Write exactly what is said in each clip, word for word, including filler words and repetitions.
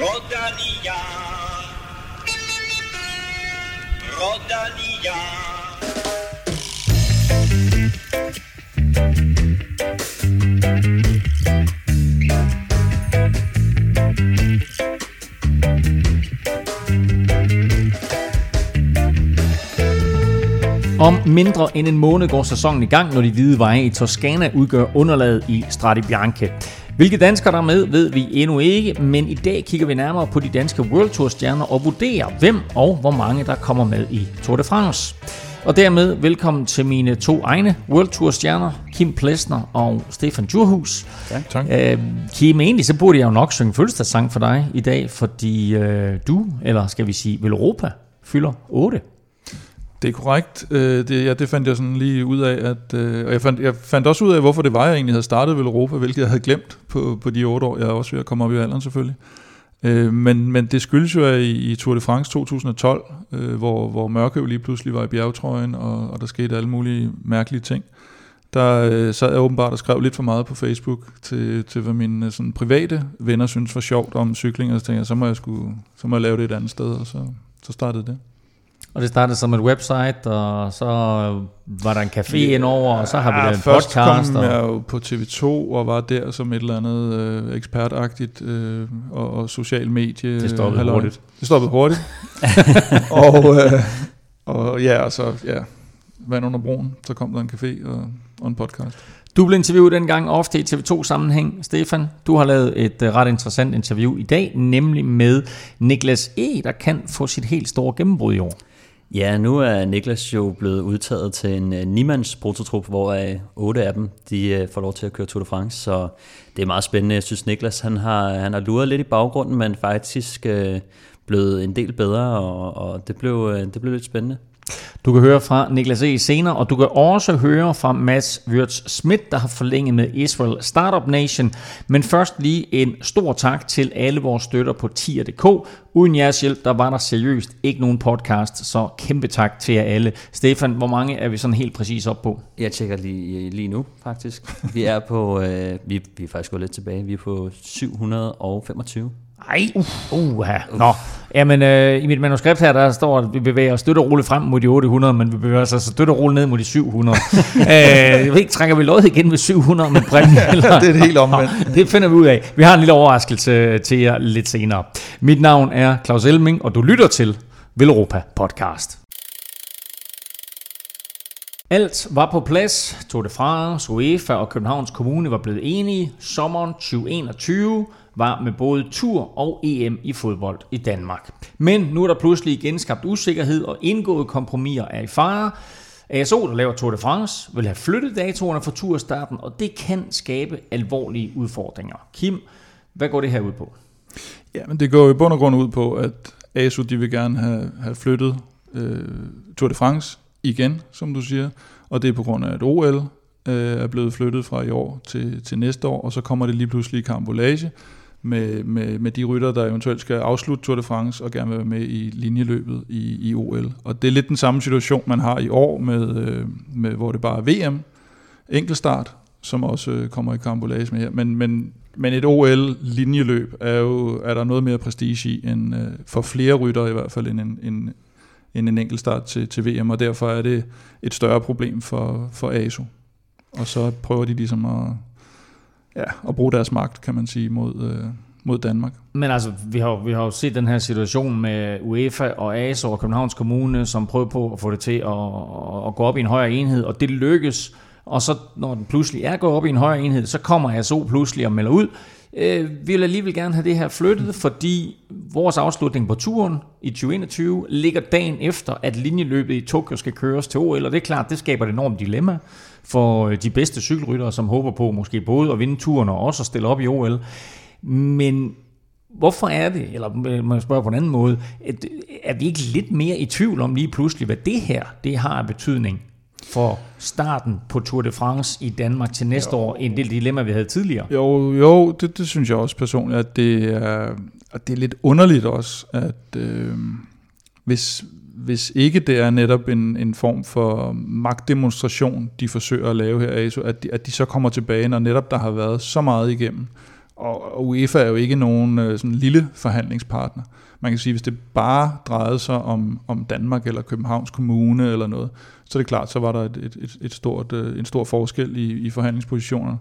Rodania. Rodania. Om mindre end en måned går sæsonen i gang, når de hvide veje i Toscana udgør underlaget i Strade Bianche. Hvilke danskere der er med, ved vi endnu ikke, men i dag kigger vi nærmere på de danske World Tour-stjerner og vurderer, hvem og hvor mange der kommer med i Tour de France. Og dermed velkommen til mine to egne World Tour-stjerner, Kim Plesner og Stefan Juurhus. Ja, tak. Øh, Kim, egentlig så burde jeg jo nok synge fødselsdagssang for dig i dag, fordi øh, du, eller skal vi sige Veloropa, fylder otte. Det er korrekt. Det, ja, det fandt jeg sådan lige ud af, at, og jeg fandt, jeg fandt også ud af, hvorfor det var, jeg egentlig havde startet Veloropa, hvilket jeg havde glemt på, på de otte år. Jeg er også ved at komme op i alderen selvfølgelig. Men, men det skyldes jo i, i Tour de France to tusind og tolv, hvor, hvor Mørkøv lige pludselig var i bjergetrøjen, og, og der skete alle mulige mærkelige ting. Der sad jeg åbenbart og skrev lidt for meget på Facebook til, til hvad mine sådan, private venner synes var sjovt om cykling, og så tænkte jeg, så må jeg, skulle, så må jeg lave det et andet sted, og så, så startede det. Og det startede som et website, og så var der en café indover, og så har vi ja, en podcast. Først kom jeg jo på T V to og var der som et eller andet øh, ekspertagtigt øh, og, og social medie. Det stoppede halløj. hurtigt. Det stoppede hurtigt. og, øh, og ja, og så ja, vand under broen, så kom der en café og, og en podcast. Du blev interviewet dengang ofte i T V to-sammenhæng. Stefan, du har lavet et uh, ret interessant interview i dag, nemlig med Niklas Eg, der kan få sit helt store gennembrud i år. Ja, nu er Niklas jo blevet udtaget til en nimands prototrup, hvor otte af dem de får lov til at køre Tour de France, så det er meget spændende. Jeg synes, Niklas han har, han har luret lidt i baggrunden, men faktisk øh, blevet en del bedre, og, og det, blev, det blev lidt spændende. Du kan høre fra Niklas E. senere, og du kan også høre fra Mads Würtz Schmidt, der har forlænget med Israel Start-up Nation. Men først lige en stor tak til alle vores støtter på tier punktum d k. Uden jeres hjælp, der var der seriøst ikke nogen podcast, så kæmpe tak til jer alle. Stefan, hvor mange er vi sådan helt præcis op på? Jeg tjekker lige, lige nu, faktisk. Vi er på, øh, vi, vi er faktisk gået lidt tilbage, vi er på syv hundrede og femogtyve. Ej, uff, uha. Uh. Nå, jamen øh, i mit manuskript her, der står, at vi bevæger os støtte og roligt frem mod de otte hundrede, men vi bevæger os altså støtte og roligt ned mod de syv hundrede. øh, jeg ved ikke, trækker vi lod igen ved syv hundrede med præmie? Ja, det er det helt omvendt. Nå, det finder vi ud af. Vi har en lille overraskelse til jer lidt senere. Mit navn er Claus Elming, og du lytter til Veloropa Podcast. Alt var på plads. Tour de France, UEFA og Københavns Kommune var blevet enige. Sommeren tyve enogtyve var med både Tour og E M i fodbold i Danmark. Men nu er der pludselig igen skabt usikkerhed, og indgåede kompromiser er i fare. A S O, der laver Tour de France, vil have flyttet datoerne for turstarten, og det kan skabe alvorlige udfordringer. Kim, hvad går det her ud på? Jamen, det går i bund og grund ud på, at A S O de vil gerne have, have flyttet øh, Tour de France igen, som du siger, og det er på grund af, at O L øh, er blevet flyttet fra i år til, til næste år, og så kommer det lige pludselig i karambolage med, med, med de rytter, der eventuelt skal afslutte Tour de France og gerne vil være med i linjeløbet i, i O L. Og det er lidt den samme situation, man har i år, med, øh, med hvor det bare er V M, enkeltstart, som også kommer i karambolage med her, men, men, men et O L-linjeløb er jo er der noget mere prestige i, end, øh, for flere rytter i hvert fald, end en, en end en enkelt start til, til V M, og derfor er det et større problem for, for A S O. Og så prøver de ligesom at, ja, at bruge deres magt, kan man sige, mod, øh, mod Danmark. Men altså, vi har, vi har jo set den her situation med UEFA og A S O og Københavns Kommune, som prøver på at få det til at, at gå op i en højere enhed, og det lykkes, og så når den pludselig er gået op i en højere enhed, så kommer A S O pludselig og melder ud, Øh, vi vil alligevel gerne have det her flyttet, fordi vores afslutning på turen i tyve enogtyve ligger dagen efter, at linjeløbet i Tokyo skal køres til O L, og det er klart, det skaber et enormt dilemma for de bedste cykelryttere, som håber på måske både at vinde turen og også at stille op i O L. Men hvorfor er det, eller må jeg spørge på en anden måde, at, er vi ikke lidt mere i tvivl om lige pludselig, hvad det her det har af betydning for starten på Tour de France i Danmark til næste jo. år, end det dilemma, vi havde tidligere? Jo, jo det, det synes jeg også personligt, at det er, at det er lidt underligt også, at øh, hvis, hvis ikke det er netop en, en form for magtdemonstration, de forsøger at lave her, at de, at de så kommer tilbage, når netop der har været så meget igennem, Og UEFA er jo ikke nogen øh, sådan lille forhandlingspartner. Man kan sige, hvis det bare drejede sig om, om Danmark eller Københavns Kommune eller noget, så er det klart, så var der et, et, et stort, øh, en stor forskel i, i forhandlingspositionerne.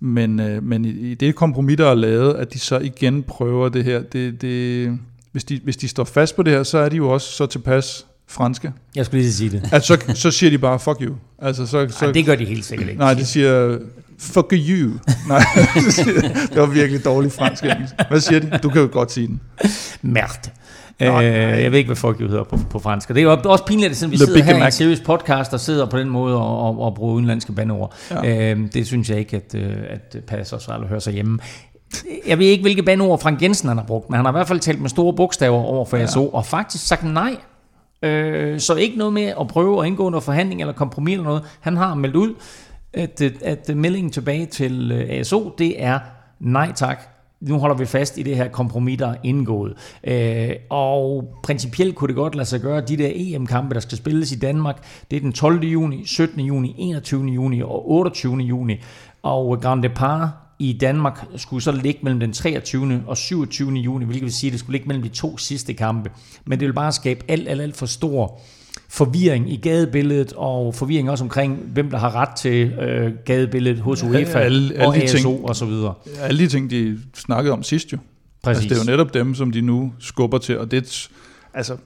Men, øh, men i, i det kompromis, der er lavet, at de så igen prøver det her, det, det, hvis, de, hvis de står fast på det her, så er de jo også så tilpas franske. Jeg skulle lige sige det. At så, så siger de bare, fuck you. Altså, så, så, Ej, det gør de helt sikkert ikke. Nej, de siger... Fuck you. Nej, det var virkelig dårlig fransk engelsk. Hvad siger de? Du kan jo godt sige den. Merde. Øh, jeg ved ikke, hvad fuck you hedder på, på fransk. Det er jo også pinligt, at vi sidder her i en seriøs podcast og sidder på den måde og, og, og bruger udenlandske bandeord. Ja. Øh, det synes jeg ikke, at, at passer så alle hører sig hjemme. Jeg ved ikke, hvilke bandeord Frank Jensen han har brugt, men han har i hvert fald talt med store bogstaver over for ja. S O, og faktisk sagt nej. Øh, så ikke noget med at prøve at indgå noget forhandling eller kompromis eller noget. Han har meldt ud, At, at meldingen tilbage til A S O, det er nej tak. Nu holder vi fast i det her kompromis, der er indgået. Øh, og principielt kunne det godt lade sig gøre, de der E M-kampe, der skal spilles i Danmark, det er den tolvte juni, syttende juni, enogtyvende juni og otteogtyvende juni. Og Grand Départ i Danmark skulle så ligge mellem den treogtyvende og syvogtyvende juni, hvilket vil sige, at det skulle ligge mellem de to sidste kampe. Men det vil bare skabe alt, alt, alt for stor forvirring i gadebilledet, og forvirring også omkring, hvem der har ret til øh, gadebilledet hos UEFA, ja, alle, alle og A S O ting, og så videre. Alle de ting, de snakkede om sidst jo. Præcis. Altså, det er jo netop dem, som de nu skubber til, og det, altså,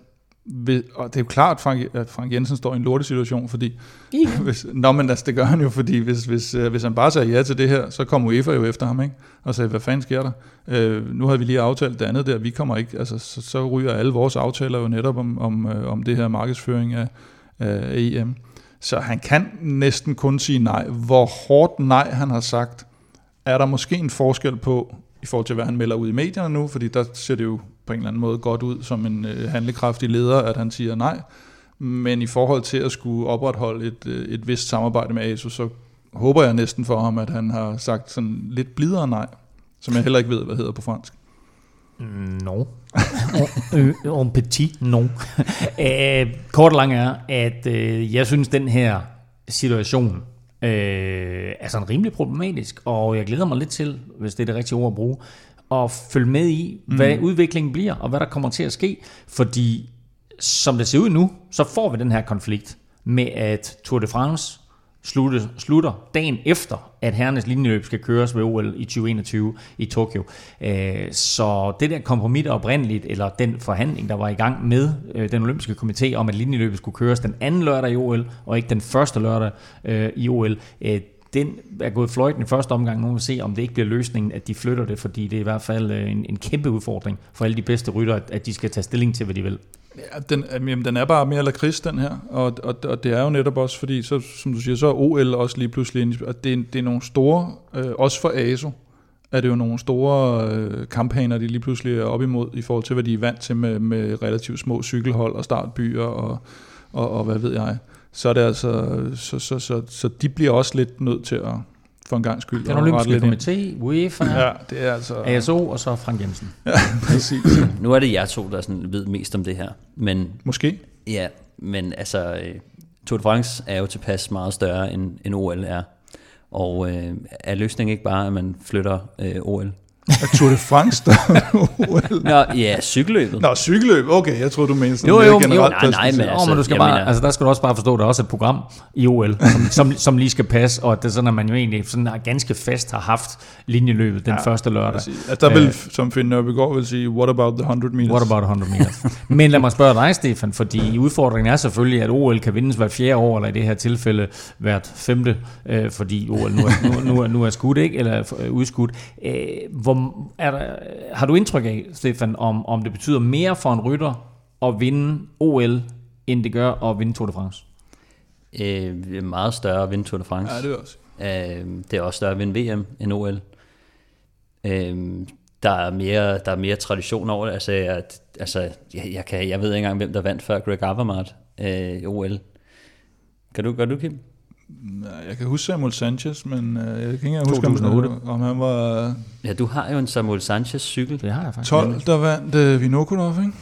ved, og det er jo klart, Frank, at Frank Jensen står i en lortesituation, fordi ja. hvis, nå, men altså, det gør han jo, fordi hvis, hvis, hvis han bare sagde ja til det her, så kom UEFA jo efter ham, ikke? Og sagde, hvad fanden sker der? Øh, nu havde vi lige aftalt det andet der, vi kommer ikke, altså så, så ryger alle vores aftaler jo netop om, om, om det her markedsføring af, af E M. Så han kan næsten kun sige nej. Hvor hårdt nej han har sagt, er der måske en forskel på, i forhold til hvad han melder ud i medierne nu, fordi der ser det jo på en eller anden måde godt ud som en øh, handlekraftig leder, at han siger nej. Men i forhold til at skulle opretholde et, øh, et vist samarbejde med A S O, så håber jeg næsten for ham, at han har sagt sådan lidt blidere nej, som jeg heller ikke ved, hvad hedder på fransk. No. En petit no. Æh, kort og langt er, at øh, jeg synes, den her situation øh, er sådan rimelig problematisk, og jeg glæder mig lidt til, hvis det er det rigtige ord at bruge, og følge med i, hvad mm. udviklingen bliver, og hvad der kommer til at ske. Fordi, som det ser ud nu, så får vi den her konflikt med, at Tour de France slutter, slutter dagen efter, at herrenes linjeløb skal køres ved O L i tyve enogtyve i Tokyo. Så det der kompromis, der oprindeligt, eller den forhandling, der var i gang med den olympiske komité, om at linjeløbet skulle køres den anden lørdag i O L, og ikke den første lørdag i O L, den er gået fløjten i første omgang. Nu vil se, om det ikke bliver løsningen, at de flytter det, fordi det er i hvert fald en, en kæmpe udfordring for alle de bedste rytter, at, at de skal tage stilling til, hvad de vil. Ja, den, jamen, den er bare mere lakrids, den her, og, og, og det er jo netop også, fordi så, som du siger, så er O L også lige pludselig, og det, det er nogle store, øh, også for A S O, er det jo nogle store øh, kampagner, de lige pludselig er op imod, i forhold til, hvad de er vant til med, med relativt små cykelhold og startbyer og, og, og hvad ved jeg. Så er det altså, så, så, så, så de bliver også lidt nødt til at, for en gangs skyld, den olympiske komité, UEFA, ja, det er altså A S O og så Frank Jensen. Ja, præcis. Nu er det jer to, der sådan ved mest om det her, men måske. Ja, men altså Tour de France er jo tilpas meget større end, end O L er, og øh, er løsningen ikke bare, at man flytter øh, O L? At Tour de France der O L? Nå, ja, cykelløbet. Nå, cykelløbet, okay, jeg tror du mener sådan jo, jo, generelt. Jo, nej, nej, men, altså, oh, men du skal bare, mener, altså, der skal du også bare forstå, at der også er et program i O L, som, som, som lige skal passe, og at det er sådan, at man jo egentlig sådan, ganske fast har haft linjeløbet den ja, første lørdag. Altså, der vil, som Finn Nørbegaard vil sige, what about the hundrede meters? What about hundrede meters? Men lad mig spørge dig, Stefan, fordi udfordringen er selvfølgelig, at O L kan vindes hver fjerde år, eller i det her tilfælde hvert femte, øh, fordi O L nu er, nu, nu er, nu er skudt, ikke? Eller øh, udskudt. Øh, hvor Er der, har du indtryk af, Stefan, om, om det betyder mere for en rytter at vinde O L, end det gør at vinde Tour de France? Øh, meget større at vinde Tour de France. Ja, det er også. Øh, det er også større at vinde V M end O L. Øh, der, er mere, der er mere tradition over det. Altså, jeg, altså, jeg, jeg, kan, jeg ved ikke engang, hvem der vandt før Greg Avermaet øh, O L. Kan du, gør du, Kim? Jeg kan huske Samuel Sanchez, men jeg kan ikke engang huske, om, om han var... Ja, du har jo en Samuel Sanchez-cykel. Det har jeg faktisk. tolv, der vandt uh, Vinokourov, ikke?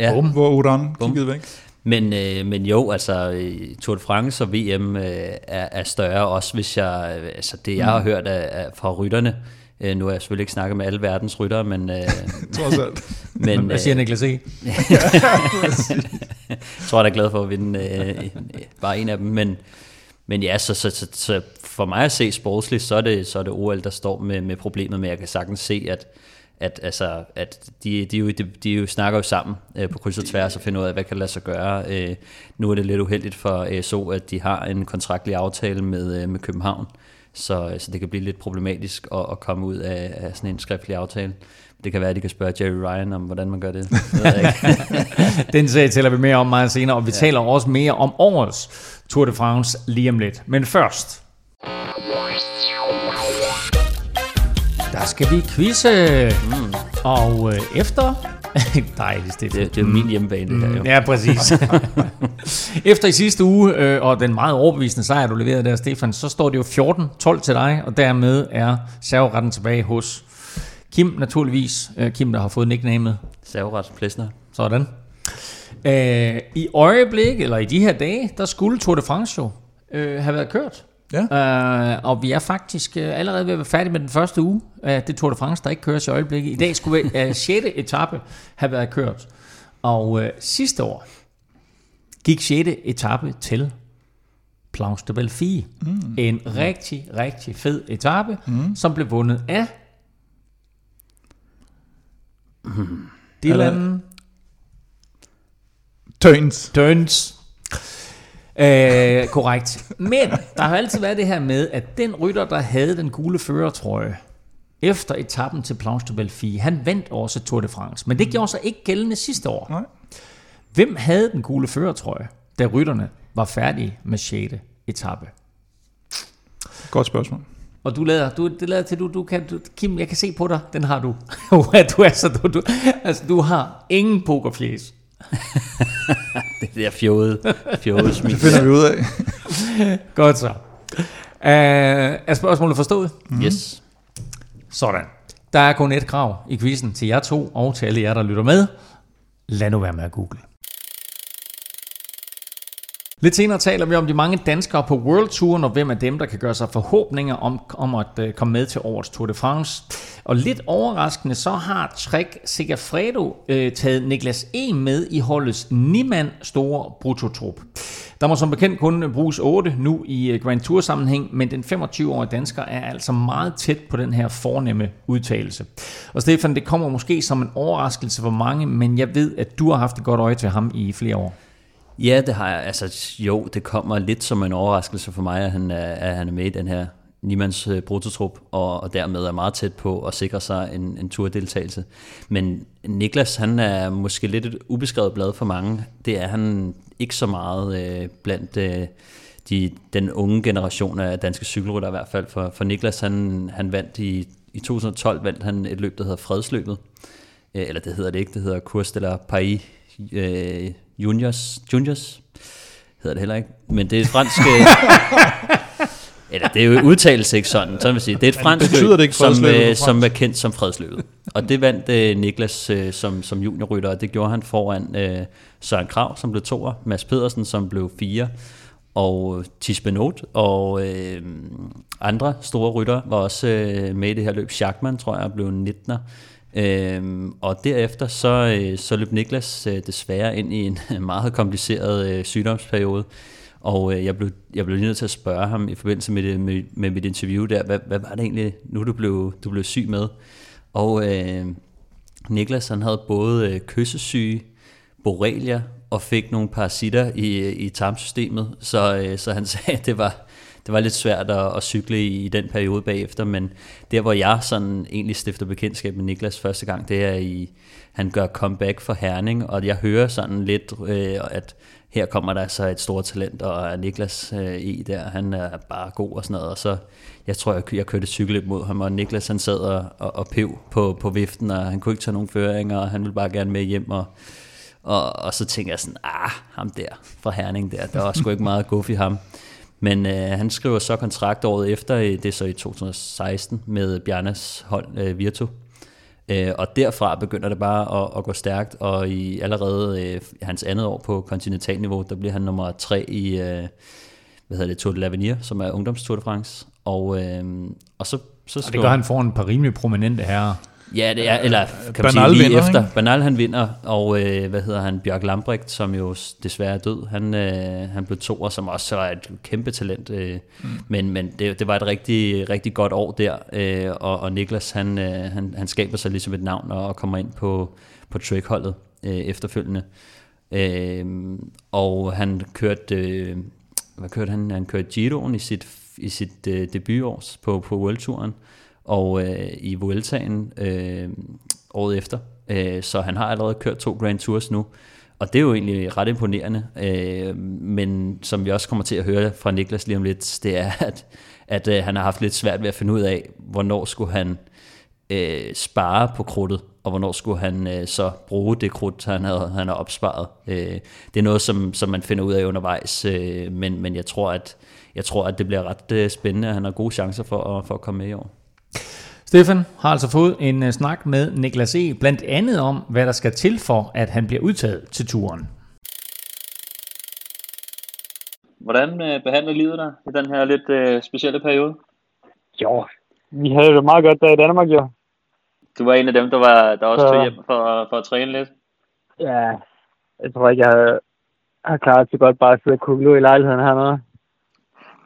Ja. Bum, hvor Uran kiggede væk. Men, øh, men jo, altså Tour de France og V M øh, er, er større, også hvis jeg, altså det jeg har hørt af, af, fra rytterne, øh, nu har jeg selvfølgelig ikke snakket med alle verdens ryttere, men... Øh, trods alt. Men, hvad siger Niklas Eg? Jeg tror, jeg er glad for at vinde øh, bare en af dem, men... Men ja, så, så, så, så for mig at se sportsligt, så er det, så er det O L, der står med, med problemet med, at jeg kan sagtens se, at, at, altså, at de, de, jo, de, de jo snakker jo sammen øh, på kryds og tværs og finder ud af, hvad kan lade sig gøre. Øh, nu er det lidt uheldigt for A S O, at de har en kontraktlig aftale med, øh, med København, så, så det kan blive lidt problematisk at, at komme ud af, af sådan en skriftlig aftale. Det kan være, at de kan spørge Jerry Ryan om, hvordan man gør det. Den sag taler vi mere om meget senere, og vi ja. taler også mere om årets Tour de France lige om lidt. Men først... Der skal vi quizze. Mm. Og øh, efter... Dejligt, Stefan. Det, det er min hjemmebane, det her jo. Ja, præcis. Efter i sidste uge, øh, og den meget overbevisende sejr, du leverede der, Stefan, så står det jo fjorten tolv til dig, og dermed er serveretten tilbage hos... Kim, naturligvis. Kim, der har fået nicknamet Savret Plesner. Sådan. Æh, I øjeblikket, eller i de her dage, der skulle Tour de France jo øh, have været kørt. Ja. Æh, og vi er faktisk øh, allerede ved at være færdige med den første uge af det Tour de France, der ikke køres i øjeblikket. I dag skulle øh, sjette etape have været kørt. Og øh, sidste år gik sjette etape til Planche de Belfi. Mm. En rigtig, rigtig fed etape, mm. som blev vundet af Hmm. Dylan Tøns Tøns øh, korrekt. Men der har altid været det her med, at den rytter, der havde den gule førertrøje efter etappen til Planche de Belfi, han vandt også Tour de France. Men det gjorde sig ikke gældende sidste år. Nej. Hvem havde den gule førertrøje, da rytterne var færdige med sjette etape? Godt spørgsmål. Og du lader, du, det lader til, du, du kan, du, Kim, jeg kan se på dig, den har du. du, er så, du, du altså, du har ingen pokerfjes. Det der fjode, fjode smil. Det finder vi ud af. Godt så. Uh, er spørgsmålet forstået? Mm-hmm. Yes. Sådan. Der er kun et krav i quizzen til jer to, og til alle jer, der lytter med. Lad nu være med at google. Lidt senere taler vi om de mange danskere på World Touren, og hvem af dem, der kan gøre sig forhåbninger om, om at øh, komme med til årets Tour de France. Og lidt overraskende, så har Trek-Segafredo øh, taget Niklas Eg med i holdets ni-mand store brutotrup. Der må som bekendt kun bruges otte nu i Grand Tour-sammenhæng, men den femogtyve-årige dansker er altså meget tæt på den her fornemme udtalelse. Og Stefan, det kommer måske som en overraskelse for mange, men jeg ved, at du har haft et godt øje til ham i flere år. Ja, det har jeg. Altså, jo, det kommer lidt som en overraskelse for mig, at han er, at han er med i den her nimands brutotrup, og, og dermed er meget tæt på at sikre sig en, en turdeltagelse. Men Niklas, han er måske lidt et ubeskrevet blad for mange. Det er han ikke så meget øh, blandt øh, de, den unge generation af danske cykelrytter i hvert fald. For, for Niklas, han, han vandt i, i to tusind og tolv vandt han et løb, der hedder Fredsløbet. Øh, eller det hedder det ikke, det hedder Course de la Paris øh, Juniors, Juniors hedder det heller ikke, men det er et fransk, eller det er jo udtales ikke sådan, sådan vil sige. Det er et fransk løb, det som, fransk. som er kendt som Fredsløbet. Og det vandt uh, Niklas uh, som, som juniorrytter, og det gjorde han foran uh, Søren Krag, som blev toer, Mads Pedersen, som blev fire, og Tis Benot, og uh, andre store rytter var også uh, med i det her løb. Schachmann, tror jeg, blev nittener. Øhm, og derefter så, øh, så løb Niklas øh, desværre ind i en meget kompliceret øh, sygdomsperiode, og øh, jeg, blev, jeg blev lige nødt til at spørge ham i forbindelse med, det, med, med mit interview der, hvad, hvad var det egentlig nu du blev, du blev syg med? Og øh, Niklas, han havde både øh, kyssesyge, borrelia og fik nogle parasitter i, i tarmsystemet, så, øh, så han sagde, at det var Det var lidt svært at, at cykle i, i den periode bagefter, men der, hvor jeg sådan egentlig stifter bekendtskab med Niklas første gang, det er i, han gør comeback for Herning, og jeg hører sådan lidt, øh, at her kommer der så et stort talent, og Niklas øh, i der, han er bare god og sådan noget, og så jeg tror, jeg, jeg kørte cykeløb mod ham, og Niklas, han sad og, og, og pev på, på viften, og han kunne ikke tage nogen føringer, og han ville bare gerne med hjem, og og, og så tænker jeg sådan, ah, ham der fra Herning der, der var sgu ikke meget guff i ham. Men øh, han skriver så kontrakt året efter, det er så i to tusind og seksten, med Bjarnes hold, øh, Virtu. Øh, og derfra begynder det bare at, at gå stærkt, og i allerede øh, hans andet år på kontinentalniveau, der bliver han nummer tre i øh, hvad hedder det, Tour de l'Avenir, som er ungdomstour de France. Og, øh, og, så, så og det gør han foran et par rimelig prominente herrer. Ja, det er, eller kan man Bernal sige, lige vinder, efter. Ikke? Bernal han vinder, og øh, hvad hedder han, Bjørk Lambrecht, som jo desværre er død, han, øh, han blev toer, som også er et kæmpe talent, øh, mm. men, men det, det var et rigtig, rigtig godt år der, øh, og, og Niklas, han, øh, han, han skaber sig ligesom et navn, og, og kommer ind på, på Trek-holdet øh, efterfølgende, øh, og han kørte, øh, hvad kørte han, han kørte Giroen i sit, i sit øh, debutårs på, på Worldtouren, og øh, i Vueltaen øh, året efter, øh, så han har allerede kørt to Grand Tours nu, og det er jo egentlig ret imponerende, øh, men som vi også kommer til at høre fra Niklas lige om lidt, det er, at, at øh, han har haft lidt svært ved at finde ud af, hvornår skulle han øh, spare på krudtet, og hvornår skulle han øh, så bruge det krudt, han havde, han har opsparet. Øh, det er noget, som, som man finder ud af undervejs, øh, men, men jeg tror, at, jeg tror, at det bliver ret øh, spændende, og han har gode chancer for at, for at komme med i år. Stefan har altså fået en uh, snak med Niklas Eg, blandt andet om, hvad der skal til for, at han bliver udtaget til turen. Hvordan uh, behandler livet dig i den her lidt uh, specielle periode? Jo, vi havde det meget godt der i Danmark, jo. Du var en af dem, der, var, der også så... tog hjem for, for at træne lidt? Ja, jeg tror ikke, jeg havde, havde klaret det godt bare at sidde og kugle i lejligheden hernede.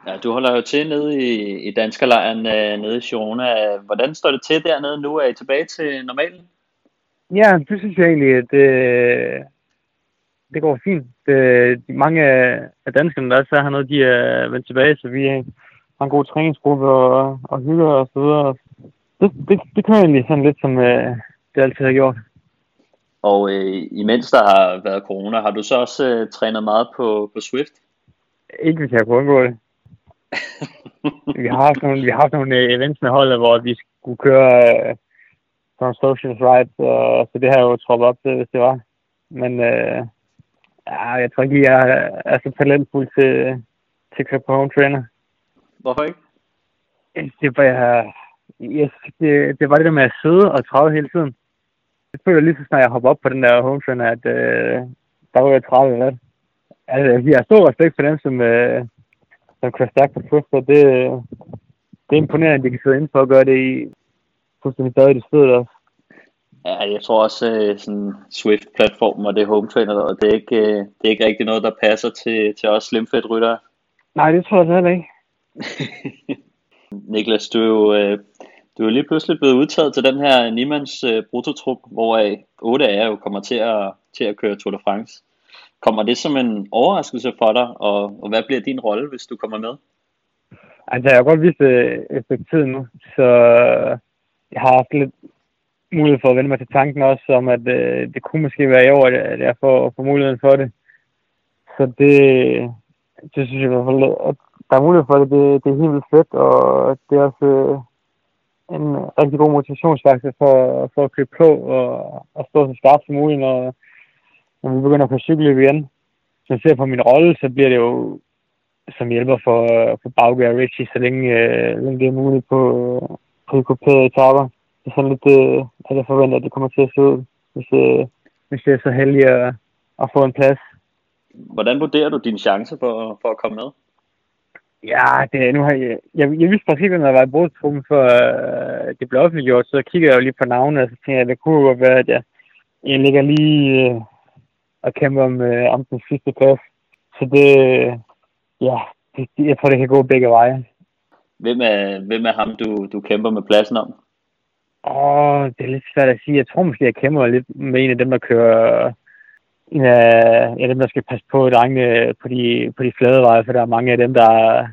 Ja, du holder jo til nede i, i danskerlejren øh, nede i Girona. Hvordan står det til dernede nu? Er I tilbage til normalen? Ja, det synes jeg egentlig, at det, det går fint. Det, de mange af danskerne, der også er hernede, de er vendt tilbage, så vi har en god træningsgruppe og, og hygger og så videre. Det, det, det kører egentlig sådan lidt, som øh, det altid har gjort. Og øh, imens der har været corona, har du så også øh, trænet meget på, på Swift? Ikke hvis jeg kunne undgå det. vi har haft nogle, vi har haft nogle events med holdet, hvor vi skulle køre øh, nogle social rides, og så det har jeg jo troppet op til, hvis det var. Men øh, ja, jeg tror ikke, jeg er, er så talentfuld til, til at køre på home trainer. Hvorfor ikke? Det var, jeg, jeg, det, det var det der med at sidde og træde hele tiden. Jeg føler lige så snart, jeg hopper op på den der home trainer, at øh, der var jeg træde eller noget. Altså, vi har stor respekt for dem, som... Øh, som kører stærkt på Twister, det, det er imponerende, at de kan sidde inde for at gøre det i fuldstændig stadig det stedet også. Ja, jeg tror også sådan Swift-platformen og det home trainer, og det er ikke, det er ikke rigtig noget, der passer til, til os slimfedt-ryttere. Nej, det tror jeg heller ikke. Niklas, du er, jo, du er jo lige pludselig blevet udtaget til den her Niemands brutotrup, hvor otte af jer jo kommer til at, til at køre Tour de France. Kommer det som en overraskelse for dig, og, og hvad bliver din rolle, hvis du kommer med? Altså, jeg har godt vist et stykke tid nu, så jeg har haft lidt mulighed for at vende mig til tanken også, om at øh, det kunne måske være i år, at jeg får, får muligheden for det. Så det, det synes jeg i hvert fald, at der er mulighed for det, det, det er helt vildt fedt, og det er også øh, en rigtig god motivationsfaktor for, for at købe på og, og stå så skarpt som muligt, og når vi begynder på cykelløb igen. Så jeg ser på min rolle, så bliver det jo som hjælper for, for Bauke og Richie, så længe, øh, længe det er muligt på, på kuperede etaper. Det er sådan lidt det, at jeg forventer, at det kommer til at se ud, hvis, øh, hvis jeg er så heldig at, at få en plads. Hvordan vurderer du dine chancer for, for at komme med? Ja, det, nu har jeg, jeg, jeg vidste faktisk ikke, når jeg var i brugstruppen, for øh, det blev offentliggjort, så kigger jeg jo lige på navnet, og så tænker jeg, at det kunne jo være, at jeg, jeg ligger lige... Øh, og kæmpe om, øh, om den sidste plads. Så det, ja, det, jeg tror, det kan gå begge veje. Hvem er, hvem er ham, du, du kæmper med pladsen om? Åh, det er lidt svært at sige. Jeg tror måske, jeg kæmper lidt med en af dem, der kører... En af, en af dem, der skal passe på drengene på de, på de flade veje, for der er mange af dem, der er,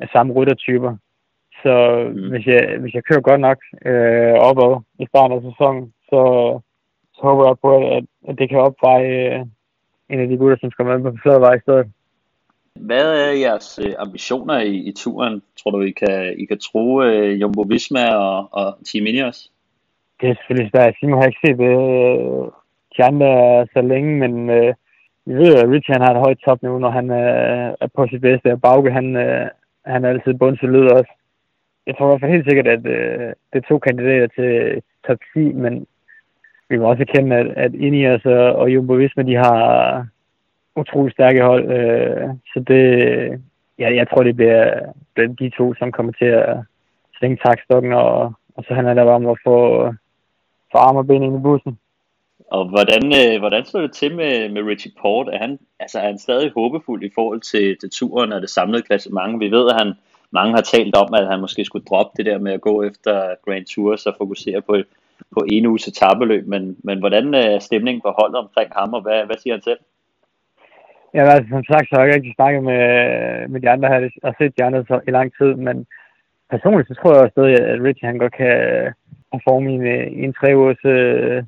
er samme ryttertyper. Så mm. hvis, jeg, hvis jeg kører godt nok øh, opad i starten af sæsonen, så... Så håber jeg på, at, at det kan opveje en af de gutter, som skal med på fladevej i stedet. Hvad er jeres ambitioner i, i turen? Tror du, I kan, I kan tro uh, Jumbo Visma og, og Team Ineos? Det er selvfølgelig svært. Jeg har ikke set uh, de andre så længe, men uh, vi ved jo, at Richie han har et højt topniveau, når han uh, er på sit bedste. Og Bauke, han, uh, han er altid bundsolid også. jeg tror i hvert fald helt sikkert, at øh, det er to kandidater til top ti, men vi må også erkende, at, at Ineos og, og Jumbo Visma, de har utrolig stærke hold. Øh, så det, ja, jeg tror, det bliver de to, som kommer til at svinge takstokken, og, og så handler det bare om at få, få arm og ben ind i bussen. Og hvordan, øh, hvordan står det til med, med Richie Porte? Er han, altså, er han stadig håbefuld i forhold til, til turen og det samlede klassement? Vi ved, at han, mange har talt om, at han måske skulle droppe det der med at gå efter Grand Tours og fokusere på, på en uges etapeløb. Men, men hvordan er stemningen på holdet omkring ham, og hvad, hvad siger han til? Ja, altså, som sagt, så har jeg ikke rigtig snakket med, med de andre her og set de andre så, i lang tid. Men personligt så tror jeg også stadig, at Richie han godt kan performe i en, en tre ugers... Øh,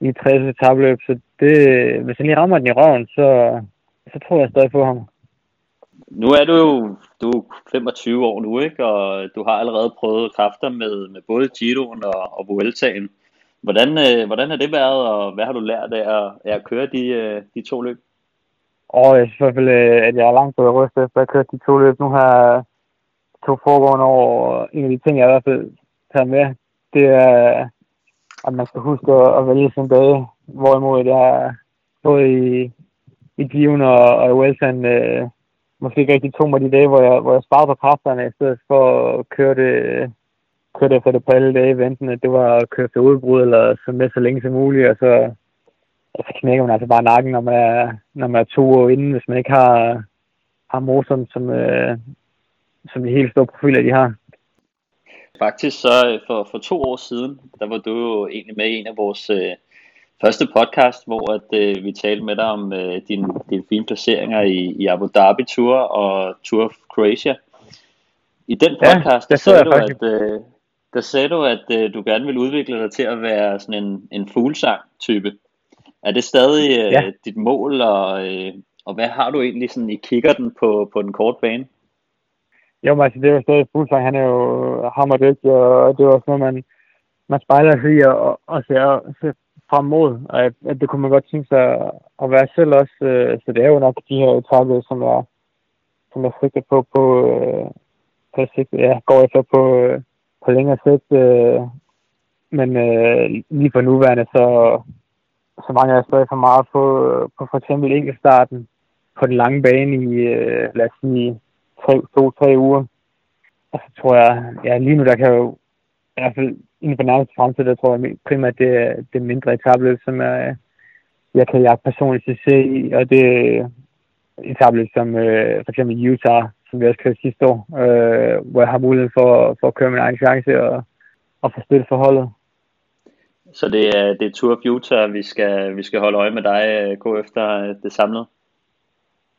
i tredje etabløb, så det, hvis han lige rammer den i røven, så, så tror jeg stadig på ham. Nu er du jo du er femogtyve år nu, ikke? Og du har allerede prøvet kræfter med, med både Giroen og, og Vueltaen. Hvordan, øh, hvordan har det været, og hvad har du lært af at, af at køre de, øh, de to løb? Og jeg synes i hvert fald, at jeg er langt på røst efter at køre de to løb. Nu har jeg to foregående år, og en af de ting, jeg i hvert fald tager med, det er... at man skal huske at vælge sin dage, hvorimod jeg både i, i Giroen og, og i Vueltaen øh, måske ikke rigtig tog mig de dage, hvor jeg, hvor jeg sparede på kræfterne, i stedet for at køre det, køre det for det på alle dage i venten, at det var at køre til udbrud, eller så med så længe som muligt, og så, og så knækker man altså bare nakken, når man er, når man er to år inden, hvis man ikke har, har motoren, som, øh, som de helt store profiler, de har. Faktisk så for, for to år siden, der var du jo egentlig med i en af vores øh, første podcast, hvor at, øh, vi talte med dig om øh, dine din fine placeringer i, i Abu Dhabi Tour og Tour of Croatia. I den podcast, ja, der, sagde du, at, øh, der sagde du, at øh, du gerne ville udvikle dig til at være sådan en, en Fuglsang-type. Er det stadig øh, ja. dit mål, og, øh, og hvad har du egentlig sådan i kikkerten på, på den korte bane? Jo, men altså, det er jo stadig Fuglsang, han er jo hammerdygtig, og det er også noget, man, man spejler sig i og, og ser, ser frem mod, og at, at det kunne man godt tænke sig at være selv også, så det er jo nok de her etaper, som jeg, som jeg sigter på, på, på sigt, ja, går efter på, på længere sigt, men lige for nuværende, så, så mangler jeg stadig for meget på, på for eksempel enkeltstarten på den lange bane i, lad os sige, to-tre uger. Og så tror jeg, ja, lige nu der kan jeg jo i hvert fald inden for nærmeste fremtid, der tror jeg primært det er det mindre etabløb, som jeg, jeg kan jeg personligt se i, og det er etabløb som øh, for eksempel Utah, som vi også kørte sidste år, øh, hvor jeg har mulighed for, for at køre min egen chance og, og få støtte forholdet. Så det er, det er Tour of Utah, vi skal, vi skal holde øje med dig, gå efter det samlede?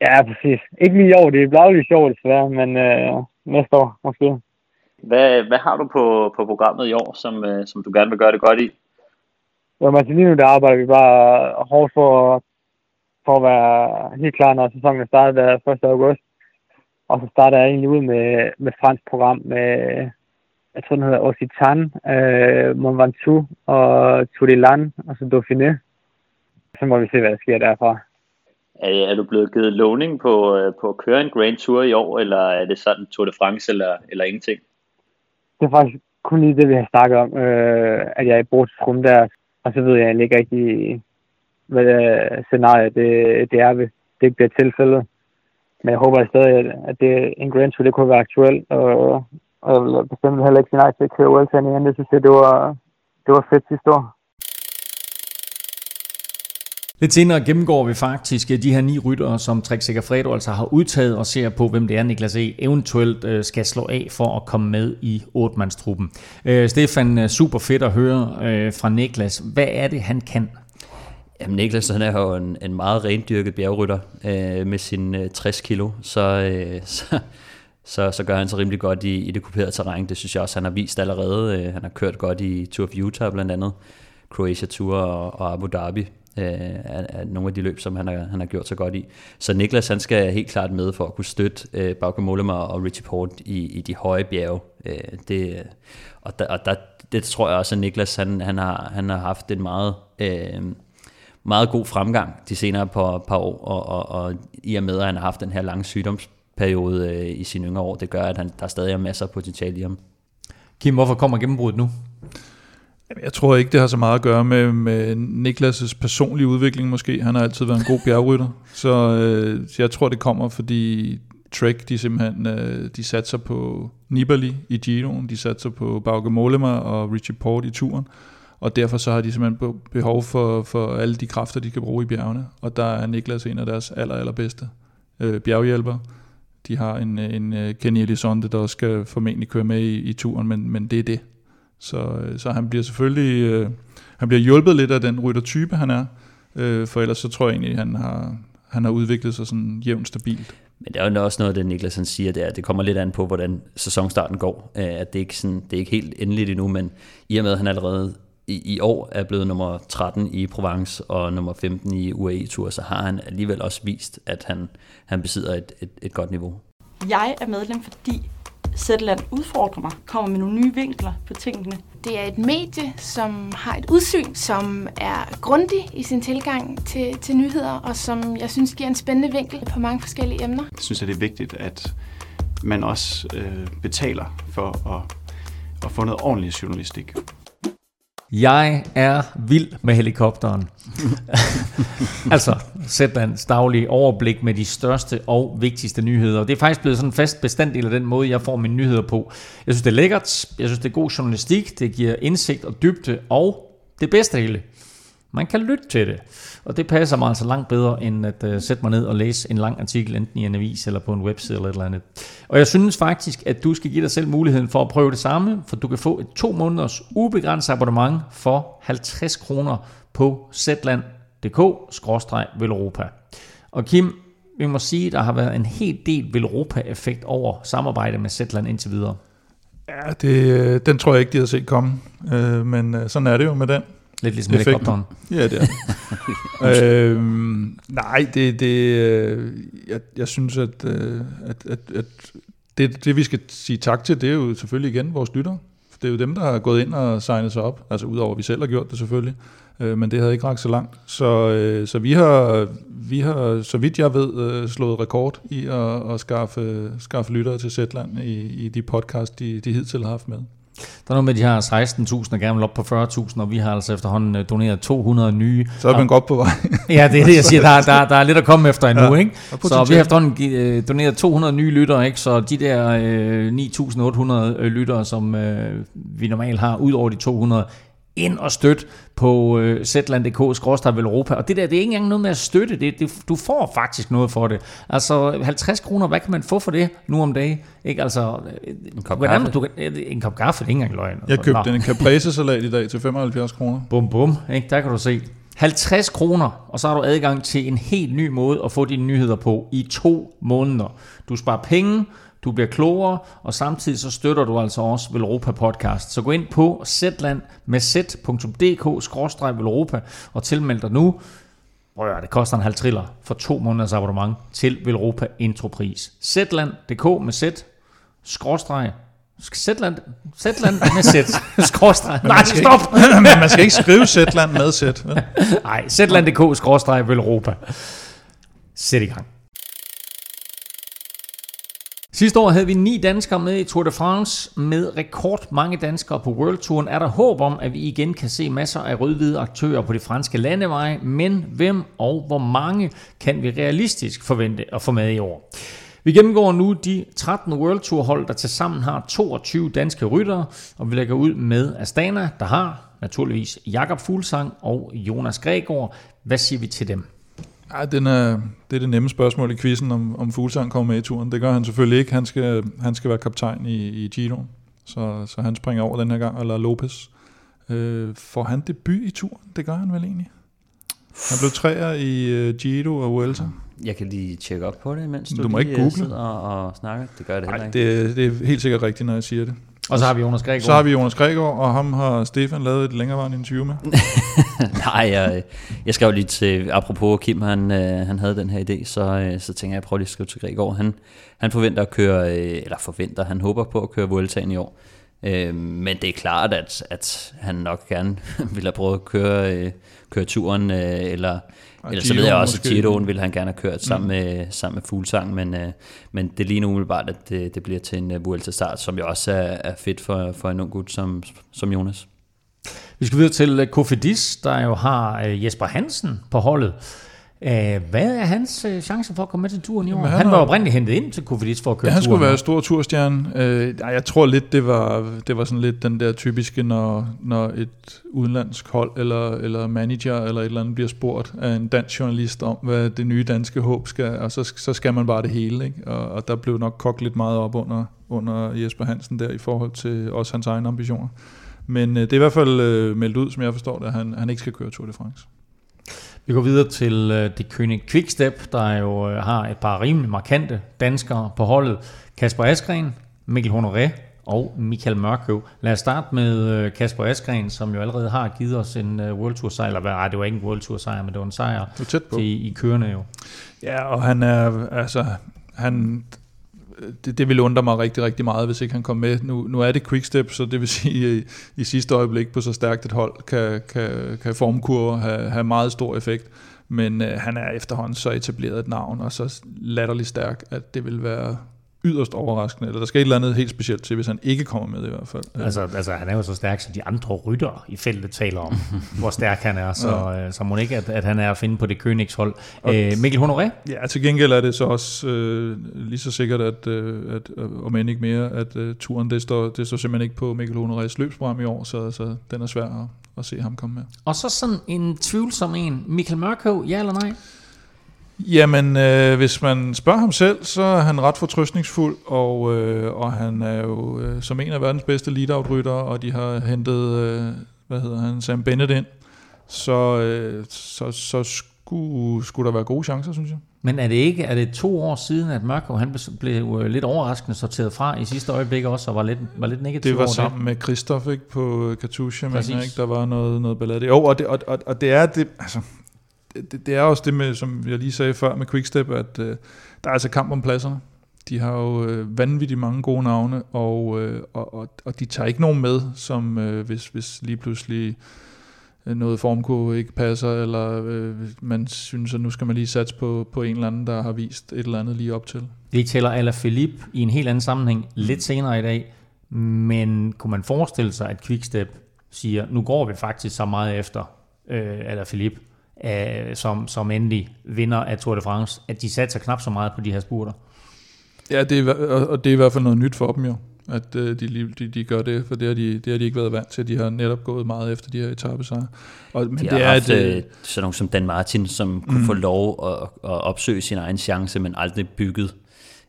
Ja, præcis. Ikke lige i år, det er blevet sjovt desværre, men øh, næste år måske. Hvad, hvad har du på, på programmet i år, som, øh, som du gerne vil gøre det godt i? Jamen altså lige nu, der arbejder vi bare hårdt for, for at være helt klar, når sæsonen starter den første august. Og så starter jeg egentlig ud med, med fransk program med, jeg tror den hedder Occitane, øh, Mont Ventoux og Tour de Landes, og så Dauphiné. Så må vi se, hvad der sker derfra. Er, er du blevet givet lovning på, på at køre en Grand Tour i år, eller er det sådan Tour de France eller, eller ingenting? Det er faktisk kun lige det, vi har snakket om, øh, at jeg er i brugsrum der, og så ved jeg ikke rigtig, hvad scenarie det, det er, hvis det ikke bliver tilfældet. Men jeg håber stadig, at det, en Grand Tour det kunne være aktuelt, og, og jeg vil bestemt heller ikke sige nej til at køre Vueltaen igen. Det synes jeg, det var, det var fedt sidste år. Lidt senere gennemgår vi faktisk de her ni ryttere, som Trek-Segafredo altså har udtaget og ser på, hvem det er, Niklas Eg eventuelt skal slå af for at komme med i otte-mandstruppen. Øh, Stefan, super fedt at høre øh, fra Niklas. Hvad er det, han kan? Jamen, Niklas han er jo en, en meget rendyrket bjergrytter øh, med sin øh, tres kilo, så, øh, så, så, så gør han så rimelig godt i, i det kuperede terræn. Det synes jeg også, han har vist allerede. Han har kørt godt i Tour of Utah blandt andet, Croatia Tour og, og Abu Dhabi. Af nogle af de løb, som han har, han har gjort så godt i. Så Niklas han skal helt klart med for at kunne støtte øh, Bauke Mollema og Richie Porte i, i de høje bjerge. Øh, det, og der, og der, det tror jeg også, at Niklas han, han, har, han har haft en meget, øh, meget god fremgang de senere par, par år, og, og, og i og med, at han har haft den her lange sygdomsperiode øh, i sine yngre år, det gør, at han, der stadig er masser af potentiale i ham. Kim, hvorfor kommer gennembruddet nu? Jeg tror ikke, det har så meget at gøre med, med Niklas' personlige udvikling måske. Han har altid været en god bjergrytter. Så øh, jeg tror, det kommer, fordi Trek, de simpelthen øh, de satser på Nibali i Giroen, de satser på Bauke Mollema og Richie Porte i turen. Og derfor så har de simpelthen behov for, for alle de kræfter, de kan bruge i bjergene. Og der er Niklas en af deres aller, allerbedste øh, bjerghjælpere. De har en, en Kenny Elizonde, der også skal formentlig køre med i, i turen, men, men det er det. Så, så han bliver selvfølgelig øh, han bliver hjulpet lidt af den ryttertype, han er. Øh, for ellers så tror jeg egentlig, han har, han har udviklet sig sådan jævnt stabilt. Men der er jo også noget, det Niklas han siger der, det kommer lidt an på, hvordan sæsonstarten går. At det, ikke sådan, det er ikke helt endeligt endnu, men i og med, at han allerede i, i år er blevet nummer tretten i Provence og nummer femten i U A E Tour, så har han alligevel også vist, at han, han besidder et, et, et godt niveau. Jeg er medlem, fordi Zetland udfordrer mig, kommer med nogle nye vinkler på tingene. Det er et medie, som har et udsyn, som er grundig i sin tilgang til, til nyheder, og som jeg synes giver en spændende vinkel på mange forskellige emner. Jeg synes, at det er vigtigt, at man også øh, betaler for at, at få noget ordentlig journalistik. Jeg er vild med helikopteren. Altså Zetlands daglige overblik med de største og vigtigste nyheder. Og det er faktisk blevet sådan en fast bestanddel af den måde, jeg får mine nyheder på. Jeg synes, det er lækkert. Jeg synes, det er god journalistik. Det giver indsigt og dybde. Og det bedste hele, man kan lytte til det. Og det passer mig altså langt bedre, end at uh, sætte mig ned og læse en lang artikel, enten i en avis eller på en webside eller et eller andet. Og jeg synes faktisk, at du skal give dig selv muligheden for at prøve det samme, for du kan få et to måneders ubegrænset abonnement for halvtreds kroner på zetland punktum d k bindestreg veloropa. Og Kim, vi må sige, at der har været en hel del Veloropa-effekt over samarbejde med Zetland indtil videre. Ja, det, den tror jeg ikke, de har set komme, øh, men sådan er det jo med den. Lidt ligesom helikopteren. Ja, det er øhm, nej, det, det jeg, jeg synes, at, at, at, at det, det vi skal sige tak til, det er jo selvfølgelig igen vores lyttere. Det er jo dem, der har gået ind og signet sig op. Altså udover, at vi selv har gjort det selvfølgelig. Øh, men det havde ikke rakt så langt. Så, øh, så vi, har, vi har, så vidt jeg ved, øh, slået rekord i at, at skaffe, skaffe lyttere til Zetland i, i de podcast, de, de hidtil har haft med. Der er noget med, de har seksten tusind og gerne vil op på fyrre tusind, og vi har altså efterhånden doneret to hundrede nye. Så er man godt på vej. Ja, det er det, jeg siger. Der, der, der er lidt at komme efter endnu, ja, ikke? Så vi har efterhånden doneret to hundrede nye lyttere, ikke? Så de der øh, ni tusind otte hundrede lyttere, som øh, vi normalt har, ud over de to hundrede, ind og støt på øh, zetland punktum d k bindestreg veloropa. Og det der, det er ikke engang noget med at støtte det. det. Du får faktisk noget for det. Altså halvtreds kroner, hvad kan man få for det nu om dagen? Ikke altså en kop kaffe. Du kan, en kop kaffe, det er ikke engang løgn. Jeg købte en caprese-salat i dag til femoghalvfjerds kroner. Bum bum, ikke? Der kan du se. halvtreds kroner, og så har du adgang til en helt ny måde at få dine nyheder på i to måneder. Du sparer penge, du bliver klogere, og samtidig så støtter du altså også Veloropa Podcast. Så gå ind på Zetland med z punktum d k bindestreg veloropa og tilmeld dig nu. Rør, det koster en halv triller for to måneders abonnement til Veloropa Intropris. Zetland punktum d k med z-skråstreg Zetland, Zetland med Z. Skråstreg. Nej, stop! Men man skal ikke skrive Zetland med Z. Nej, Zetland punktum d k skråstreg Veloropa. Sæt i gang. Sidste år havde vi ni danskere med i Tour de France. Med rekordmange danskere på Worldtouren er der håb om, at vi igen kan se masser af rødhvide aktører på de franske landeveje. Men hvem og hvor mange kan vi realistisk forvente at få med i år? Vi gennemgår nu de tretten World Tour hold, der tilsammen har toogtyve danske ryttere, og vi lægger ud med Astana, der har naturligvis Jakob Fuglsang og Jonas Gregaard. Hvad siger vi til dem? Ej, den er, det er det nemme spørgsmål i quizzen, om, om Fuglsang kommer med i turen. Det gør han selvfølgelig ikke. Han skal, han skal være kaptajn i, i Giroen, så, så han springer over den her gang, eller Lopez. Øh, får han debut i turen? Det gør han vel egentlig. Han blev træer i uh, Giro og Vuelta. Jeg kan lige tjekke op på det, mens du, du må ikke google og, og snakker. Det gør det heller ikke. Ej, det, det er helt sikkert rigtigt, når jeg siger det. Og så har vi Jonas Gregaard. Så har vi Jonas Gregaard, og ham har Stefan lavet et længerevarende interview med. Nej, jeg, jeg skrev lige til, apropos Kim, han, han havde den her idé, så, så tænker jeg, at jeg prøver lige at skrive til Gregaard. Han, han forventer at køre, eller forventer, han håber på at køre Vueltaen i år. Øh, men det er klart, at, at han nok gerne ville have prøvet at køre, øh, køre turen, øh, eller, eller så ved jeg også, at Giroen ville han gerne have kørt sammen, mm. med, sammen med Fuglsang, men, øh, men det er lige nu umiddelbart, at det, det bliver til en uh, Vuelta-start, som jo også er, er fedt for, for en ung gut som, som Jonas. Vi skal videre til Cofidis, der jo har Jesper Hansen på holdet. Hvad er hans chancer for at komme med til turen i år? Jamen, han, han var jo oprindeligt hentet ind til Cofidis for at køre ja, han turen. Han skulle være stor turstjerne. Jeg tror lidt, det var, det var sådan lidt den der typiske, når, når et udenlandsk hold eller, eller manager eller et eller andet bliver spurgt af en dansk journalist om, hvad det nye danske håb skal, og så, så skal man bare det hele. Ikke? Og, og der blev nok kogt lidt meget op under, under Jesper Hansen der i forhold til også hans egne ambitioner. Men øh, det er i hvert fald øh, meldt ud, som jeg forstår det, at han, han ikke skal køre Tour de France. Vi går videre til øh, Deceuninck-QuickStep, der jo øh, har et par rimelig markante danskere på holdet. Kasper Asgren, Mikkel Honoré og Michael Mørkøv. Lad os starte med øh, Kasper Asgren, som jo allerede har givet os en øh, World Tour sejr. Eller nej, det var ikke en World Tour sejr, men det var en sejr det var tæt på. Til, i kørende jo. Ja, og han er altså... han Det, det ville undre mig rigtig, rigtig meget, hvis ikke han kom med. Nu, nu er det Quickstep, så det vil sige, at i, i sidste øjeblik på så stærkt et hold kan, kan, kan formkurve have, have meget stor effekt. Men øh, han er efterhånden så etableret et navn, og så latterligt stærk, at det vil være yderst overraskende. Eller der skal et eller andet helt specielt til, hvis han ikke kommer med i hvert fald. Altså, altså han er jo så stærk, så de andre ryttere i feltet taler om, hvor stærk han er. Så, ja. så må ikke, at, at han er at finde på det Königshold. Æ, Mikkel Honoré? Ja, til gengæld er det så også øh, lige så sikkert, at, øh, at øh, om end ikke mere, at øh, turen, det står, det står simpelthen ikke på Mikkel Honorés løbsprogram i år, så, så den er svær at, at se ham komme med. Og så sådan en tvivlsom en. Michael Mørkøv, ja eller nej? Jamen, øh, hvis man spørger ham selv, så er han ret fortrøstningsfuld, og, øh, og han er jo øh, som en af verdens bedste lead-out-ryttere, og de har hentet, øh, hvad hedder han, Sam Bennett ind, så, øh, så, så skulle, skulle der være gode chancer, synes jeg. Men er det ikke, er det to år siden, at Mørkøv, han blev lidt overraskende sorteret fra i sidste øjeblik også, og var lidt, var lidt negativ over det? Det var sammen det. Med Christoph, ikke, på Katusha, men ikke, der var noget, noget ballade. Jo, og det, og, og, og det er det, altså... Det, det er også det, med, som jeg lige sagde før med Quickstep, at øh, der er altså kamp om pladserne. De har jo øh, vanvittigt mange gode navne, og, øh, og, og, og de tager ikke nogen med, som øh, hvis, hvis lige pludselig øh, noget formkurve ikke passer, eller øh, man synes, at nu skal man lige satse på, på en eller anden, der har vist et eller andet lige op til. Det tæller Alaphilippe i en helt anden sammenhæng lidt senere i dag, men kunne man forestille sig, at Quickstep siger, nu går vi faktisk så meget efter øh, Alaphilippe, som, som endelig vinder af Tour de France, at de satser knap så meget på de her spurter. Ja, det er, og det er i hvert fald noget nyt for dem jo, at de, de, de gør det, for det har, de, det har de ikke været vant til. De har netop gået meget efter de her etapesejre. Og, men de har det er haft et, øh, sådan nogen som Dan Martin, som mm. kunne få lov at, at opsøge sin egen chance, men aldrig bygget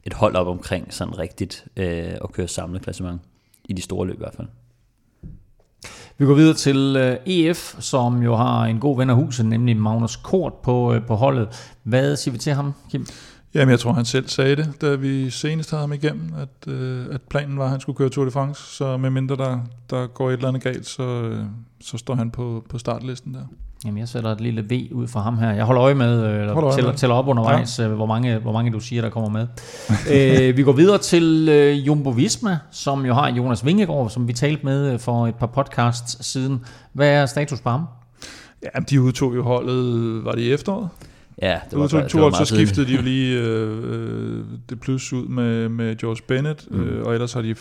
et hold op omkring sådan rigtigt øh, at køre samlet klassement i de store løb i hvert fald. Vi går videre til E F, som jo har en god ven af huset, nemlig Magnus Kort på, på holdet. Hvad siger vi til ham, Kim? Jamen, jeg tror, han selv sagde det, da vi senest havde ham igennem, at, at planen var, at han skulle køre Tour de France. Så medmindre der, der går et eller andet galt, så, så står han på, på startlisten der. Jamen, jeg sætter et lille V ud for ham her. Jeg holder øje med, eller holder tæller, øje med. tæller op undervejs, ja. hvor, mange, hvor mange du siger, der kommer med. Æ, vi går videre til øh, Jumbo Visma, som jo har Jonas Vingegaard, som vi talte med for et par podcasts siden. Hvad er status på ham? Jamen, de udtog jo holdet, var det i efteråret? Ja, det var, udtog, det var meget tidligt. Så skiftede de jo lige øh, det plus ud med, med George Bennett, mm. øh, og ellers har de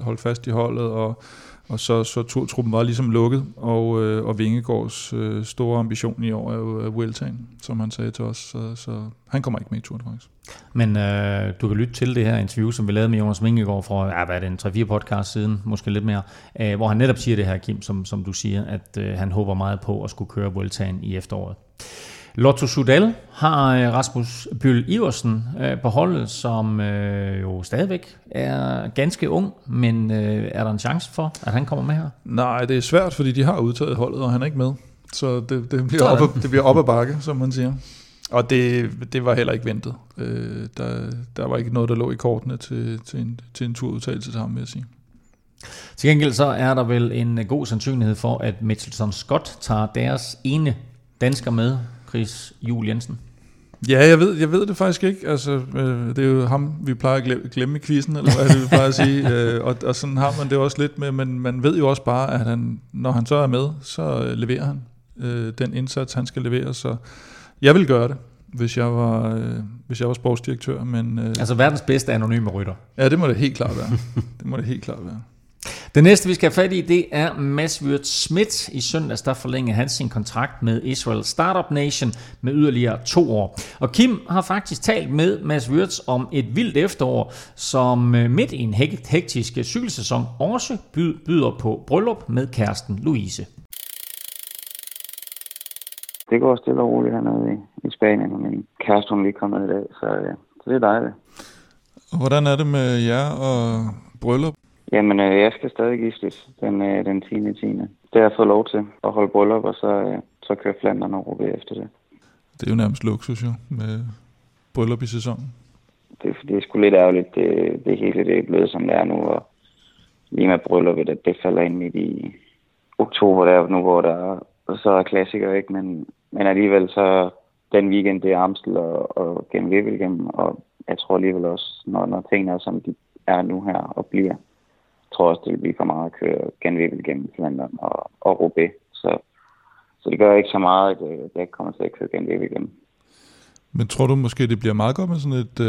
holdt fast i holdet, og Og så, så turtruppen var ligesom lukket, og, øh, og Vingegaards øh, store ambition i år er jo Vueltaen, som han sagde til os, så, så han kommer ikke med i turen faktisk. Men øh, du kan lytte til det her interview, som vi lavede med Jonas Vingegaard for, ja, hvad er det, en tre fire podcast siden, måske lidt mere, øh, hvor han netop siger det her, Kim, som, som du siger, at øh, han håber meget på at skulle køre Vueltaen i efteråret. Lotto Sudal har Rasmus Bøl Iversen øh, på holdet, som øh, jo stadigvæk er ganske ung, men øh, er der en chance for, at han kommer med her? Nej, det er svært, fordi de har udtaget holdet, og han er ikke med. Så det, det, bliver, op ad, det bliver op ad bakke, som man siger. Og det, det var heller ikke ventet. Øh, der, der var ikke noget, der lå i kortene til, til, en, til en turudtagelse til ham, vil jeg sige. Til gengæld så er der vel en god sandsynlighed for, at Mitchelton Scott tager deres ene dansker med, Chris Juhl Jensen. Ja, jeg ved, jeg ved det faktisk ikke. Altså, øh, det er jo ham, vi plejer at glemme i quizzen, eller hvad er det, vi plejer at sige. Øh, og, og sådan har man det også lidt med, men man ved jo også bare, at han, når han så er med, så leverer han øh, den indsats, han skal levere. Så jeg vil gøre det, hvis jeg var, øh, hvis jeg var sportsdirektør. Men, øh, altså verdens bedste anonyme rytter. Ja, det må det helt klart være. Det må det helt klart være. Det næste, vi skal have fat i, det er Mads Würtz Schmidt. I søndags, der forlængede han sin kontrakt med Israel Start-up Nation med yderligere to år. Og Kim har faktisk talt med Mads Würtz om et vildt efterår, som midt i en hektisk cykelsæson også byder på bryllup med kæresten Louise. Det går stille og roligt hernede i Spanien, og min kæreste hun lige kommet i dag, så, ja, så det er dejligt. Hvordan er det med jer og bryllup? Jamen, øh, jeg skal stadig giftes den, øh, den tiende tiende Det har jeg fået lov til at holde bryllup, og så, øh, så kører Flandern og Roubaix efter det. Det er jo nærmest luksus jo, med bryllup i sæsonen. Det, det er sgu lidt ærgerligt, det, det hele det er blevet som det er nu, og lige med brylluppet, at det falder ind midt i oktober der nu, hvor der så er klassikere, ikke? Men, men alligevel så den weekend, det er Amstel og, og Genvevel igennem, og jeg tror alligevel også, når, når tingene er, som de er nu her og bliver, jeg tror også, det vil blive for meget at køre genvibbel gennem Flandern og, og Roubaix. Så, så det gør ikke så meget, at jeg ikke kommer til at køre genvibbel gennem. Men tror du måske, det bliver meget godt med sådan et,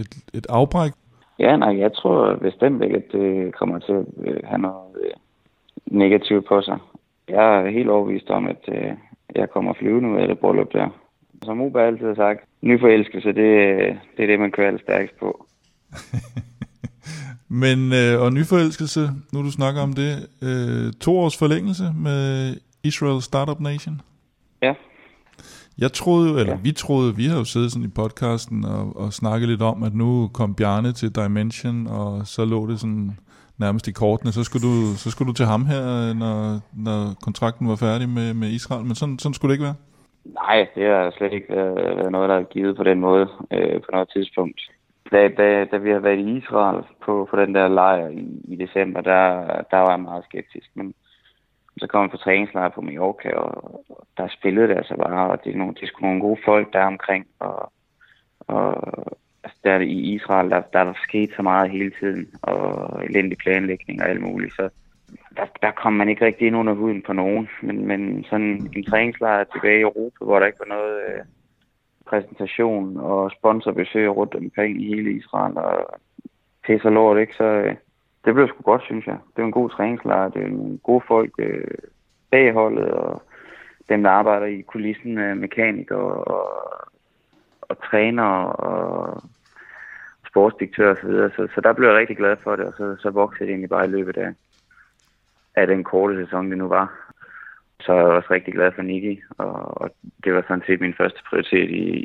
et, et afbræk? Ja, nej, jeg tror bestemt ikke, at det kommer til at have noget negativt på sig. Jeg er helt overbevist om, at jeg kommer flyvende ud af det bryllup der. Som Uber altid har sagt, nyforelskelse, det, det er det, man kører allerstærkest på. Men, øh, og nyforelskelse, nu du snakker om det, øh, to års forlængelse med Israel Startup Nation. Ja. Jeg troede jo, eller ja. vi troede, vi har jo siddet sådan i podcasten og, og snakket lidt om, at nu kom Bjarne til Dimension, og så lå det sådan nærmest i kortene, så skulle du, så skulle du til ham her, når, når kontrakten var færdig med, med Israel, men sådan, sådan skulle det ikke være? Nej, det har slet ikke været noget, der er givet på den måde øh, på noget tidspunkt. Da, da, da vi har været i Israel på, på den der lejr i, i december, der, der var jeg meget skeptisk. Men så kom jeg på træningslejr på Mallorca, og, og der spillede det altså bare, og det er, nogle, det er sgu nogle gode folk, der omkring. Og, og altså der i Israel, der, der er der sket så meget hele tiden, og elendig planlægning og alt muligt. Så der, der kom man ikke rigtig ind under huden på nogen. Men, men sådan en træningslejr tilbage i Europa, hvor der ikke var noget... Øh, præsentation og sponsorbesøg rundt omkring i hele Israel og pisse og lort, ikke? Så øh, det blev sgu godt, synes jeg. Det var en god træningslejr, det var nogle gode folk øh, bagholdet og dem, der arbejder i kulissen, øh, mekanikere og, og trænere og sportsdirektører osv. Så, så, så der blev jeg rigtig glad for det, og så, så voksede det egentlig bare i løbet af, af den korte sæson, det nu var. Så er jeg også rigtig glad for Nicky, og det var sådan set min første prioritet i,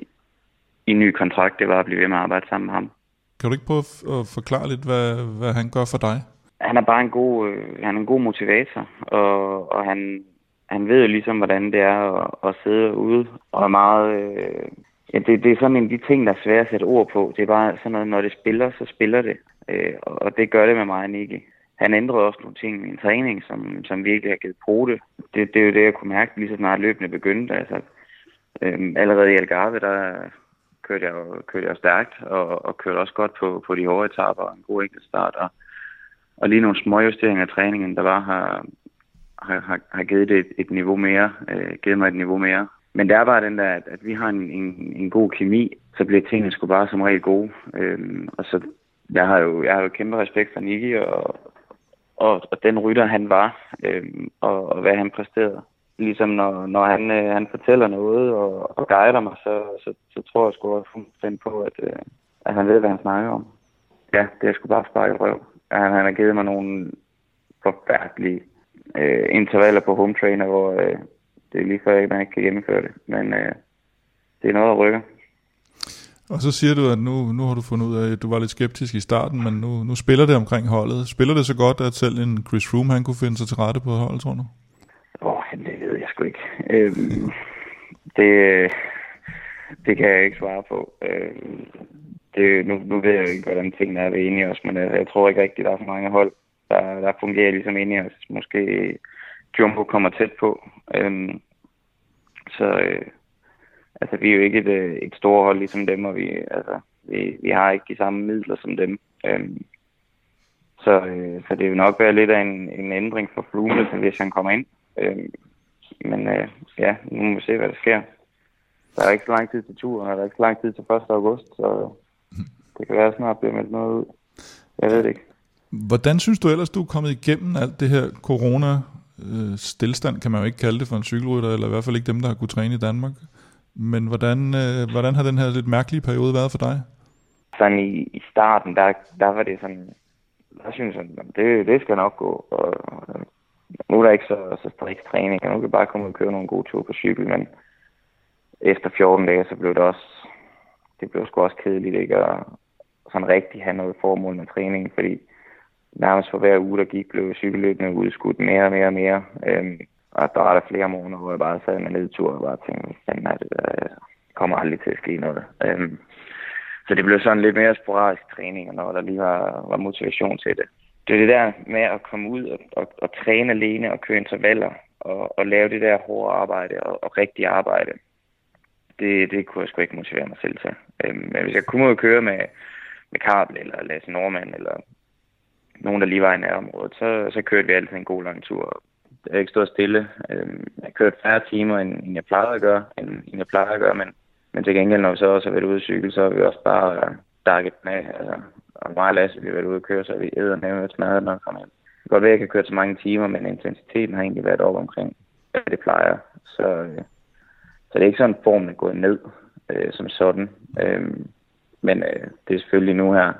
i en ny kontrakt, det var at blive ved med at arbejde sammen med ham. Kan du ikke prøve at forklare lidt, hvad, hvad han gør for dig? Han er bare en god, han er en god motivator, og, og han, han ved jo ligesom, hvordan det er at, at sidde ude, og er meget... Øh, ja, det, det er sådan en af de ting, der er svære at sætte ord på. Det er bare sådan noget, når det spiller, så spiller det, øh, og det gør det med mig og Nicky. Han ændrede også nogle ting i en træning, som, som virkelig har givet pote. Det, det er jo det, jeg kunne mærke, lige så snart løbende begyndte. Altså, øhm, allerede i Algarve, der kørte jeg jo, kørte jeg stærkt, og, og kørte også godt på, på de hårde etaper, og en god enkeltstart. Og, og lige nogle små justeringer af træningen, der var, har, har, har givet det et, et niveau mere, øh, givet mig et niveau mere. Men det er bare den der, at, at vi har en, en, en god kemi, så bliver tingene sgu bare som regel gode. Øhm, og så, jeg har jo, jeg har jo kæmpe respekt for Nicky, og Og, og den rytter, han var, øh, og, og hvad han præsterede. Ligesom når, når han, øh, han fortæller noget og, og guider mig, så, så, så tror jeg sgu fuldstændig på, at, øh, at han ved, hvad han snakker om. Ja, det er sgu bare sparket røv. Han, han har givet mig nogle forfærdelige øh, intervaller på home trainer, hvor øh, det er lige før, at man ikke kan gennemføre det. Men øh, det er noget, der rykker. Og så siger du, at nu, nu har du fundet ud af, at du var lidt skeptisk i starten, men nu, nu spiller det omkring holdet. Spiller det så godt, at selv en Chris Froome, han kunne finde sig til rette på holdet, tror du? Åh, det ved jeg sgu ikke. Øhm, det, det kan jeg ikke svare på. Øhm, det, nu, nu ved jeg jo ikke, hvordan tingene er ved Ineos, men jeg, jeg tror ikke rigtigt, der er for mange hold, der, der fungerer ligesom Ineos. Måske Jumbo kommer tæt på. Øhm, så... Øh, altså vi er jo ikke et, et stort hold ligesom dem, og vi, altså, vi, vi har ikke de samme midler som dem. Øhm, så, øh, så det vil nok være lidt af en, en ændring for Flume, hvis han kommer ind. Øhm, men øh, ja, nu må vi se, hvad der sker. Der er ikke så lang tid til turen, og der er ikke så lang tid til første august, så det kan være snart bliver meldt noget ud. Jeg ved det ikke. Hvordan synes du ellers, du er kommet igennem alt det her corona-stillstand, kan man jo ikke kalde det for en cykelrytter, eller i hvert fald ikke dem, der har kunnet træne i Danmark. Men hvordan, hvordan har den her lidt mærkelige periode været for dig? Sådan i, i starten, der, der var det sådan, der synes jeg, det, det skal nok gå. Og, og nu er der ikke så, så striks træning, og nu kan jeg bare komme og køre nogle gode ture på cykel, men efter fjorten dage, så blev det også, det blev sgu også kedeligt, ikke? Og sådan rigtig have noget formål med træningen, fordi nærmest for hver uge, der gik, blev cykelløbene udskudt mere og mere og mere. Øhm, og der var der flere måneder, hvor jeg bare sad med nedtur og bare tænkte, fanden er det, der kommer aldrig til at ske noget. Øhm, så det blev sådan lidt mere sporadisk træning, når der lige var, var motivation til det. Det er det der med at komme ud og, og, og træne alene og køre intervaller og, og lave det der hårde arbejde og, og rigtige arbejde. Det, det kunne jeg sgu ikke motivere mig selv til. Øhm, men hvis jeg kunne ud køre med, med Kabel eller Lasse Norman eller nogen, der lige var i nærområdet, så, så kørte vi altid en god lang tur. Jeg har ikke stået stille. Øhm, jeg kørte færre timer, end, end jeg plejede at gøre, end, end jeg plejede at gøre men, men til gengæld, når vi så også har været ude at cykle, så har vi også bare øh, dakket den af. Altså, og mig og Lasse, vi har været ude at køre, så har vi æder nærmere smadret, når jeg kommer ind. Det kan godt være, at jeg kan køre så mange timer, men intensiteten har egentlig været op omkring, hvad det plejer. Så... Øh, Så det er ikke sådan, formen er gået ned øh, som sådan. Øhm, men øh, det er selvfølgelig nu her,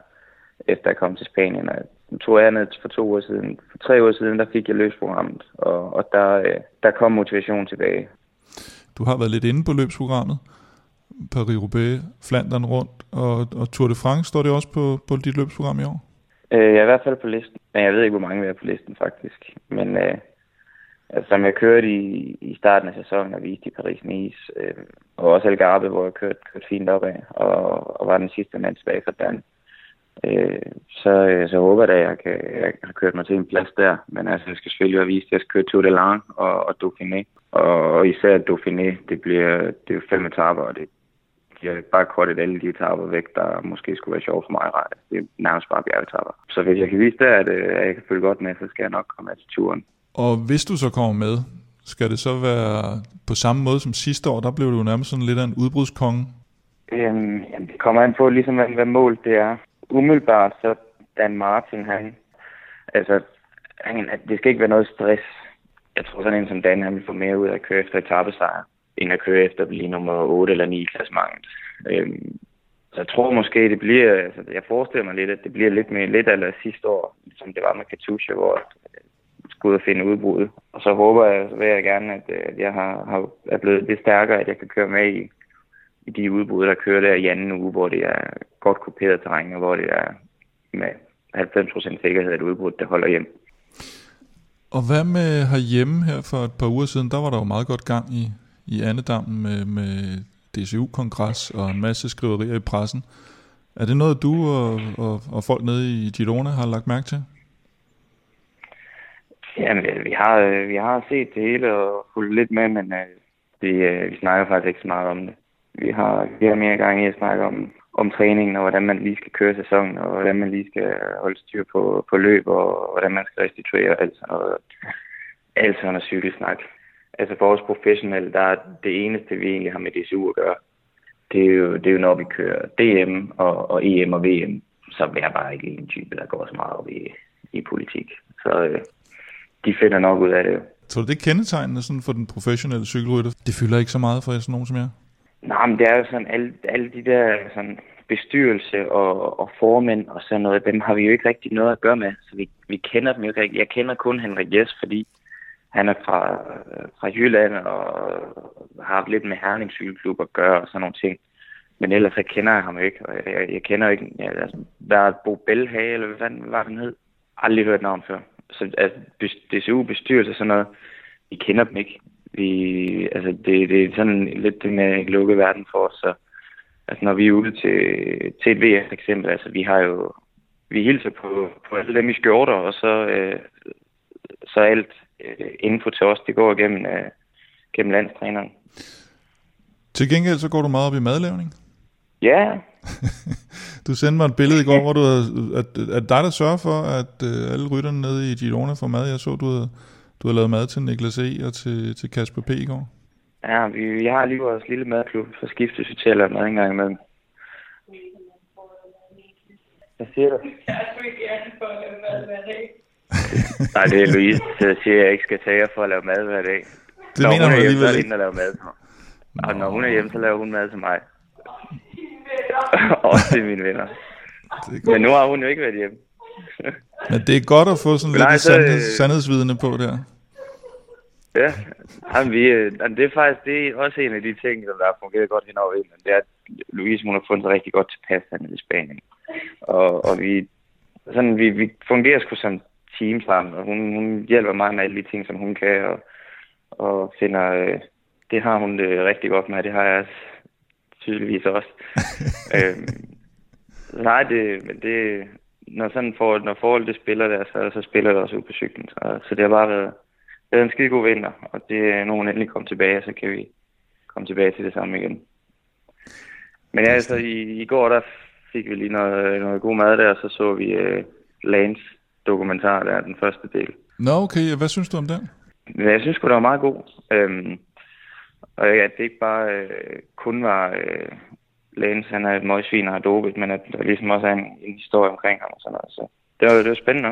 efter jeg kom til Spanien. Og jeg tog jeg ned for to år siden. For tre år siden, der fik jeg løs programmet, og, og der, øh, der kom motivationen tilbage. Du har været lidt inde på løbsprogrammet. Paris-Roubaix, Flandern rundt, og, og Tour de France, står det også på, på dit løbsprogram i år? Øh, jeg er i hvert fald på listen, men jeg ved ikke, hvor mange vi er på listen faktisk. Men... Øh, Altså, som jeg kørte i, i starten af sæsonen og viste i Paris-Nice, øh, og også Algarve, hvor jeg kørte, kørte fint opad, og, og var den sidste mand tilbage fra Dan. Øh, så, så håber jeg da, at jeg, kan, jeg har kørt mig til en plads der. Men altså, jeg skal selvfølgelig have vist, at jeg skal køre Tour de Lange og, og Dauphiné. Og, og især Dauphiné, det bliver det er fem etaper, og det bliver bare kortet alle de etaper væk, der måske skulle være sjov for mig. Det er nærmest bare bjergetapper. Så hvis jeg kan vise der, at, at jeg kan følge godt med, så skal jeg nok komme af til turen. Og hvis du så kommer med, skal det så være på samme måde som sidste år? Der blev du jo nærmest sådan lidt af en udbrudskonge. Øhm, jamen, det kommer an på, ligesom hvad mål det er. Umiddelbart så Dan Martin, han, altså, han, det skal ikke være noget stress. Jeg tror sådan en som Dan, han vil få mere ud af at køre efter etappesejr, end at køre efter lige nummer otte eller ni i klassementet. Øhm, så jeg tror måske, det bliver, altså, jeg forestiller mig lidt, at det bliver lidt mere lidt eller sidste år, som det var med Katusha, hvor ud at finde udbrud. Og så håber jeg, så vil jeg gerne, at, at jeg har, har, er blevet lidt stærkere, at jeg kan køre med i, i de udbrud, der kører der i anden uge, hvor det er godt kuperet terræn, og hvor det er med halvfems procent sikkerhed et udbrud, der holder hjem. Og hvad med herhjemme her for et par uger siden? Der var der jo meget godt gang i, i Annedammen med, med D C U-kongres og en masse skriverier i pressen. Er det noget, du og, og, og folk nede i Girona har lagt mærke til? Jamen, vi har, vi har set det hele og fulgt lidt med, men øh, vi, øh, vi snakker faktisk ikke så meget om det. Vi har, vi har mere gang i at snakke om, om træningen og hvordan man lige skal køre sæsonen, og hvordan man lige skal holde styr på, på løb, og hvordan man skal restituere alt, og alt sådan noget cykelsnak. Altså for os professionelle, der er det eneste, vi egentlig har med D C U at gøre, det er jo, det er jo når vi kører D M og, og E M og V M, så er jeg bare ikke en type, der går så meget op i, i politik. Så... Øh, de finder nok ud af det. Tror du, det er kendetegnende sådan for den professionelle cykelrytter? Det fylder ikke så meget for sådan nogen som jer? Nej, men det er jo sådan, alle, alle de der sådan, bestyrelse og, og formænd og sådan noget, dem har vi jo ikke rigtig noget at gøre med. Så vi, vi kender dem jo ikke rigtig. Jeg kender kun Henrik Jess, fordi han er fra, fra Jylland og har haft lidt med Herning Cykelklub at gøre og sådan nogle ting. Men ellers så kender jeg ham ikke. Og jeg, jeg, jeg kender ikke, jeg, altså, der er Bo Bellhage, eller hvad fanden var den hed? Aldrig hørt navn før. Så altså, D C U-bestyrelse og sådan noget, vi kender dem ikke. Vi, altså, det, det er sådan lidt det med en lukket verden for os. Så, altså, når vi er ude til, til et V M for eksempel, altså, vi har jo, vi hilser på, på alle dem i skjorter, og så, øh, så alt øh, info til os, det går gennem, øh, gennem landstræneren. Til gengæld så går du meget op i madlavning. Ja. Du sendte mig et billede i går, hvor du havde, at, at dig der sørger for, at uh, alle rytterne nede i Girona får mad. Jeg så, du havde, du havde lavet mad til Niklas Eg og til, til Kasper P. i går. Ja, vi, vi har lige vores lille madklub, så skiftes vi til at lave mad en gang imellem. Hvad siger du? Jeg er ikke gerne for at lave mad hver dag. Nej, det er Louise, der siger, at jeg ikke skal tage jer for at lave mad hver dag. Det når mener hun er hjemme, så er det hende, der laver mad. Og når hun er hjemme, så laver hun mad til mig. Også til mine venner. Men nu har hun jo ikke været hjemme. Men det er godt at få sådan lidt nej, så, sandheds, sandhedsvidende på der. Ja, jamen, vi, jamen, det er faktisk det er også en af de ting, som der har fungeret godt henover i. Det er, at Louise hun har fundet sig rigtig godt tilpas hernede i Spanien. Og, og vi, sådan, vi, vi fungerer sgu som team sammen, og hun, hun hjælper mig med alle de ting, som hun kan, og, og finder, øh, det har hun øh, rigtig godt med, det har jeg også, tydeligvis også. øhm, nej, det, det, når sådan for, når forholdet spiller der, så, så spiller det også ud på cyklen, så, så det har bare været, været en skide god vinter, og det, når hun endelig kommer tilbage, så kan vi komme tilbage til det samme igen. Men ja, altså i, i går, der fik vi lige noget, noget god mad der, og så så vi øh, Lance dokumentar, der er den første del. Nå, okay. Hvad synes du om den? Jeg synes sgu, det var meget god. Øhm, og at det ikke bare øh, kun var øh, Lance, han er et møgsvin og har dopet, men at der ligesom også er en, en historie omkring ham og sådan noget. Så det var, det var spændende.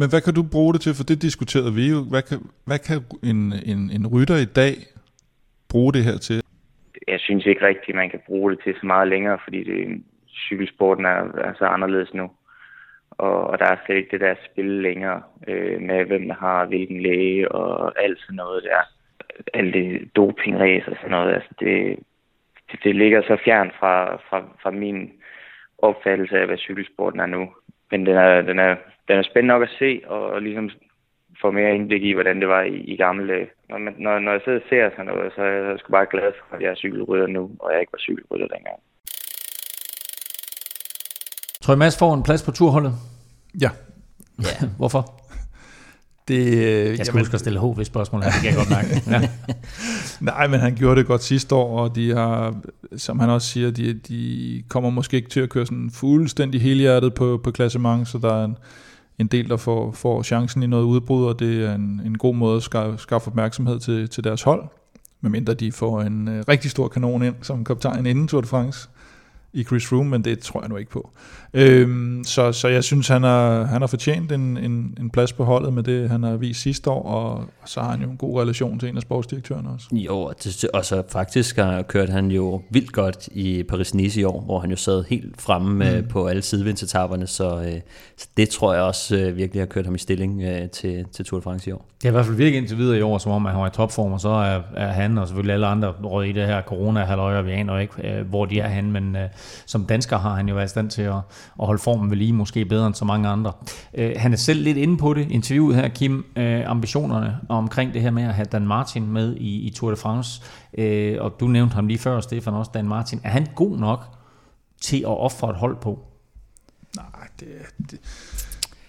Men hvad kan du bruge det til? For det diskuterede vi jo. Hvad kan, hvad kan en, en, en rytter i dag bruge det her til? Jeg synes ikke rigtigt, man kan bruge det til så meget længere, fordi det, cykelsporten er, er så anderledes nu. Og, og der er slet ikke det der spil længere øh, med, hvem der har hvilken læge og alt sådan noget der. Alt det dopingræs og sådan noget. Altså det, det, det ligger så fjern fra, fra, fra min opfattelse af, hvad cykelsporten er nu. Men den er, den er, den er spændende nok at se og, og ligesom få mere indblik i, hvordan det var i, i gamle dage. Når, man, når, når jeg sidder og ser sådan noget, så er jeg sgu bare glad for, at jeg er cykelrytter nu, og jeg ikke var cykelrytter dengang. Tror I, Mads får en plads på turholdet? Ja. Ja. Hvorfor? Det, øh, jeg skal jamen, huske at stille H V-spørgsmål, det kan jeg godt mærke. Ja. Nej, men han gjorde det godt sidste år, og de har, som han også siger, de, de kommer måske ikke til at køre sådan fuldstændig helhjertet på, på klassement, så der er en, en del, der får, får chancen i noget udbrud, og det er en, en god måde at skaffe, skaffe opmærksomhed til, til deres hold, medmindre de får en øh, rigtig stor kanon ind som kaptajn inden Tour de France i Chris Froome, men det tror jeg nu ikke på. Øhm, så, så jeg synes, han har, han har fortjent en, en, en plads på holdet med det, han har vist sidste år, og så har han jo en god relation til en af sportsdirektørerne også. Jo, og så faktisk har kørt han jo vildt godt i Paris-Nice i år, hvor han jo sad helt fremme mm. på alle sidevindsetapperne, så, så det tror jeg også virkelig har kørt ham i stilling til, til Tour de France i år. Det har i hvert fald virket indtil videre i år, som om han var i topform, og så er, er han og selvfølgelig alle andre råd i det her corona-halløj, og vi aner ikke, hvor de er henne, men som dansker har han jo været i stand til at, at holde formen ved lige, måske bedre end så mange andre. Øh, han er selv lidt inde på det, interviewet her, Kim, øh, ambitionerne omkring det her med at have Dan Martin med i, i Tour de France, øh, og du nævnte ham lige før, Stefan, også Dan Martin. Er han god nok til at ofre et hold på? Nej, det, det,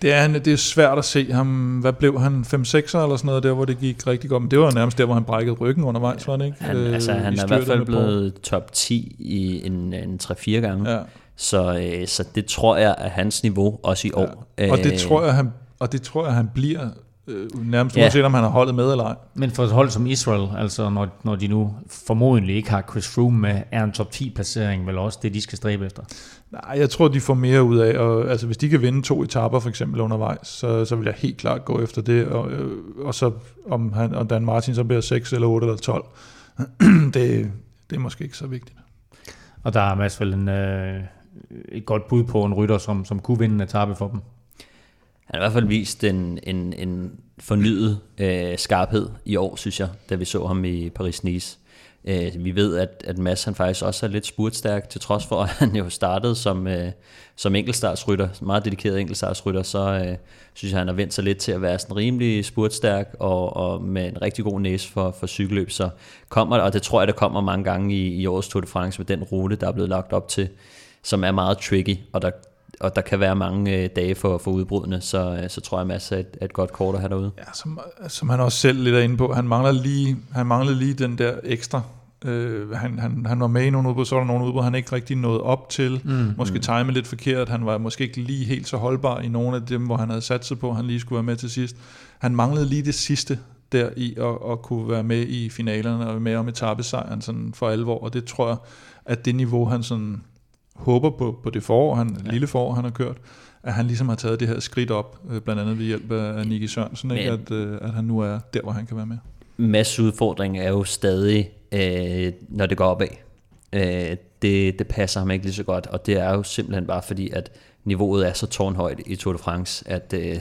det, er, det er svært at se ham. Hvad blev han? fem-sekser eller sådan noget, der hvor det gik rigtig godt? Men det var nærmest der, hvor han brækkede ryggen undervejs, var det ikke? Han, øh, altså, han i er i hvert fald blevet top ti i en, en tre-fire gange. Ja. Så, øh, så det tror jeg er hans niveau også i år. Ja. Og, det tror jeg, han, og det tror jeg, han bliver øh, nærmest ja. uanset om han har holdet med eller ej. Men for et hold som Israel, altså når, når de nu formodentlig ikke har Chris Froome med, er en top ti placering vel også det, de skal stræbe efter? Nej, jeg tror, de får mere ud af. Og, altså, hvis de kan vinde to etaper for eksempel undervejs, så, så vil jeg helt klart gå efter det. Og, og så om han, og Dan Martin så bliver seks eller otte eller tolv, det, det er måske ikke så vigtigt. Og der er masser vel en... Øh et godt bud på en rytter, som, som kunne vinde en etape for dem. Han har i hvert fald vist en, en, en fornyet øh, skarphed i år, synes jeg, da vi så ham i Paris-Nice. Øh, vi ved, at, at Mads han faktisk også er lidt spurtstærk, til trods for, at han jo startede som, øh, som enkeltstartsrytter, meget dedikeret enkeltstartsrytter, så øh, synes jeg, han har vendt sig lidt til at være sådan rimelig spurtstærk, og, og med en rigtig god næse for, for cykelløb, så kommer, og det tror jeg, der kommer mange gange i, i årets Tour de France med den rute, der er blevet lagt op til, som er meget tricky, og der, og der kan være mange øh, dage for, for udbrudene, så, så tror jeg, masser af et, et godt kort at have derude. Ja, som, som han også selv lidt er inde på, han mangler lige, han mangler lige den der ekstra Øh, han, han, han var med i nogle udbrud, så var der nogle udbrud, han ikke rigtig nåede op til, mm, måske mm. time lidt forkert, han var måske ikke lige helt så holdbar i nogle af dem, hvor han havde satset på, han lige skulle være med til sidst. Han manglede lige det sidste der i at, at kunne være med i finalerne og være med om etapesejren sådan for alvor, og det tror jeg, at det niveau, han sådan håber på, på det forår, han, ja. lille forår, han har kørt, at han ligesom har taget det her skridt op, blandt andet ved hjælp af Nicky Sørensen, ikke? At, at han nu er der, hvor han kan være med. Mads' udfordring er jo stadig, øh, når det går opad. Øh, det, det passer ham ikke lige så godt, og det er jo simpelthen bare fordi, at niveauet er så tårnhøjt i Tour de France, at, øh,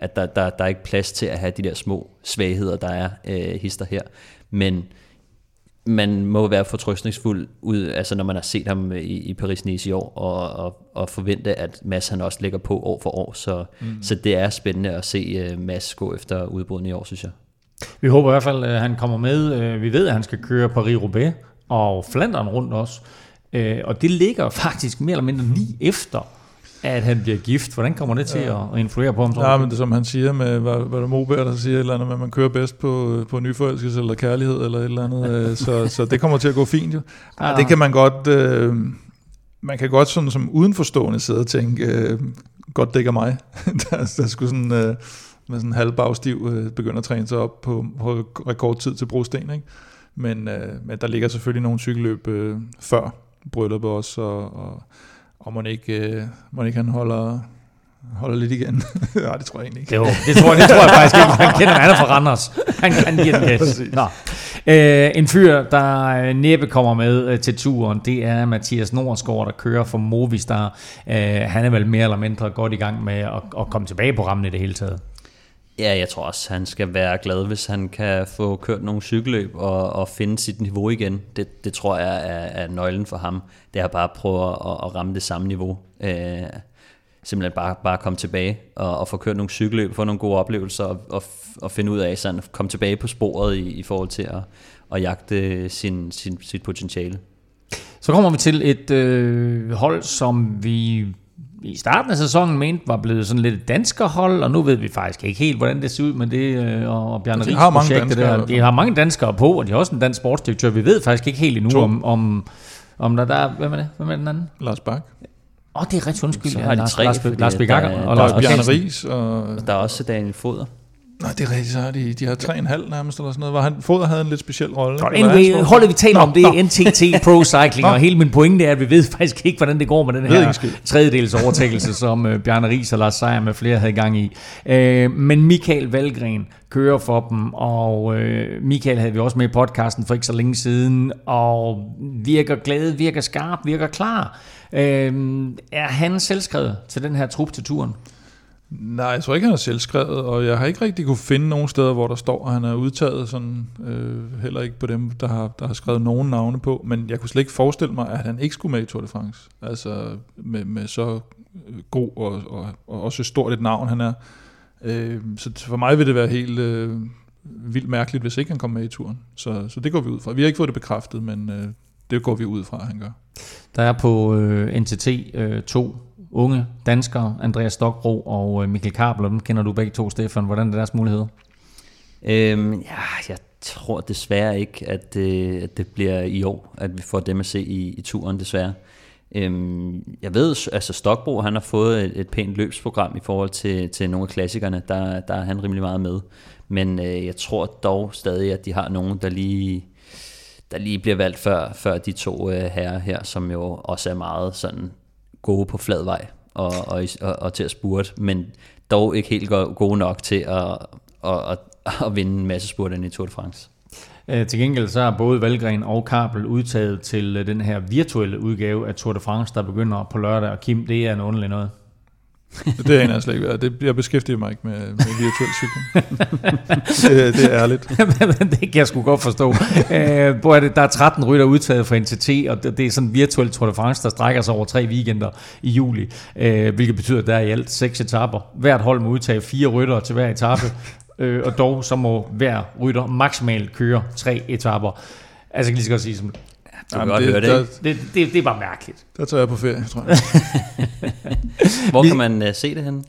at der, der, der er ikke plads til at have de der små svagheder, der er øh, hister her. Men man må være fortrøstningsfuld ud, altså når man har set ham i, i Paris-Nice i år, og, og, og forvente, at Mads han også lægger på år for år. Så, mm. så det er spændende at se uh, Mads gå efter udbruddet i år, synes jeg. Vi håber i hvert fald, at han kommer med. Vi ved, at han skal køre Paris-Roubaix og Flandern rundt også. Og det ligger faktisk mere eller mindre lige efter, at han bliver gift. Hvordan kommer det til ja. at influere på ham? Ja, men det som han siger med, hvad der Moberg, der siger et eller andet med, man kører bedst på, på nyforelskelse eller kærlighed eller et eller andet. så, så det kommer til at gå fint jo. Ja, ja. Det kan man godt, øh, man kan godt sådan som udenforstående sidde og tænke, øh, godt dækker mig. der, der skulle sådan... Øh, med sådan en halvbagstiv, øh, begynder at træne sig op på, på rekordtid til brosten, ikke? Men, øh, men der ligger selvfølgelig nogle cykelløb øh, før brylluppet også, og, og, og man ikke, øh, man ikke han holder, holder lidt igen. Nej, det tror jeg egentlig ikke. Jo, det, tror, det tror jeg faktisk ikke. Han kender, han er fra Randers. Han kan lige den gæst. Øh, en fyr, der næppe kommer med øh, til turen, det er Mathias Nordsgaard, der kører for Movistar. Øh, han er vel mere eller mindre godt i gang med at, at komme tilbage på rammen i det hele taget. Ja, jeg tror også, han skal være glad, hvis han kan få kørt nogle cykelløb og, og finde sit niveau igen. Det, det tror jeg er, er nøglen for ham. Det er bare at prøve at, at ramme det samme niveau. Øh, simpelthen bare, bare komme tilbage og, og få kørt nogle cykelløb, få nogle gode oplevelser og, og, og finde ud af, sådan, komme tilbage på sporet i, i forhold til at, at jagte sin, sin, sit potentiale. Så kommer vi til et øh, hold, som vi... i starten af sæsonen mente var blevet sådan lidt et danskerhold, og nu ved vi faktisk ikke helt, hvordan det ser ud med det, og Bjarne Rigs projektet der. De har mange danskere på, og de har også en dansk sportsdirektør. Vi ved faktisk ikke helt endnu, om, om, om der, der... Hvem er det? Hvem er den anden? Lars Bak. Åh, oh, det er ret undskyld. Så har de tre. Lars, Lars, Lars Begakker og, og Lars Bjarne Rigs. Og der er også Daniel Foder. Nej, det er rigtigt, så har de, de har tre en halv nærmest, eller sådan noget, hvor han, Foder havde en lidt speciel rolle. Anyway, holdet vi taler om, det er N T T Pro Cycling, og hele min pointe er, at vi ved faktisk ikke, hvordan det går med den her tredjedels overtagelse, som uh, Bjarne Riis og Lars Seier med flere havde gang i. Uh, men Michael Valgren kører for dem, og uh, Michael havde vi også med i podcasten for ikke så længe siden, og virker glad, virker skarp, virker klar. Uh, er han selvskrevet til den her trup til turen? Nej, jeg tror ikke, han er selvskrevet, og jeg har ikke rigtig kunne finde nogen steder, hvor der står, at han er udtaget, sådan, øh, heller ikke på dem, der har, der har skrevet nogen navne på, men jeg kunne slet ikke forestille mig, at han ikke skulle med i Tour de France, altså med, med så god og, og, og også stort et navn, han er. Øh, så for mig vil det være helt øh, vildt mærkeligt, hvis ikke han kommer med i turen, så, så det går vi ud fra. Vi har ikke fået det bekræftet, men øh, det går vi ud fra, at han gør. Der er på øh, N T T øh, to unge danskere, Andreas Stokbro og Mikkel Kabler, dem kender du begge to, Stefan. Hvordan er deres mulighed? Øhm, ja, jeg tror desværre ikke, at det, at det bliver i år, at vi får dem at se i, i turen, desværre. Øhm, jeg ved, altså Stokbro, han har fået et, et pænt løbsprogram i forhold til, til nogle af klassikerne, der, der er han rimelig meget med. Men øh, jeg tror dog stadig, at de har nogen, der lige... der lige bliver valgt før, før de to øh, herrer her, som jo også er meget sådan gode på flad vej og, og, og, og til at spurte, men dog ikke helt gode nok til at, at, at, at vinde en masse spurten i Tour de France. Øh, til gengæld så er både Valgren og Kabel udtaget til den her virtuelle udgave af Tour de France, der begynder på lørdag, og Kim, det er en underlig noget. Det er jeg slet ikke. Det, jeg beskæftiger mig ikke med, med virtuel cykling. det, det er ærligt. Det kan jeg sgu godt forstå. Æh, hvor er det, der er tretten rytter udtaget fra N T T, og det, det er sådan en virtuel Tour de France, der strækker sig over tre weekender i juli, Æh, hvilket betyder, at der er i alt seks etapper. Hvert hold må udtage fire ryttere til hver etape, øh, og dog så må hver rytter maksimalt køre tre etapper. Altså jeg kan lige så godt sige som Ja, du kan det, høre det, der, det, det, det, det er bare mærkeligt. Der tager jeg på ferie, tror jeg. Hvor kan man uh, se det henne?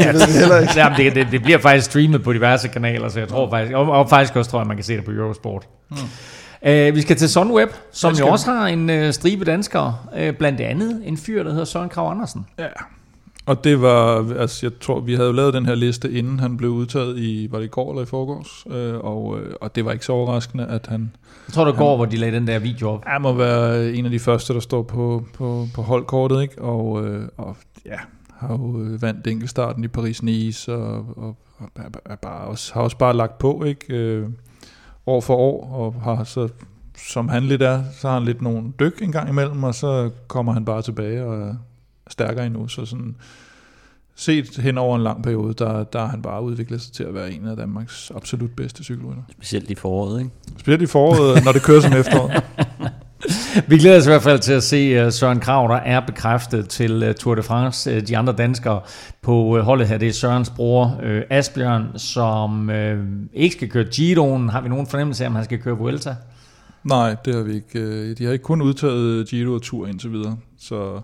Ja, det, det, jamen, det, det, det bliver faktisk streamet på diverse kanaler, så jeg tror faktisk, og, og faktisk også tror jeg, man kan se det på Eurosport. Hmm. Uh, vi skal til Sunweb, som jo også har en uh, stribe danskere, uh, blandt andet en fyr, der hedder Søren Krag Andersen. Ja, og det var, altså jeg tror, vi havde lavet den her liste, inden han blev udtaget i, var det i går eller i forgårs, øh, og, og det var ikke så overraskende, at han... Jeg tror, det går, hvor de lagde den der video op. Han må være en af de første, der står på, på, på holdkortet, ikke? Og, øh, og ja, har jo vandt enkeltstarten i Paris-Nice, og, og, og er bare også, har også bare lagt på, ikke? Øh, år for år, og har så... Som han lidt er, så har han lidt nogle dyk en gang imellem, og så kommer han bare tilbage og... stærkere endnu, så sådan set hen over en lang periode, der, der har han bare udviklet sig til at være en af Danmarks absolut bedste cykelrytter. Specielt i foråret, ikke? Specielt i foråret, når det kører som efteråret. Vi glæder os i hvert fald til at se Søren Krag, der er bekræftet til Tour de France. De andre danskere på holdet her, det er Sørens bror Asbjørn, som ikke skal køre Giroen. Har vi nogen fornemmelse af, om han skal køre Vuelta? Nej, det har vi ikke. De har ikke kun udtaget Giro og Tour indtil videre. Så...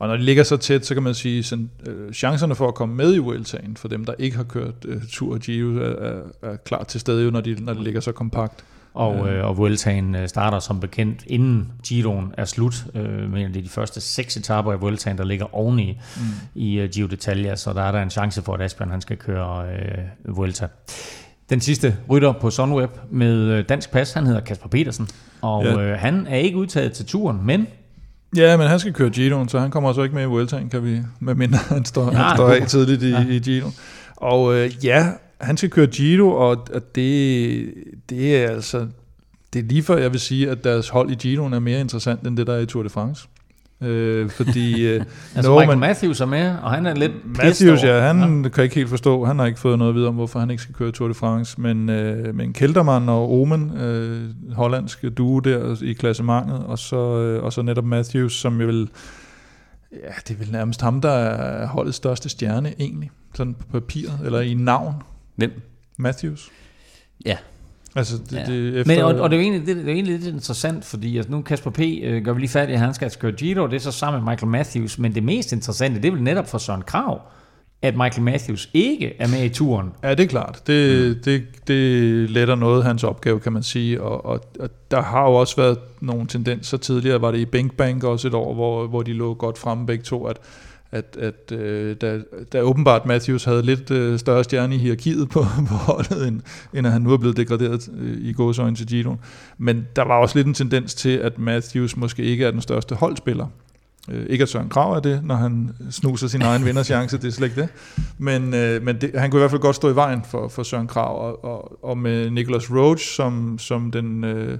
Og når de ligger så tæt, så kan man sige, at chancerne for at komme med i Vueltaen, for dem, der ikke har kørt uh, Tour og Giro, er, er klar til stede, når det når de ligger så kompakt. Og, øh, og Vueltaen starter som bekendt, inden Giroen er slut. Øh, men det er de første seks etaper af Vueltaen, der ligger oveni mm. i uh, Giro d'Italia, så der er der en chance for, at Asbjørn han skal køre øh, Vuelta. Den sidste rytter på Sunweb med dansk pas, han hedder Kasper Petersen, og ja. øh, han er ikke udtaget til turen, men... Ja, men han skal køre Giroen, så han kommer også ikke med i Vueltaen, kan vi, medmindre han står, ja, han står af tidligt i, ja. i Giroen. Og øh, ja, han skal køre Giro, og, og det, det er altså, det er lige før jeg vil sige, at deres hold i Giroen er mere interessant, end det der er i Tour de France. Øh, fordi, øh, altså no, Michael man, Matthews er med, og han er lidt Matthews, ja, han ja. kan ikke helt forstå, han har ikke fået noget videre om, hvorfor han ikke skal køre Tour de France, men, øh, men Kelderman og Omen, øh, hollandsk duo der i klassementet, og så, øh, og så netop Matthews, som jeg vil, ja, det er vel nærmest ham, der er holdets største stjerne egentlig, sådan på papiret, eller i navn. Hvem? Matthews. Ja. Altså det, ja. det efter... Men, og, og det er jo egentlig, det, det er egentlig lidt interessant, fordi altså, nu Kasper P. Øh, gør vi lige fat i, at han skal køre Giro, og det er så sammen med Michael Matthews, men det mest interessante, det er vel netop for Søren Krag, at Michael Matthews ikke er med i turen. Ja, det er klart. Det, mm. det, det letter noget hans opgave, kan man sige, og, og, og der har jo også været nogle tendenser tidligere, var det i Bankbank også et år, hvor, hvor de lå godt fremme begge to, at at, at øh, da, da åbenbart Matthews havde lidt øh, større stjerne i hierarkiet på, på holdet, end, end at han nu er blevet degraderet øh, i gåseøjne til Giroen. Men der var også lidt en tendens til, at Matthews måske ikke er den største holdspiller. Øh, ikke at Søren Krag er det, når han snuser sin egen vinderschance, det er slet ikke det. Men, øh, men det, han kunne i hvert fald godt stå i vejen for, for Søren Krag, og, og, og med Nicholas Roach som, som den... Øh,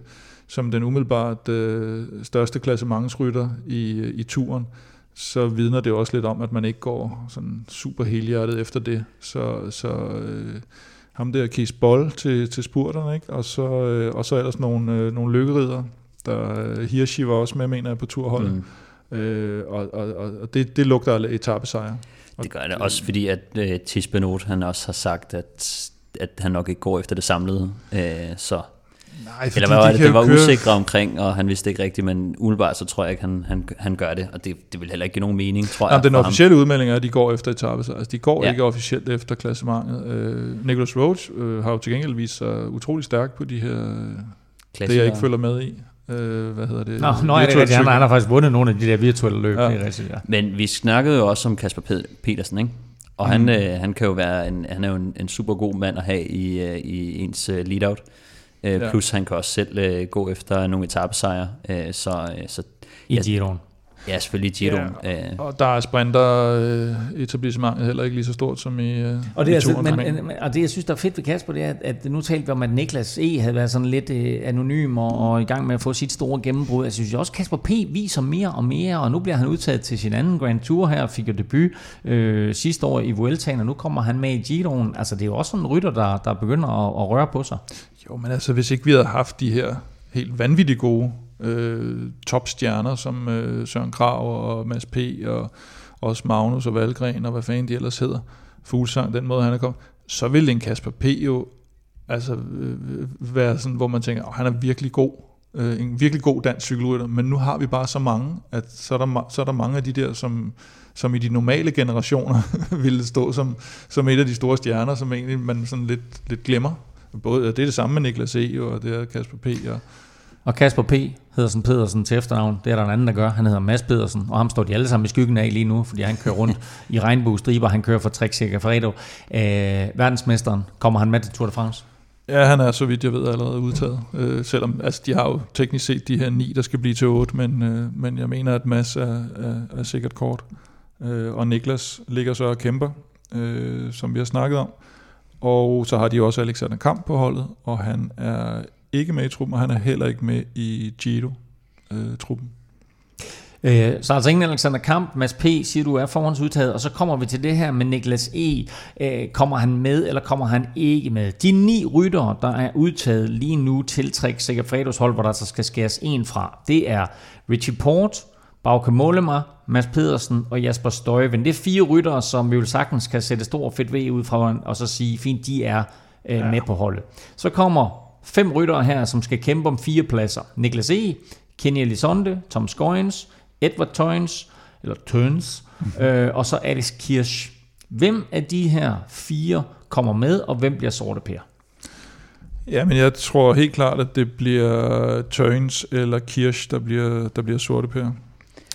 som den umiddelbart øh, største klassementsrytter i, i turen, så vidner det også lidt om, at man ikke går sådan super helhjertet efter det. Så, så øh, ham der Kees Boll til, til spurterne, ikke? Og, så, øh, og så ellers nogle, øh, nogle lykkeriddere, der øh, Hirschi var også med, mener jeg, på turholdet. Mm. Øh, og og, og det, det lugter af etapesejr. Det gør det også, fordi at øh, Thies Benoot, han også har sagt, at, at han nok ikke går efter det samlede, øh, så... Nej, eller hvad var det, det var usikre omkring, og han vidste ikke rigtigt, men umiddelbart så tror jeg ikke, han, han, han gør det, og det, det vil heller ikke give nogen mening, tror Jamen, jeg. Den officielle ham. udmelding er, at de går efter etappesejr, altså de går ja. ikke officielt efter klassementet. Øh, Nicholas Roach øh, har jo til gengæld vist sig utrolig stærk på de her, Klassiker. det jeg ikke følger med i. Øh, hvad hedder det? Nå, nøj, det er det, han har faktisk vundet nogle af de der virtuelle løb. Ja. Ja. Men vi snakkede jo også om Kasper Petersen, ikke? Og mm. han, øh, han kan jo være, en, han er jo en, en super god mand at have i, øh, i ens øh, lead-out. Ja. Plus han kan også selv øh, gå efter nogle etapesejre, øh, så, øh, så i Giroen. Ja, selvfølgelig i Giroen. Ja, og der er sprinter øh, etablissementet heller ikke lige så stort som i øh, og det, i altså, men, men, og det jeg synes der er fedt ved Kasper, det er, at nu talte vi om, at Niklas Eg havde været sådan lidt øh, anonym og, og i gang med at få sit store gennembrud. Jeg synes også, Kasper P. viser mere og mere, og nu bliver han udtaget til sin anden Grand Tour her, fik jo debut øh, sidste år i Vueltaen, og nu kommer han med i Giroen. Altså det er jo også sådan en rytter, der, der begynder at, at røre på sig. Jo, men altså hvis ikke vi havde haft de her helt vanvittigt gode øh, topstjerner, som øh, Søren Krag og Mads P. og også Magnus og Valgren og hvad fanden de ellers hedder, Fuglsang, den måde han er kommet, så ville en Kasper P. jo altså øh, være sådan, hvor man tænker, han er virkelig god. øh, en virkelig god dansk cykelrytter, men nu har vi bare så mange, at så er der, så er der mange af de der, som, som i de normale generationer ville stå som, som et af de store stjerner, som egentlig man sådan lidt, lidt glemmer. Både, det er det samme med Niklas Eg, og det er Kasper P. Og, og Kasper P. Pedersen Pedersen til efternavn, det er der en anden, der gør. Han hedder Mads Pedersen, og ham står de alle sammen i skyggen af lige nu, fordi han kører rundt i regnbuestriber, han kører for Trek-Segafredo. Øh, verdensmesteren, kommer han med til Tour de France? Ja, han er, så vidt jeg ved, allerede udtaget. Øh, selvom altså, de har jo teknisk set de her ni, der skal blive til otte, men, øh, men jeg mener, at Mads er, er, er sikkert kort. Øh, og Niklas ligger så og kæmper, øh, som vi har snakket om. Og så har de også Alexander Kamp på holdet, og han er ikke med i truppen, og han er heller ikke med i Giro-truppen. Øh, så altså ingen Alexander Kamp, Mads P. siger du er forhåndsudtaget, og så kommer vi til det her med Niklas Eg. Øh, kommer han med, eller kommer han ikke med? De ni ryttere, der er udtaget lige nu til Trek-Segafredos hold, hvor der så skal skæres en fra, det er Richie Porte, Bauke Mollema, Mads Pedersen og Jasper Støjven. Det er fire ryttere, som vi jo sagtens kan sætte stor fedt ved ud fra, og så sige, fint, de er øh, ja. med på holdet. Så kommer fem ryttere her, som skal kæmpe om fire pladser. Niklas Eg, Kenny Elizonde, Tom Skoyens, Edward Tøjens, eller Tøjens, øh, og så Alex Kirsch. Hvem af de her fire kommer med, og hvem bliver sorte pære? Ja, men jeg tror helt klart, at det bliver Tøjens eller Kirsch, der bliver, der bliver sorte pære.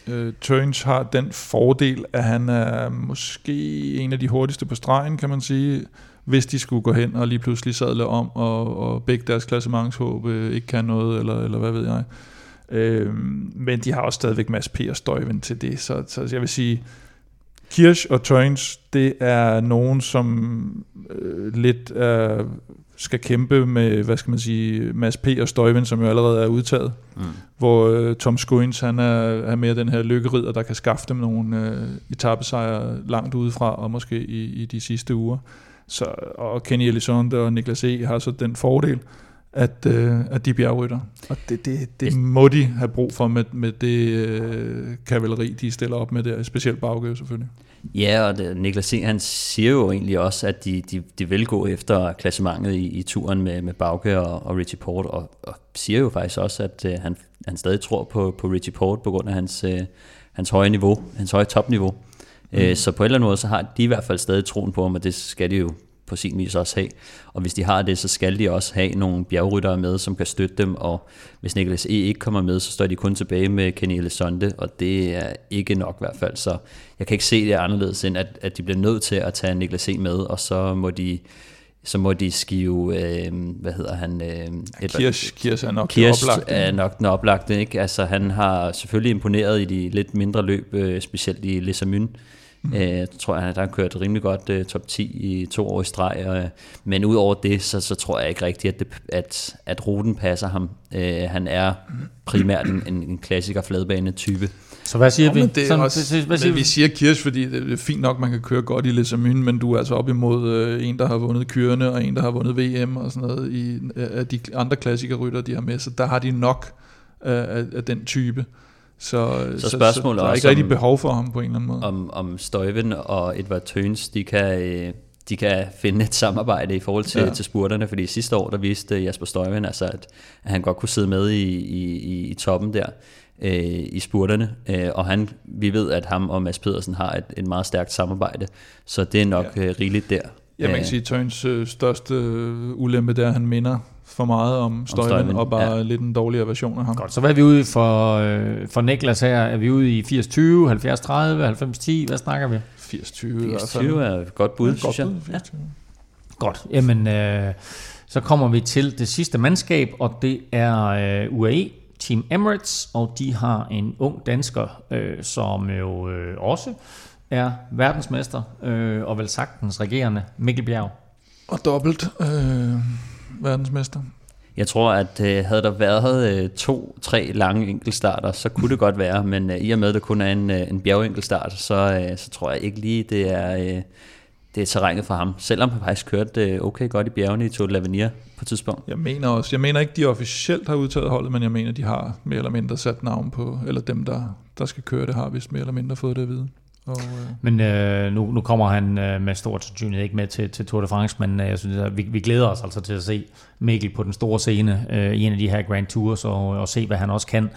Øh, Tøjens har den fordel, at han er måske en af de hurtigste på stregen, kan man sige, hvis de skulle gå hen og lige pludselig sadle om, og, og begge deres klassementshåb øh, ikke kan noget, eller, eller hvad ved jeg. Øh, men de har også stadigvæk Mads P. og Støjven til det, så, så jeg vil sige, Kirsch og Tøjens, det er nogen, som øh, lidt øh, skal kæmpe med, hvad skal man sige, Mads P. og Støjven, som jo allerede er udtaget, mm. hvor øh, Tom Skoyens, han er, er mere den her lykkeridder, der kan skaffe dem nogle øh, etappesejre langt udefra, og måske i, i de sidste uger. Så, og Kenny Elizonde og Niklas Eg har så den fordel, at, øh, at de bjergrytter. Og det, det, det må de have brug for med, med det øh, kavaleri, de stiller op med der, specielt Bauke selvfølgelig. Ja, og det, Niklas Eg, han siger jo egentlig også, at de, de, de vil gå efter klassementet i, i turen med, med Bauke og, og Richie Porte, og, og siger jo faktisk også, at øh, han, han stadig tror på, på Richie Porte på grund af hans, øh, hans høje niveau, hans høje topniveau. Mm. Så på en eller anden måde, så har de i hvert fald stadig troen på ham, og det skal de jo på sin vis også have. Og hvis de har det, så skal de også have nogle bjergryttere med, som kan støtte dem, og hvis Niklas Eg ikke kommer med, så står de kun tilbage med Kenny Elizonde, og det er ikke nok i hvert fald. Så jeg kan ikke se det anderledes, end at, at de bliver nødt til at tage Niklas Eg med, og så må de... så må de skive, øh, hvad hedder han? Øh, Kirsch, Kirsch er nok Kirsch er nok den oplagte, ikke? Altså, han har selvfølgelig imponeret i de lidt mindre løb, øh, specielt i Les Amynes. Mm. Øh, tror jeg, han har kørt rimelig godt øh, top ti i to år i streg. Og, men udover det, så, så tror jeg ikke rigtigt, at, det, at, at ruten passer ham. Øh, han er primært en, en klassiker fladbane-type. Så hvad siger Nå, vi? Men, det Sådan, også, det, det, hvad siger men vi? vi siger Kirsch, fordi det er fint nok, man kan køre godt i Les Amynes, men du er altså op imod øh, en, der har vundet Kyrene, og en, der har vundet V M og sådan noget, i, af de andre klassikerrytter, de har med, så der har de nok øh, af, af den type. Så, så, så, så der er ikke rigtig behov for ham på en eller anden måde. Om, om Støjven og Edvard Tøjens, de kan... Øh, de kan finde et samarbejde i forhold til, ja. til spurterne, fordi sidste år, der viste Jasper Støjven, altså at, at han godt kunne sidde med i, i, i toppen der, øh, i spurterne, øh, og han, vi ved, at ham og Mads Pedersen har et, et meget stærkt samarbejde, så det er nok ja. øh, rigeligt der. Ja, man kan sige, at Tøjens øh, største ulempe, der han minder for meget om Støjven, og bare ja. lidt en dårligere version af ham. Godt, så hvad er vi ude for, øh, for Niklas her? Er vi ude i firs tyve, halvfjerds tredive, halvfems ti? Hvad snakker vi? firs tyve er et godt bud, ja, synes jeg. Ja. Godt, jamen øh, så kommer vi til det sidste mandskab, og det er øh, U A E Team Emirates, og de har en ung dansker, øh, som jo øh, også er verdensmester, øh, og vel sagtens regerende, Mikkel Bjerg. Og dobbelt øh, verdensmester. Jeg tror, at øh, havde der været øh, to-tre lange enkeltstarter, så kunne det godt være, men øh, i og med, at der kun er en, øh, en bjergenkeltstart, så, øh, så tror jeg ikke lige, det er, øh, det er terrænet for ham. Selvom han faktisk kørte øh, okay godt i bjergene i Tour de L'Avenir på et tidspunkt. Jeg mener også, jeg mener ikke, de officielt har udtaget holdet, men jeg mener, de har mere eller mindre sat navn på, eller dem, der, der skal køre det, har vist mere eller mindre fået det at vide. Og, øh. Men øh, nu, nu kommer han øh, med stor sandsynlighed ikke med til, til Tour de France, men øh, jeg synes, at vi, vi glæder os altså til at se Mikkel på den store scene øh, i en af de her Grand Tours, og, og se, hvad han også kan,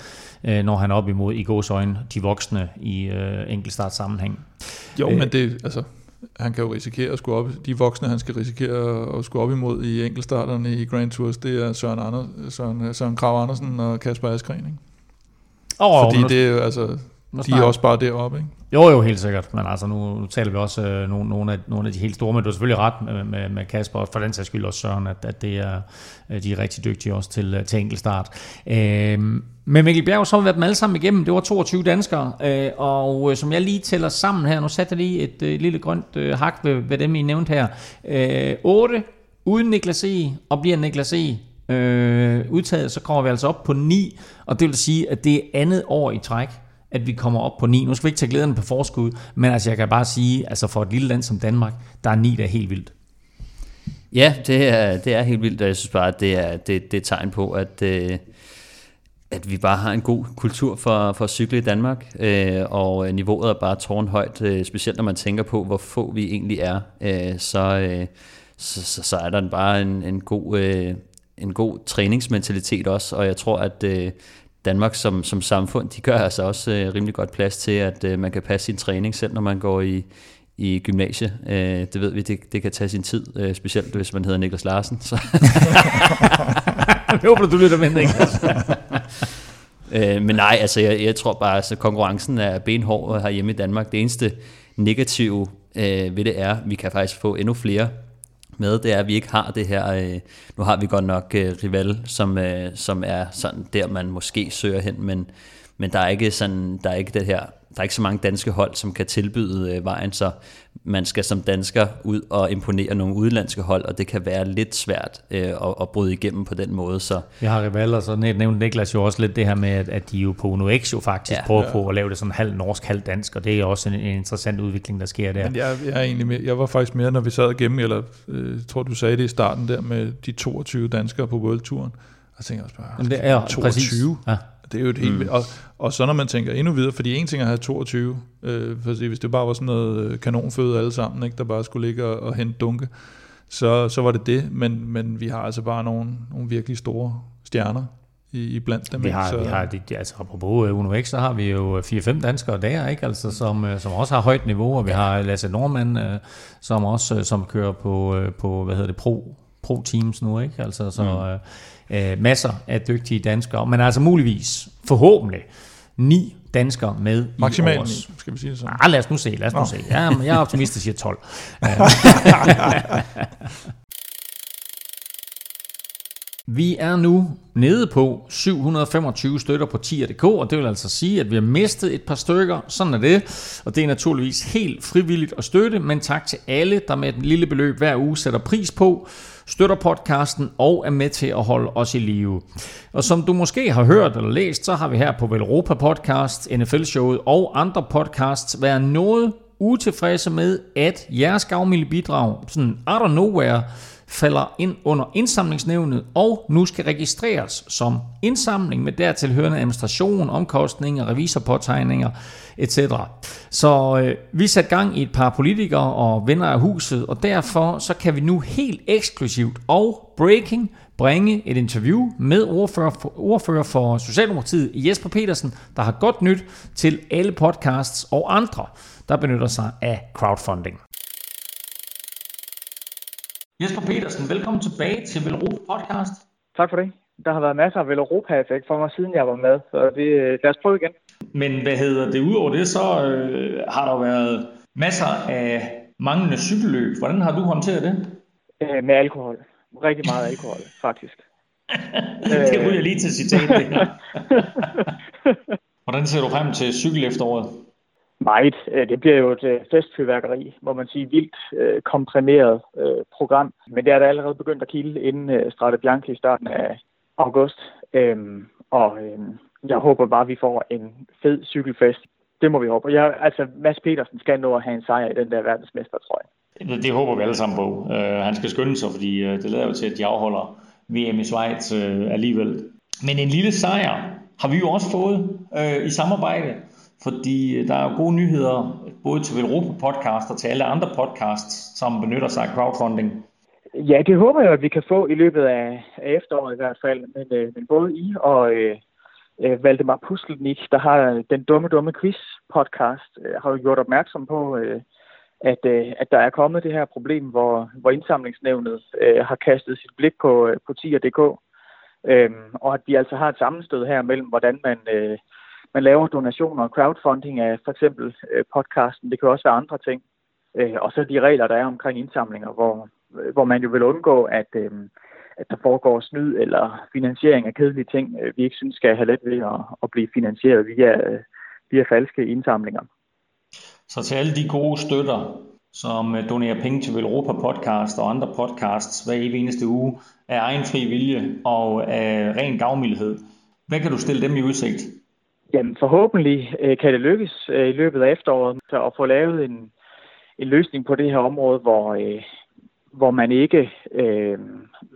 øh, når han er op imod i gåseøjne de voksne i øh, enkeltstartsammenhæng. Jo, øh, men det altså... Han kan jo risikere at skulle op, de voksne han skal risikere at skulle op imod i enkeltstarterne i Grand Tours, det er Søren, Anders, Søren, Søren Krag Andersen og Kasper Askren, ikke? Oh, fordi nu, det er altså, de er også bare deroppe, ikke? Jo, jo, helt sikkert, men altså nu, nu taler vi også øh, nogle, af, nogle af de helt store, men du har selvfølgelig ret med, med, med Kasper, og for den sags skyld også Søren, at, at det er, de er rigtig dygtige også til, til enkeltstart. Øh, Men Mikkel Bjerg, så har vi været dem alle sammen igennem. Det var toogtyve danskere, øh, og som jeg lige tæller sammen her, nu satte jeg lige et øh, lille grønt øh, hak ved, ved dem, I nævnte her. Øh, otte uden Niklas Eg, og bliver Niklas Eg øh, udtaget, så kommer vi altså op på ni, og det vil sige, at det er andet år i træk, at vi kommer op på ni. Nu skal vi ikke tage glæderne på forskud, men altså jeg kan bare sige, altså for et lille land som Danmark, der er ni, der er helt vildt. Ja, det er, det er helt vildt, og jeg synes bare, at det er, det, det er tegn på, at... Øh at vi bare har en god kultur for, for at cykle i Danmark, øh, og niveauet er bare tårnhøjt, øh, specielt når man tænker på, hvor få vi egentlig er, øh, så, øh, så, så er der bare en, en, god, øh, en god træningsmentalitet også, og jeg tror, at øh, Danmark som, som samfund, de gør altså også øh, rimelig godt plads til, at øh, man kan passe sin træning, selv når man går i, i gymnasiet. Øh, det ved vi, det, det kan tage sin tid, øh, specielt hvis man hedder Niklas Larsen, så... Jeg håber, du lytter med, ikke? øh, men nej, altså jeg, jeg tror bare, altså konkurrencen er benhård herhjemme i Danmark. Det eneste negative øh, ved det er, vi kan faktisk få endnu flere med, det er, at vi ikke har det her, øh, nu har vi godt nok øh, rival, som, øh, som er sådan der, man måske søger hen, men, men der er ikke sådan, der er ikke det her, der er ikke så mange danske hold, som kan tilbyde øh, vejen, så man skal som dansker ud og imponere nogle udenlandske hold, og det kan være lidt svært øh, at, at bryde igennem på den måde. Så. Jeg har rivaler, så nævnte Niklas jo også lidt det her med, at, at de jo på Uno X jo faktisk ja, prøver ja. på at lave det sådan halv norsk, halv dansk, og det er også en, en interessant udvikling, der sker der. Men jeg, jeg, er egentlig mere, jeg var faktisk mere, når vi sad igennem, eller øh, tror du sagde det i starten der, med de toogtyve danskere på Worldturen, og tænkte også bare, jamen, det er jo toogtyve? Ja. Det er jo et helt mm. og, og så når man tænker endnu videre, fordi en ting er at have toogtyve, øh, for at sige, hvis det bare var sådan noget kanonføde alle sammen, ikke, der bare skulle ligge og, og hente dunke, så, så var det det, men, men vi har altså bare nogle, nogle virkelig store stjerner i, i blandt dem. Vi har, så, vi har det, altså apropos Uno X, så har vi jo fire fem danskere der, ikke, altså, som, som også har højt niveau, og vi har Lasse Norman, som også som kører på, på hvad hedder det, pro, pro teams nu, ikke, altså så... Mm. Uh, masser af dygtige danskere, men altså muligvis, forhåbentlig, ni danskere med maksimalt i års. Skal vi sige det sådan? Ah, lad os nu se, lad os nu oh. se. Ja, men jeg er optimist, der siger tolv. Uh. Vi er nu nede på syv hundrede og femogtyve støtter på tier punktum d k, og det vil altså sige, at vi har mistet et par stykker. Sådan er det, og det er naturligvis helt frivilligt at støtte, men tak til alle, der med et lille beløb hver uge sætter pris på, støtter podcasten og er med til at holde os i live. Og som du måske har hørt eller læst, så har vi her på Veloropa Podcast, N F L-showet og andre podcasts været noget utilfredse med, at jeres gavmilde bidrag, sådan out of nowhere, falder ind under indsamlingsnævnet og nu skal registreres som indsamling med dertil hørende administration, omkostninger, revisorpåtegninger et cetera. Så øh, vi satte gang i et par politikere og venner af huset, og derfor så kan vi nu helt eksklusivt og breaking bringe et interview med ordfører for, ordfører for Socialdemokratiet Jesper Petersen, der har godt nyt til alle podcasts og andre, der benytter sig af crowdfunding. Jesper Petersen, velkommen tilbage til Veloropa Podcast. Tak for det. Der har været masser af Veloropa-effekt for mig, siden jeg var med, så det, lad os prøve igen. Men hvad hedder det? Udover det, så øh, har der været masser af manglende cykelløb. Hvordan har du håndteret det? Æh, med alkohol. Rigtig meget alkohol, faktisk. Det ryger lige til citatet. Hvordan ser du frem til cykelefteråret? Meget. Det bliver jo et festfyrværkeri, må man sige, vildt komprimeret program. Men det er da allerede begyndt at kilde inden Strade Bianche i starten af august. Og jeg håber bare, at vi får en fed cykelfest. Det må vi håbe. Jeg, altså, Mads Petersen skal nå at have en sejr i den der verdensmester, tror jeg. Det, det håber vi alle sammen på. Han skal skynde sig, fordi det lader jo til, at de afholder V M i Schweiz alligevel. Men en lille sejr har vi jo også fået i samarbejde Fordi der er jo gode nyheder, både til Veloropa Podcast og til alle andre podcasts, som benytter sig af crowdfunding. Ja, det håber jeg, at vi kan få i løbet af efteråret i hvert fald. Men, øh, men både I og øh, Valdemar Pustelnik, der har den dumme, dumme quiz-podcast, øh, har jo gjort opmærksom på, øh, at, øh, at der er kommet det her problem, hvor, hvor indsamlingsnævnet øh, har kastet sit blik på, øh, på tier punktum d k. Øh, og at de altså har et sammenstød her mellem, hvordan man... Øh, Man laver donationer og crowdfunding af for eksempel podcasten. Det kan også være andre ting. Og så de regler, der er omkring indsamlinger, hvor, hvor man jo vil undgå, at, at der foregår snyd eller finansiering af kedelige ting, vi ikke synes skal have let ved at, at blive finansieret via, via falske indsamlinger. Så til alle de gode støtter, som donerer penge til Veloropa Podcast og andre podcasts hver eneste uge, af egen fri vilje og af ren gavmildhed, hvad kan du stille dem i udsigt? Jamen forhåbentlig øh, kan det lykkes øh, i løbet af efteråret så at få lavet en, en løsning på det her område, hvor, øh, hvor man ikke øh,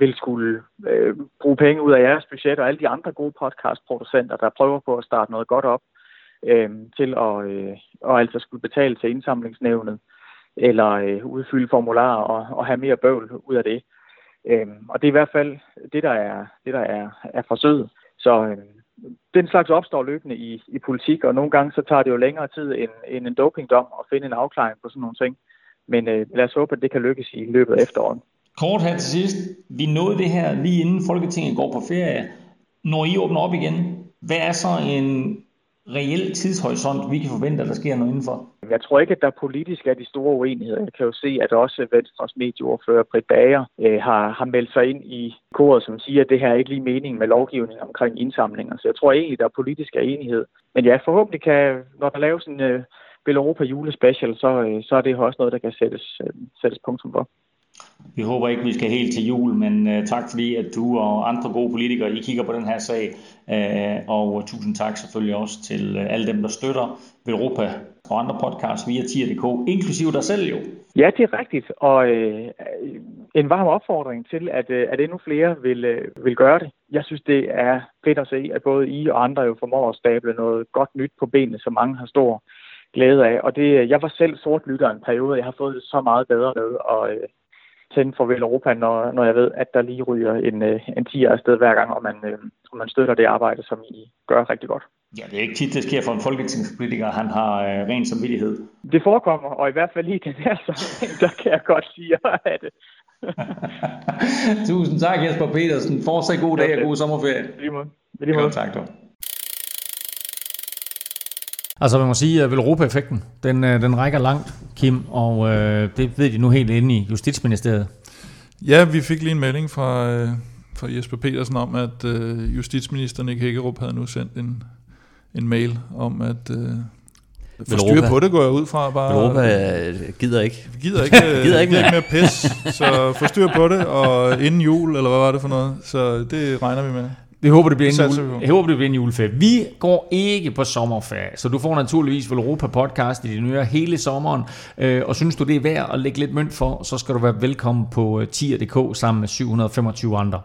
vil skulle øh, bruge penge ud af jeres budget og alle de andre gode podcastproducenter, der prøver på at starte noget godt op øh, til at øh, og altså skulle betale til indsamlingsnævnet eller øh, udfylde formularer og, og have mere bøvl ud af det. Øh, og det er i hvert fald det, der er, det, der er, er forsøget. Så... Øh, Den slags opstår løbende i, i politik, og nogle gange så tager det jo længere tid end, end en dopingdom at finde en afklaring på sådan nogle ting. Men øh, lad os håbe, at det kan lykkes i løbet af efteråret. Kort her til sidst. Vi nåede det her lige inden Folketinget går på ferie. Når I åbner op igen, hvad er så en reel tidshorisont, vi kan forvente, at der sker noget indenfor? Jeg tror ikke, at der politisk er de store uenigheder. Jeg kan jo se, at også Venstres medieordfører Britt Bager øh, har, har meldt sig ind i koret, som siger, at det her ikke lige meningen med lovgivningen omkring indsamlinger. Så jeg tror egentlig, der politisk er enighed. Men ja, forhåbentlig kan, når der laves en øh, Veloropa julespecial, så, øh, så er det også noget, der kan sættes, øh, sættes punktum for. Vi håber ikke, vi skal helt til jul, men øh, tak fordi, at du og andre gode politikere, I kigger på den her sag. Øh, og tusind tak selvfølgelig også til øh, alle dem, der støtter Veloropa og andre podcasts via tier punktum d k, inklusive dig selv jo. Ja, det er rigtigt, og øh, en varm opfordring til, at, øh, at endnu flere vil, øh, vil gøre det. Jeg synes, det er fedt at se, at både I og andre jo formår at stable noget godt nyt på benene, som mange har stor glæde af. Og det, jeg var selv sortlytter en periode, jeg har fået det så meget bedre med at øh, tænde for Veloropa, når, når jeg ved, at der lige ryger en, øh, en tier afsted hver gang, og man, øh, og man støtter det arbejde, som I gør rigtig godt. Ja, det er ikke tit, det sker for en folketingspolitiker, han har øh, ren samvittighed. Det forekommer, og i hvert fald lige den her sammenhæng, der kan jeg godt sige at det. Tusind tak, Jesper Petersen. Fortsat god dag og god sommerferie. Lige måde. Lige måde. Godt, tak dog. Altså, man må sige, at Veloropa-effekten, den, den rækker langt, Kim, og øh, det ved de nu helt inde i Justitsministeriet. Ja, vi fik lige en melding fra, øh, fra Jesper Petersen om, at øh, justitsminister Nick Hækkerup havde nu sendt en en mail om at øh, forstyrre på det, går jeg ud fra. Bare Veloropa gider ikke. Gider ikke, gider ikke, ikke mere pis, så forstyr på det, og inden jul, eller hvad var det for noget, så det regner vi med. Vi håber, det bliver en jule. Jeg håber, det bliver en juleferie. Vi går ikke på sommerferie, så du får naturligvis Veloropa Podcast i din øre hele sommeren, og synes du, det er værd at lægge lidt mønt for, så skal du være velkommen på tier punktum d k sammen med syv hundrede og femogtyve andre.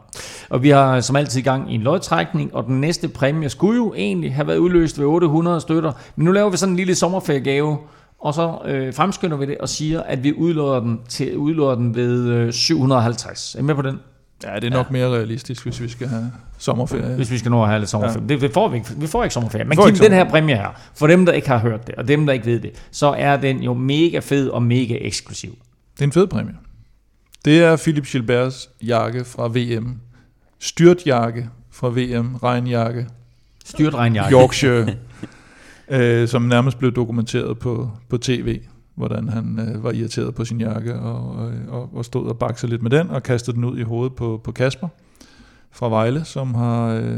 Og vi har som altid i gang i en lodtrækning, og den næste præmie skulle jo egentlig have været udløst ved otte hundrede støtter, men nu laver vi sådan en lille sommerferiegave, og så øh, fremskynder vi det og siger, at vi udlodder den, til, udlodder den ved øh, syv hundrede og halvtreds. Er I med på den? Ja, det er nok ja. mere realistisk, hvis vi skal have sommerferie. Hvis vi skal nå at have lidt sommerferie. Ja. Det får vi ikke. Vi får ikke sommerferie. Men Kim, den her præmie her, for dem, der ikke har hørt det, og dem, der ikke ved det, så er den jo mega fed og mega eksklusiv. Det er en fed præmie. Det er Philippe Gilberts jakke fra V M. Styrtjakke fra V M. Regnjakke. Styrtregnjakke. Yorkshire, øh, som nærmest blev dokumenteret på, på tv. Hvordan han øh, var irriteret på sin jakke, og, og, og stod og baksede lidt med den, og kastede den ud i hovedet på, på Kasper fra Vejle, som har, øh,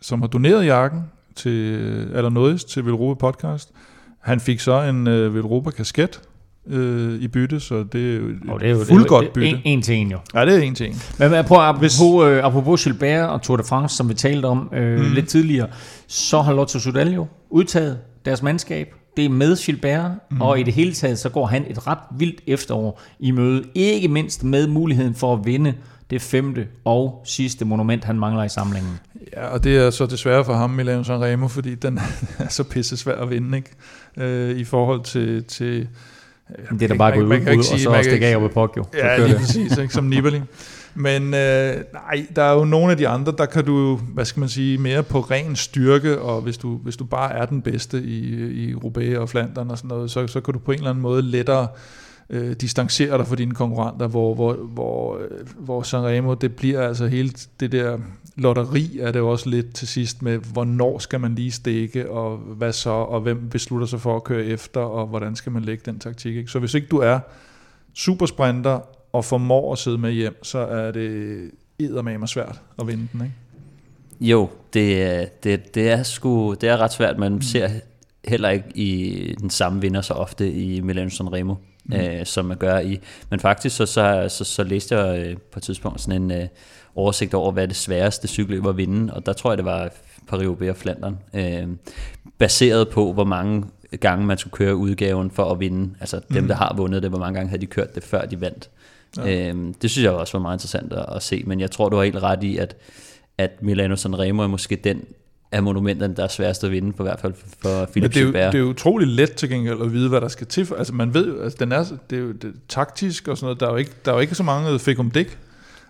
som har doneret jakken til allernådigst til Veloropa Podcast. Han fik så en øh, Veloropa kasket øh, i bytte, så det er jo et fuldt godt bytte. En til en jo. Ja, det er en til en. Men jeg prøver, apropos, Hvis... øh, apropos Gilbert og Tour de France, som vi talte om øh, mm. lidt tidligere, så har Lotto Sudal jo udtaget deres mandskab. Det er med Gilbert, mm. og i det hele taget, så går han et ret vildt efterår i møde. Ikke mindst med muligheden for at vinde det femte og sidste monument, han mangler i samlingen. Ja, og det er så desværre for ham, Milano-Sanremo, fordi den er så pisse svær at vinde, ikke? Øh, I forhold til... til ja, det er der bare gået ud, ud, og så stikke af over Poggio. Ja, lige præcis, ikke? Som Nibali. Men øh, nej, der er jo nogle af de andre, der kan du, hvad skal man sige, mere på ren styrke, og hvis du, hvis du bare er den bedste i, i Roubaix og Flandern og sådan noget, så, så kan du på en eller anden måde lettere øh, distancere dig fra dine konkurrenter, hvor, hvor, hvor, hvor Sanremo, det bliver altså hele det der lotteri, er det jo også lidt til sidst med, hvornår skal man lige stikke, og hvad så, og hvem beslutter sig for at køre efter, og hvordan skal man lægge den taktik, ikke? Så hvis ikke du er supersprinter, og formår at sidde med hjem, så er det eddermame svært at vinde den, ikke? Jo, det, det, det, er, sgu, det er ret svært. Man mm. ser heller ikke i den samme vinder så ofte i Milano-Sanremo, mm. øh, som man gør i... Men faktisk så, så, så, så læste jeg på et tidspunkt sådan en øh, oversigt over, hvad det sværeste cykelløb var at vinde, og der tror jeg, det var Paris-Roubaix og Flandern, øh, baseret på, hvor mange gange man skulle køre udgaven for at vinde. Altså dem, mm. der har vundet det, hvor mange gange havde de kørt det, før de vandt. Ja. Øhm, det synes jeg også var meget interessant at, at se, men jeg tror du har helt ret i at, at Milano-Sanremo er måske den af monumenterne der er sværest at vinde, på hvert fald for, for Philippe Gilbert. Det er utroligt let til gengæld at vide hvad der skal til, altså man ved altså, den er, det er jo det, taktisk og sådan noget, der er jo ikke, der er jo ikke så mange fikumdik.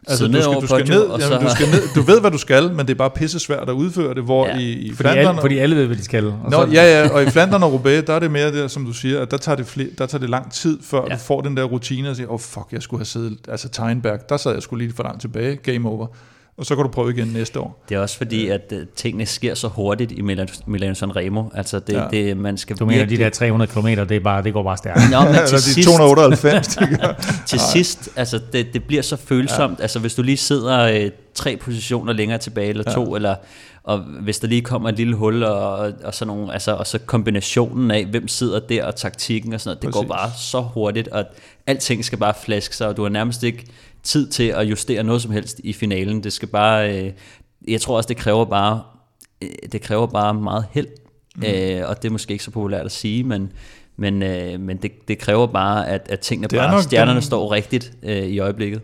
Altså, du, skal, du, skal ned, jamen, så... du skal ned, du ved hvad du skal, men det er bare pissesvært at udføre det, hvor ja, i, i fordi, Flandern, alle, fordi alle ved hvad de skal. Og nå, så... ja, ja, og i Flandern og Roubaix, der er det mere der, som du siger, at der tager det, flere, der tager det lang tid, før ja. du får den der rutine og siger, åh oh, fuck, jeg skulle have siddet, altså Tegnberg, der sad jeg skulle lige for langt tilbage, game over. Og så kan du prøve igen næste år. Det er også fordi, at tingene sker så hurtigt i Milano-Sanremo. Altså det, ja. det, man skal du mener, virkelig... de der tre hundrede kilometer, det, er bare, det går bare stærkt. Nå, men til sidst... to hundrede otteoghalvfems, det gør. Til sidst, altså det, det bliver så følsomt. Ja. Altså hvis du lige sidder øh, tre positioner længere tilbage, eller ja. to, eller... og hvis der lige kommer et lille hul og, og, og sådan nogle, altså og så kombinationen af hvem sidder der og taktikken og sådan noget, det Præcis. går bare så hurtigt, og alting skal bare flaske sig, og du har nærmest ikke tid til at justere noget som helst i finalen. Det skal bare, øh, jeg tror også det kræver bare, øh, det kræver bare meget held, mm. øh, og det er måske ikke så populært at sige, men men øh, men det, det kræver bare at, at tingene bare stjernerne den... står rigtigt øh, i øjeblikket.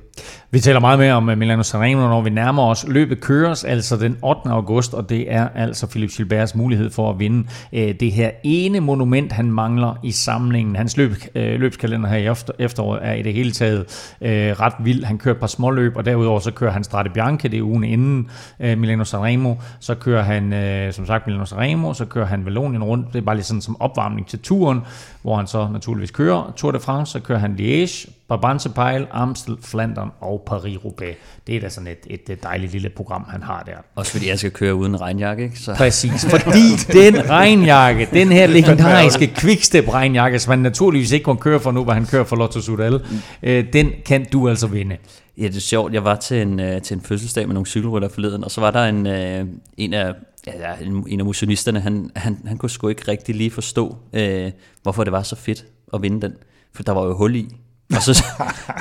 Vi taler meget mere om Milano-Sanremo, når vi nærmer os. Løbet køres altså den ottende august, og det er altså Philippe Gilberts mulighed for at vinde øh, det her ene monument, han mangler i samlingen. Hans løb, øh, løbskalender her i efter, efteråret er i det hele taget øh, ret vild. Han kører et par småløb, og derudover så kører han Strade Bianche, det er ugen inden øh, Milano-Sanremo. Så kører han, øh, som sagt, Milano-Sanremo, så kører han Vallonien rundt. Det er bare lige sådan som opvarmning til turen, hvor han så naturligvis kører Tour de France, så kører han Liège, Brabantse-Pejl, Amstel, Flandern og Paris-Roubaix. Det er da sådan et, et dejligt lille program, han har der. Også fordi jeg skal køre uden regnjakke, ikke? Så. Præcis, fordi den regnjakke, den her legendariske QuickStep-regnjakke, som han naturligvis ikke kunne køre for nu, hvor han kører for Lotto Sudal, øh, den kan du altså vinde. Ja, det er sjovt. Jeg var til en, øh, til en fødselsdag med nogle cykelrytter forleden, og så var der en, øh, en af... Ja, en af motionisterne, han, han, han kunne sgu ikke rigtig lige forstå, øh, hvorfor det var så fedt at vinde den. For der var jo hul i. Og så,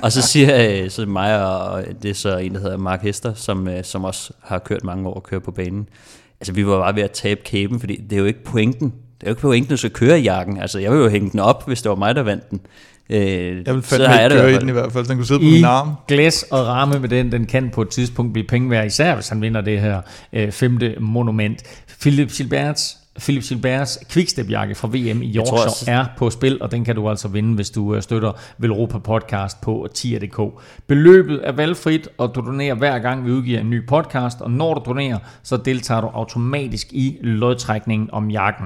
og så siger øh, så mig, og det er så en, der hedder Mark Hester, som, øh, som også har kørt mange år og kører på banen. Altså, vi var bare ved at tabe kæben, fordi det er jo ikke pointen. Det er jo ikke pointen, du skal køre i jakken. Altså, jeg ville jo hænge den op, hvis det var mig, der vandt den. Øh, jeg vil fandme ikke køre i den i hvert fald. Den kunne sidde på min arm. Glæs og ramme med den. Den kan på et tidspunkt blive penge værd, især hvis han vinder det her øh, femte monument. Philippe Gilberts Philippe Gilberts Quickstep-jakke fra V M i Yorkshire også, er på spil, og den kan du altså vinde, hvis du støtter Veloropa Podcast på tier punktum d k. Beløbet er valgfrit, og du donerer hver gang, vi udgiver en ny podcast, og når du donerer, så deltager du automatisk i lodtrækningen om jakken.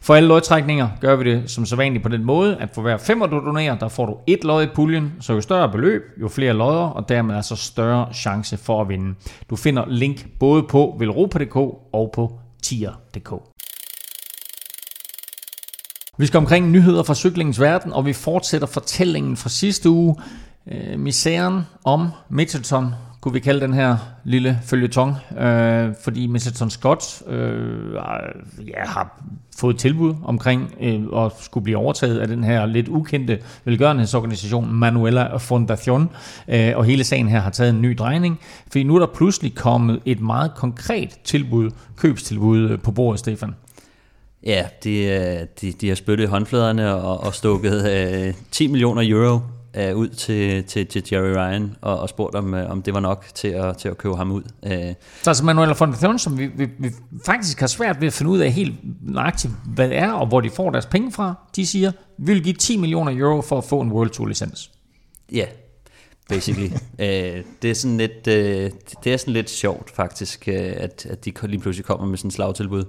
For alle lodtrækninger gør vi det som så vanligt på den måde, at for hver femmer du donerer, der får du et lod i puljen, så jo større beløb, jo flere lodder, og dermed altså større chance for at vinde. Du finder link både på veloropa punktum d k og på tier punktum d k. Vi skal omkring nyheder fra cyklingens verden, og vi fortsætter fortællingen fra sidste uge. Øh, misæren om Mitchelton, kunne vi kalde den her lille føljeton, øh, fordi Mitchelton Scott øh, ja, har fået tilbud omkring øh, at skulle blive overtaget af den her lidt ukendte velgørenhedsorganisation Manuela Fundación, øh, og hele sagen her har taget en ny drejning, fordi nu er der pludselig kommet et meget konkret tilbud, købstilbud på bordet, Stefan. Ja, de, de, de har spyttet håndfladerne og, og stukket øh, ti millioner euro uh, ud til, til, til Jerry Ryan og, og spurgt, om, uh, om det var nok til at, til at købe ham ud. Uh, så altså Manuel Fontaine, som vi, vi, vi faktisk har svært ved at finde ud af helt nøjagtigt, hvad det er, og hvor de får deres penge fra, de siger, vi vil give ti millioner euro for at få en World Tour licens. Ja, yeah, basically. uh, det, er sådan lidt, uh, det er sådan lidt sjovt faktisk, uh, at, at de lige pludselig kommer med sådan et slagtilbud.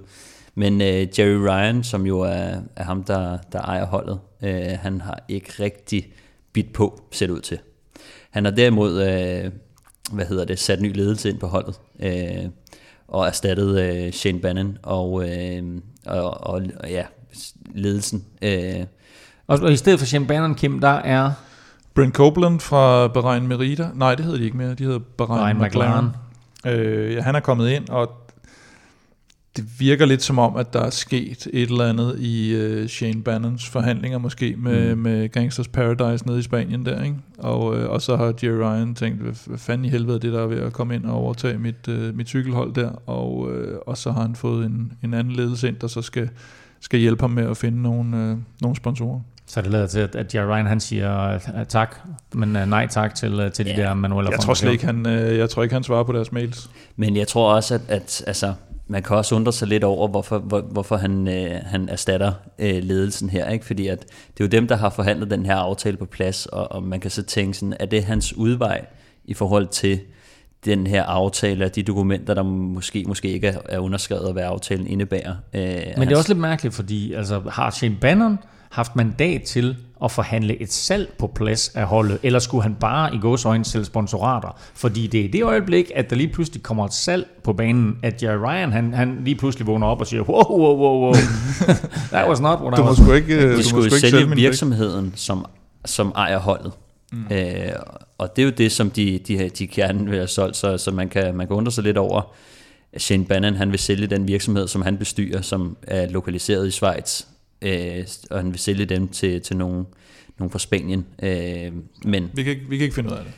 Men øh, Jerry Ryan, som jo er, er ham, der, der ejer holdet, øh, han har ikke rigtig bidt på, set ud til. Han har derimod øh, hvad hedder det, sat ny ledelse ind på holdet, øh, og erstattet øh, Shane Bannon og, øh, og, og, og ja, ledelsen. Øh. Og, og i stedet for Shane Bannon, Kim, der er... Brent Copeland fra Bahrain Merida. Nej, det hedder de ikke mere. De hedder Bahrain McLaren. McLaren. Øh, ja, han er kommet ind, og... Det virker lidt som om, at der er sket et eller andet i uh, Shane Bannons forhandlinger måske med, mm. med Gangsters Paradise nede i Spanien der, ikke? Og, øh, og så har Jerry Ryan tænkt, hvad, hvad fanden i helvede er det, der er ved at komme ind og overtage mit, øh, mit cykelhold der, og, øh, og så har han fået en, en anden ledelse ind, der så skal, skal hjælpe ham med at finde nogle, øh, nogle sponsorer. Så det lader til, at Jerry Ryan han siger uh, tak, men uh, nej tak til, uh, til yeah. de der manuelle jeg tror slet ikke han, øh, jeg tror ikke, han svarer på deres mails. Men jeg tror også, at, at altså man kan også undre sig lidt over, hvorfor, hvor, hvorfor han, øh, han erstatter øh, ledelsen her, ikke? Fordi at det er jo dem, der har forhandlet den her aftale på plads, og, og man kan så tænke sådan, er det hans udvej i forhold til den her aftale og de dokumenter, der måske, måske ikke er, er underskrevet, og hvad aftalen indebærer. Øh, Men det er hans... også lidt mærkeligt, fordi altså, har Shane Bannon haft mandat til at forhandle et salg på plads af holdet, eller skulle han bare i gåseøjne sælge sponsorater? Fordi det er i det øjeblik, at der lige pludselig kommer et salg på banen, at Jerry Ryan, han, han lige pludselig vågner op og siger, wow, wow, wow, wow. That was not what I was. Du må sgu ikke, de skulle sælge, sælge virksomheden, som, som ejer holdet. Mm. Øh, og det er jo det, som de, de, de gerne vil have solgt, så, så man, kan, man kan undre sig lidt over. Shane Bannon, han vil sælge den virksomhed, som han bestyrer, som er lokaliseret i Schweiz. Øh, og han vil sælge dem til, til nogen, nogen fra Spanien, øh, men vi kan, ikke, vi kan ikke finde ud af det.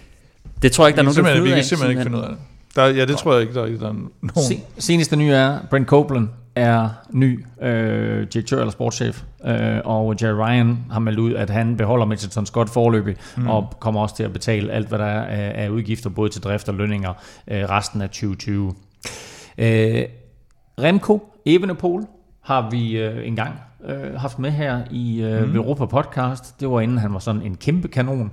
Det tror jeg ikke, der er nogen, der kan finde ud af. Vi kan simpelthen ikke finde ud af det. Der, ja, det tror jeg ikke, der er, der er nogen. Sen, seneste nye er, Brent Copeland er ny øh, direktør eller sportschef, øh, og Jerry Ryan har meldt ud, at han beholder Mitchelton Scott foreløbig, mm. og kommer også til at betale alt, hvad der er af udgifter, både til drift og lønninger, øh, resten af tyve tyve. Øh, Remco Evenepoel har vi øh, engang øh, haft med her i øh, mm. Veloropa Podcast. Det var inden han var sådan en kæmpe kanon.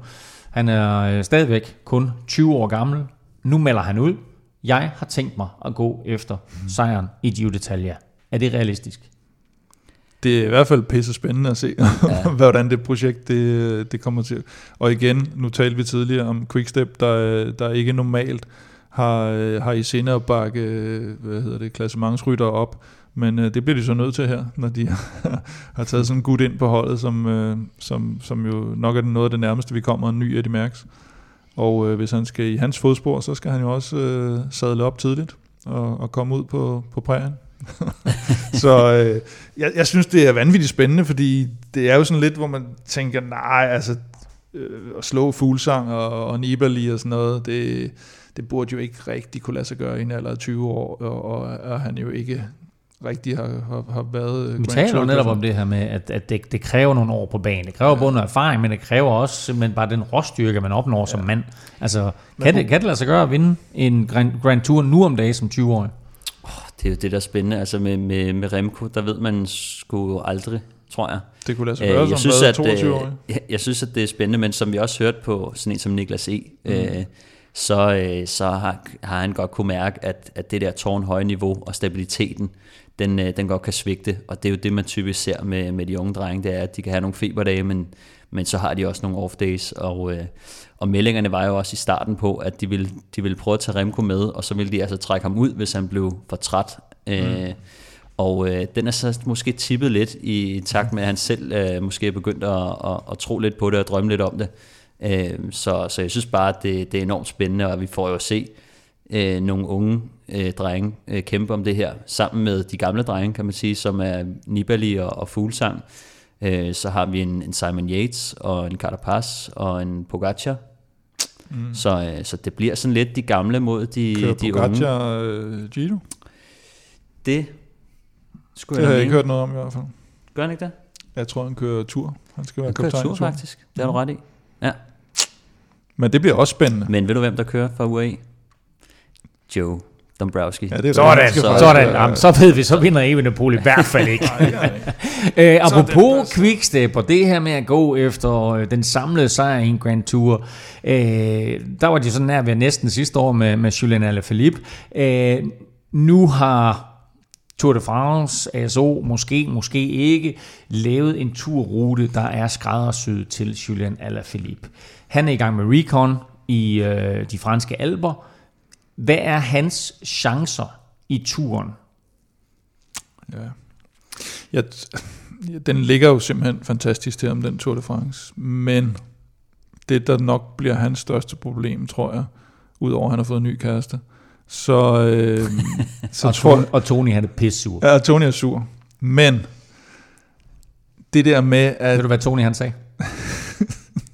Han er øh, stadigvæk kun tyve år gammel. Nu melder han ud. Jeg har tænkt mig at gå efter mm. sejren i Giro d'Italia. Er det realistisk? Det er i hvert fald pisse spændende at se, ja. hvordan det projekt det, det kommer til. Og igen, nu talte vi tidligere om QuickStep, der, der ikke normalt har, har i senere bakke, hvad hedder det, klassementsrytter op. Men øh, det bliver de så nødt til her, når de har taget sådan en gut ind på holdet, som, øh, som, som jo nok er noget af det nærmeste, vi kommer en ny Eddie Merckx. Og øh, hvis han skal i hans fodspor, så skal han jo også øh, sadle op tidligt og, og komme ud på, på prærien. så øh, jeg, jeg synes, det er vanvittigt spændende, fordi det er jo sådan lidt, hvor man tænker, nej, altså øh, at slå Fuglsang og, og Nibali og sådan noget, det, det burde jo ikke rigtig kunne lade sig gøre i en alder af tyve år, og, og, og han jo ikke... rigtig har, har, har været... Vi taler jo netop om det her med, at, at det, det kræver nogle år på banen. Det kræver ja. både noget erfaring, men det kræver også simpelthen bare den råstyrke, man opnår ja. som mand. Altså, kan det, kan det lade sig gøre at vinde en Grand, Grand Tour nu om dagen som tyve-årig? Oh, det er jo det, der er spændende. Altså med, med, med Remco, der ved man sgu aldrig, tror jeg. Det kunne lade sig gøre uh, jeg som jeg synes, at, toogtyve-årig. Jeg, jeg synes, at det er spændende, men som vi også hørte på sådan en som Niklas Eg, mm. øh, så, øh, så har, har han godt kunne mærke, at, at det der tårnhøje niveau og stabiliteten, Den, den godt kan svigte, og det er jo det, man typisk ser med, med de unge drenge, det er, at de kan have nogle feberdage, men, men så har de også nogle off days, og, øh, og meldingerne var jo også i starten på, at de ville, de ville prøve at tage Remco med, og så ville de altså trække ham ud, hvis han blev for træt. Mm. Øh, og øh, den er så måske tippet lidt i, i takt med, at han selv øh, måske er begyndt at, at, at tro lidt på det, og drømme lidt om det. Øh, så, så jeg synes bare, at det, det er enormt spændende, og vi får jo at se øh, nogle unge, Øh, drenge øh, kæmpe om det her sammen med de gamle drenge, kan man sige, som er Nibali og, og Fuglsang. øh, så har vi en, en Simon Yates og en Carapaz og en Pogacar. mm. så, øh, så det bliver sådan lidt de gamle mod de, de Pogacar, unge. øh, Giro? det skulle det jeg har jeg ikke hørt noget om i hvert fald. Gør han ikke det? Jeg tror han kører tur. Han skal være kaptajn tur, tur faktisk, det har du ret i, ja. Men det bliver også spændende. Men ved du, hvem der kører for U A E? Joe Dombrowski. Ja, sådan, sådan. sådan. Jamen, så ved vi, så vinder Evenepoel i hvert fald ikke. nej, nej. Æ, apropos Quickstep og det her med at gå efter den samlede sejr i en Grand Tour, øh, der var de sådan nær ved næsten sidste år med, med Julian Alaphilippe. Æ, nu har Tour de France, A S O, måske, måske ikke, lavet en turrute, der er skræddersyet til Julian Alaphilippe. Han er i gang med recon i øh, de franske Alper. Hvad er hans chancer i turen? Ja. Ja, den ligger jo simpelthen fantastisk til om den Tour de France, men det der nok bliver hans største problem, tror jeg, udover at han har fået en ny kæreste, så, øh, så og, tror, Tony, og Tony han er pissesur. Ja, Tony er sur, men det der med at... Ved du hvad Tony han sagde?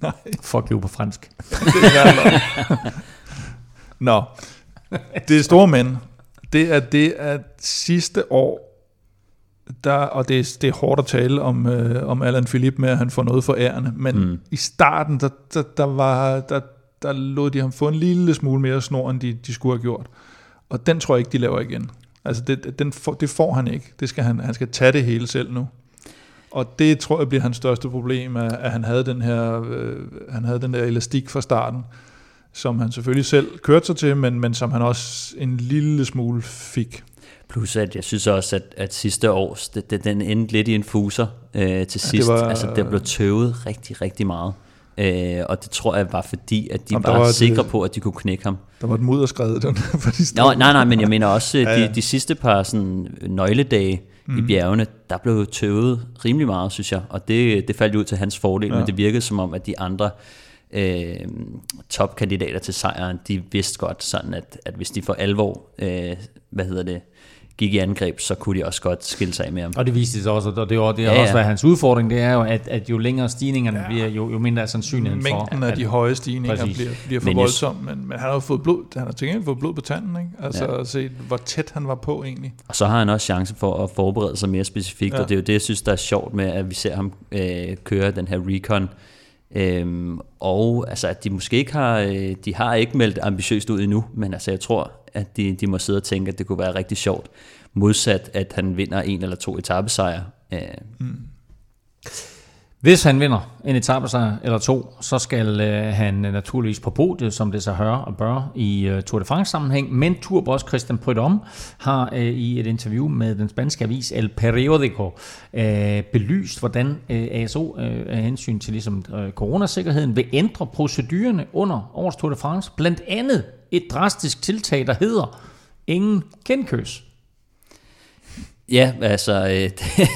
Nej. Fuck you på fransk. Det er Nå, no. det er store mænd. Det er det, at sidste år, der, og det er, det er hårdt at tale om, øh, om Alaphilippe med, at han får noget for ærende, men mm. i starten, der, der, der, var, der, der lod de ham få en lille smule mere snor, end de, de skulle have gjort. Og den tror jeg ikke, de laver igen. Altså, det, den for, det får han ikke. Det skal han, han skal tage det hele selv nu. Og det tror jeg bliver hans største problem, at, at han, havde den her, øh, han havde den der elastik fra starten, som han selvfølgelig selv kørte sig til, men, men som han også en lille smule fik. Plus at jeg synes også, at, at sidste års, det, det, den endte lidt i en fuser øh, til sidst. Ja, det var, altså der blev tøvet rigtig, rigtig meget. Øh, og det tror jeg var fordi, at de jamen, var, var sikre det, på, at de kunne knække ham. Der var et mudderskred. Den, Nå, nej, nej, men jeg mener også, ja, ja. De, de sidste par sådan, nøgledage mm. i bjergene, der blev tøvet rimelig meget, synes jeg. Og det, det faldt ud til hans fordel, ja. Men det virkede som om, at de andre... Øh, topkandidater til sejren, de vidste godt sådan, at, at hvis de for alvor øh, hvad hedder det, gik i angreb, så kunne de også godt skille sig af med ham. Og det viste sig også, og det har ja, ja. også været hans udfordring, det er jo, at, at jo længere stigningerne ja. bliver, jo, jo mindre er sandsynligheden for... Mængden af at, de høje stigninger bliver, bliver for voldsom, men, men han har jo fået blod, han har til gengæld fået blod på tanden, ikke? Altså ja. At se, hvor tæt han var på egentlig. Og så har han også chancen for at forberede sig mere specifikt, ja. Og det er jo det, jeg synes, der er sjovt med, at vi ser ham øh, køre den her recon. Øhm, og altså at de måske ikke har de har ikke meldt ambitiøst ud endnu, men altså jeg tror at de, de må sidde og tænke at det kunne være rigtig sjovt modsat at han vinder en eller to etapesejre. øh. mm. Hvis han vinder en etapesejr eller to, så skal øh, han naturligvis på podiet, som det så hører og bør i øh, Tour de France sammenhæng, men Turboss Christian Prudhomme har øh, i et interview med den spanske avis El Periódico øh, belyst, hvordan øh, A S O øh, af hensyn til ligesom, øh, coronasikkerheden vil ændre procedurerne under årets Tour de France, blandt andet et drastisk tiltag, der hedder ingen kindkys. Ja, altså... Øh, det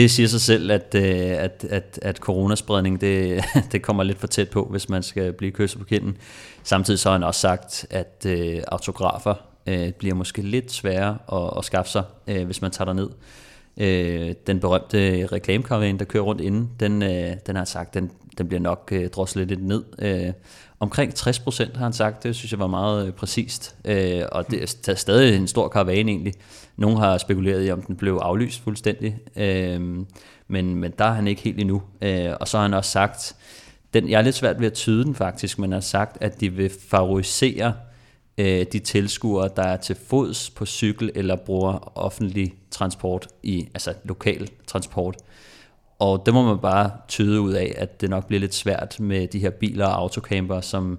Det siger sig selv, at, at, at, at coronaspredning det, det kommer lidt for tæt på, hvis man skal blive kysset på kinden. Samtidig så har han også sagt, at øh, autografer øh, bliver måske lidt sværere at, at skaffe sig, øh, hvis man tager derned. Øh, den berømte reklamekaravane, der kører rundt inden, den, øh, den har sagt, den, den bliver nok øh, droslet lidt ned. Øh, omkring tres procent har han sagt, det synes jeg var meget præcist. Øh, og det er stadig en stor karavane egentlig. Nogle har spekuleret i, om den blev aflyst fuldstændig, øh, men, men der er han ikke helt endnu. Øh, og så har han også sagt, den, jeg er lidt svært ved at tyde den faktisk, men har sagt, at de vil favorisere øh, de tilskuere, der er til fods på cykel eller bruger offentlig transport, i, altså lokal transport. Og det må man bare tyde ud af, at det nok bliver lidt svært med de her biler og autocamper, som,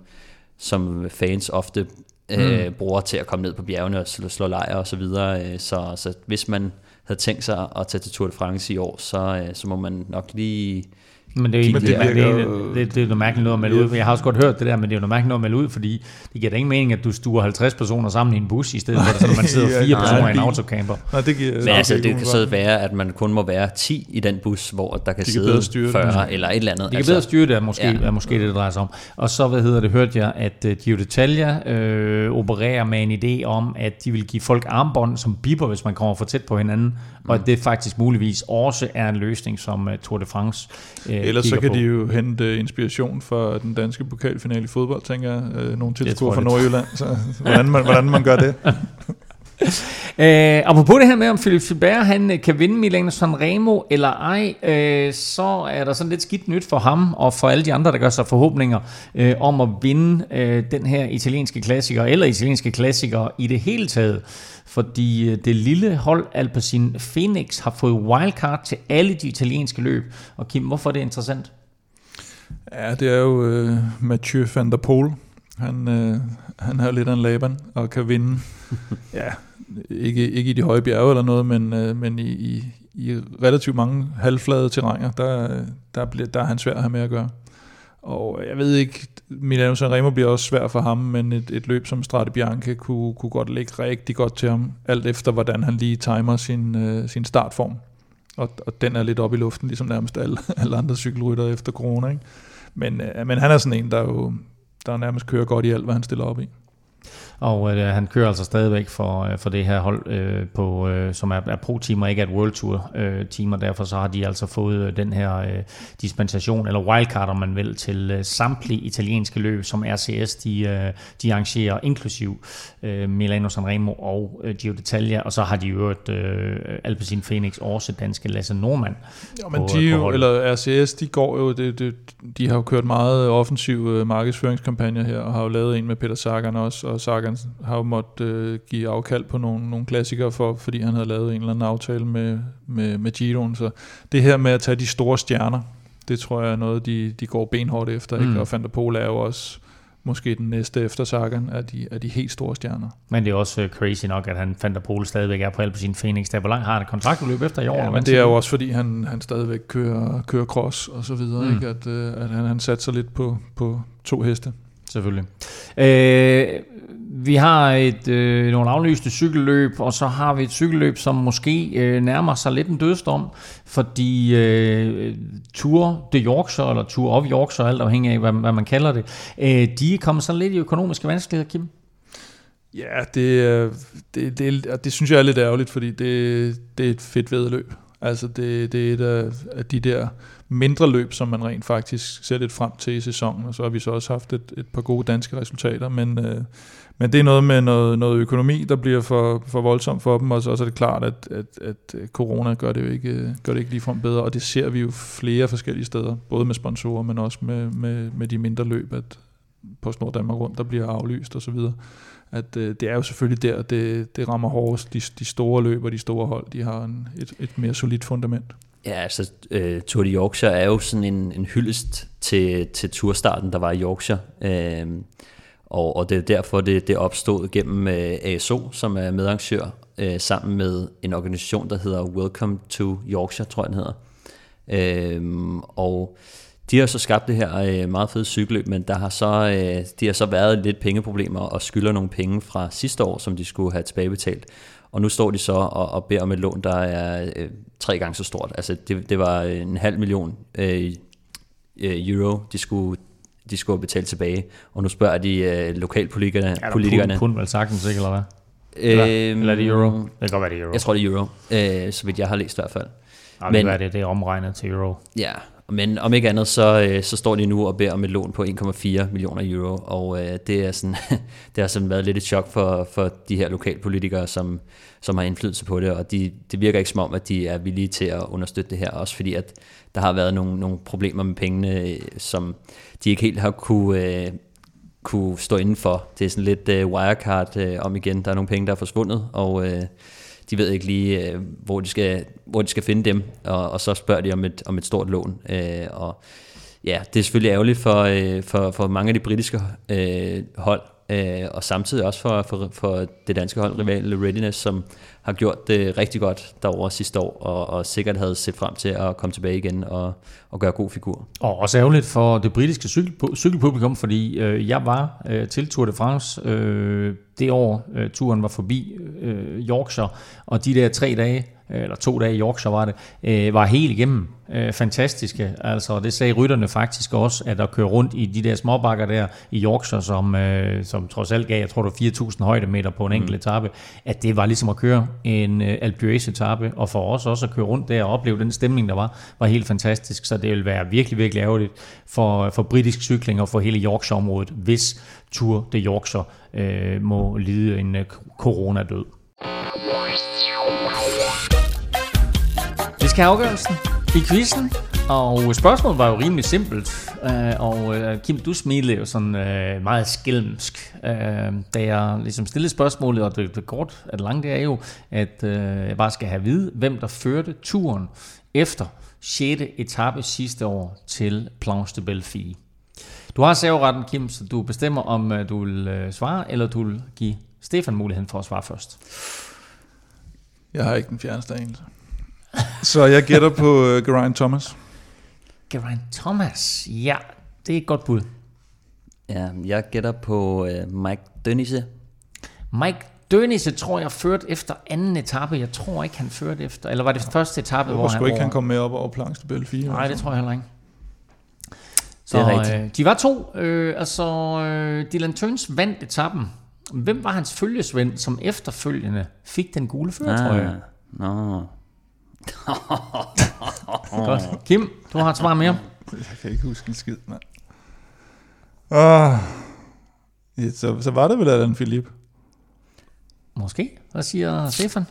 som fans ofte Mm. Øh, bruger til at komme ned på bjergene og slå lejre og så videre, så, så hvis man havde tænkt sig at tage til Tour de France i år, så, så må man nok lige... Men det er jo det, det, det, det noget mærkeligt noget at melde ud, for jeg har også godt hørt det der, men det er jo noget mærkeligt noget at melde ud, fordi det giver da ingen mening, at du stuer halvtreds personer sammen i en bus, i stedet for at man sidder fire ja, personer nej, i en autocamper. Nej, det giver, men altså, det kan så være, at man kun må være ti i den bus, hvor der kan de sidde fyrre eller et eller andet. Det kan altså, bedre styre det, er måske, ja. er måske det, det drejer sig om. Og så, hvad hedder det, hørte jeg, at Giro d'Italia øh, opererer med en idé om, at de vil give folk armbånd som bipper, hvis man kommer for tæt på hinanden, og at det faktisk muligvis også er en løsning, som Tour de France øh, ellers så kan på. De jo hente inspiration fra den danske pokalfinale i fodbold, tænker jeg, øh, nogle tilskuere fra Norge Jylland, så hvordan man, hvordan man gør det. øh, apropos det her med, om Philippe Gilbert han kan vinde Milano-Sanremo eller ej, øh, så er der sådan lidt skidt nyt for ham og for alle de andre, der gør sig forhåbninger øh, om at vinde øh, den her italienske klassiker, eller italienske klassikere i det hele taget. Fordi det lille hold Alpecin Phoenix har fået wildcard til alle de italienske løb. Og Kim, hvorfor er det interessant? Ja, det er jo øh, Mathieu van der Poel. Han, øh, han har lidt en Laban og kan vinde. Ja, ikke, ikke i de høje bjerge eller noget, men, øh, men i, i, i relativt mange halvflade terrænger, der, der, bliver, der er han svær at have med at gøre. Og jeg ved ikke, Milano-Sanremo bliver også svær for ham, men et, et løb som Strade Bianche kunne, kunne godt ligge rigtig godt til ham, alt efter hvordan han lige timer sin, øh, sin startform. Og, og den er lidt op i luften, ligesom nærmest alle, alle andre cykelryttere efter corona, ikke? Men, øh, men han er sådan en, der jo der nærmest kører godt i alt, hvad han stiller op i. Og øh, han kører altså stadigvæk for, øh, for det her hold, øh, på, øh, som er, er pro-teamer, ikke er et World Tour-teamer. Øh, derfor så har de altså fået øh, den her øh, dispensation, eller wildcard, om man vil, til øh, samtlige italienske løb, som R C S de, øh, de arrangerer, inklusiv øh, Milano-Sanremo og øh, Giro d'Italia. Og så har de jo et øh, Alpecin Phoenix, også danske Lasse Norman. Jo, men på, Giro, øh, eller R C S, de går jo, det, det, de har jo kørt meget offensive markedsføringskampagner her, og har jo lavet en med Peter Sagan også, og Sagan har jo måttet øh, give afkald på nogle, nogle klassikere, for, fordi han havde lavet en eller anden aftale med, med, med Giroen. Så det her med at tage de store stjerner, det tror jeg er noget, de, de går benhårdt efter. Mm. Ikke? Og Van der Poel er jo også måske den næste efter Sagan af de, de helt store stjerner. Men det er også crazy nok, at han Van der Poel stadigvæk er på Alpecin Phoenix. Der, hvor langt har han kontraktløb efter i år? Ja, men det er jo også, fordi han, han stadigvæk kører, kører cross og så videre. Mm. Ikke? At, at han, han satte sig lidt på, på to heste. Selvfølgelig. Øh, vi har et, øh, nogle aflyste cykelløb, og så har vi et cykelløb, som måske øh, nærmer sig lidt en dødsdom, fordi øh, Tour de Yorkshire, eller Tour of Yorkshire, alt afhængig af, hvad, hvad man kalder det, øh, de er kommet sådan lidt i økonomiske vanskeligheder, Kim? Ja, det, det, det, det synes jeg er lidt ærgerligt, fordi det, det er et fedt væddeløb. Altså det, det er et af de der mindre løb, som man rent faktisk ser lidt frem til i sæsonen, og så har vi så også haft et, et par gode danske resultater, men, øh, men det er noget med noget, noget økonomi, der bliver for, for voldsomt for dem, og så også er det klart, at, at, at corona gør det jo ikke, gør det ikke ligefrem bedre, og det ser vi jo flere forskellige steder, både med sponsorer, men også med, med, med de mindre løb, at PostNord Danmark Rundt, der bliver aflyst og så videre. At øh, det er jo selvfølgelig der, det, det rammer hårdest. De, de store løb og de store hold, de har en, et, et mere solidt fundament. Ja, altså øh, Tour de Yorkshire er jo sådan en, en hyldest til, til turstarten, der var i Yorkshire. Øh, og, og det er derfor, det, det opstod gennem øh, A S O, som er medarrangør, øh, sammen med en organisation, der hedder Welcome to Yorkshire, tror jeg den hedder. Øh, og de har så skabt det her meget fede cykelløb, men der har så, de har så været lidt pengeproblemer og skylder nogle penge fra sidste år, som de skulle have tilbagebetalt. Og nu står de så og, og beder om et lån, der er øh, tre gange så stort. Altså det, det var en halv million øh, euro, de skulle, de skulle betale tilbage. Og nu spørger de øh, lokalpolitikerne. Er der pund vel sagtens, ikke, eller hvad? Øhm, eller er det euro? Det kan godt være, det er euro. Jeg tror, det er euro, øh, så vidt jeg har læst i hvert fald. Nej, men, hvad er det, det er omregnet til euro. Ja. Men om ikke andet, så, så står de nu og beder om et lån på en komma fire millioner euro, og øh, det, er sådan, det har sådan været lidt et chok for, for de her lokalpolitikere, som, som har indflydelse på det, og de, det virker ikke som om, at de er villige til at understøtte det her, også fordi at der har været nogle, nogle problemer med pengene, som de ikke helt har kunne, øh, kunne stå indenfor. Det er sådan lidt øh, Wirecard øh, om igen, der er nogle penge, der er forsvundet, og øh, de ved ikke lige, hvor de skal, hvor de skal finde dem, og, og så spørger de om et, om et stort lån. Øh, og ja, det er selvfølgelig ærgerligt for, øh, for, for mange af de britiske øh, hold, øh, og samtidig også for, for, for det danske hold, rival Readiness, som har gjort det rigtig godt derovre sidste år, og, og sikkert havde set frem til at komme tilbage igen og, og gøre god figur. Og også ærgerligt for det britiske cykel, cykelpublikum, fordi øh, jeg var øh, til Tour de France øh, det år, øh, turen var forbi øh, Yorkshire, og de der tre dage, øh, eller to dage i Yorkshire var det, øh, var helt igennem øh, fantastiske. Altså, det sagde rytterne faktisk også, at at køre rundt i de der småbakker der i Yorkshire, som, øh, som trods alt gav, jeg tror det var fire tusind højdemeter på en enkelt mm. etape, at det var ligesom at køre en øh, Alpe d'Huez-etape, og for os også at køre rundt der og opleve den stemning, der var, var helt fantastisk, så det ville være virkelig, virkelig ærgerligt for, for britisk cykling og for hele Yorkshire-området, hvis Tour de Yorkshire øh, må lide en øh, coronadød. Vi skal have afgørelsen i quizzen, og spørgsmålet var jo rimelig simpelt. Og Kim, du smilede jo sådan meget skælmsk, da jeg ligesom stillede spørgsmålet, og det kort at langt det er jo, at jeg bare skal have at vide, hvem der førte turen efter sjette etape sidste år til Planche de Belfi. Du har serveretten, Kim, så du bestemmer, om du vil svare, eller du vil give Stefan muligheden for at svare først. Jeg har ikke den fjerneste anelse. Så jeg gætter på uh, Geraint Thomas. Geraint Thomas, ja, det er et godt bud. Ja, jeg gætter på uh, Mike Dönisse. Mike Dönisse tror jeg førte efter anden etape. Jeg tror ikke, han førte efter. Eller var det første etape, hvor han... Jeg tror sgu ikke, over... han kom med op over Planche de Belfi. Nej, det tror jeg heller ikke. Så det er rigtigt. Øh, de var to. Øh, altså, øh, Dylan Teuns vandt etappen. Hvem var hans følgesvend, som efterfølgende fik den gule førertrøje? Nå... Ah, no. Godt. Kim, du har et svar mere. Jeg kan ikke huske en skid, mand. Oh. Ja, så, så var det vel Alain Philippe. Måske. Hvad siger Stefan?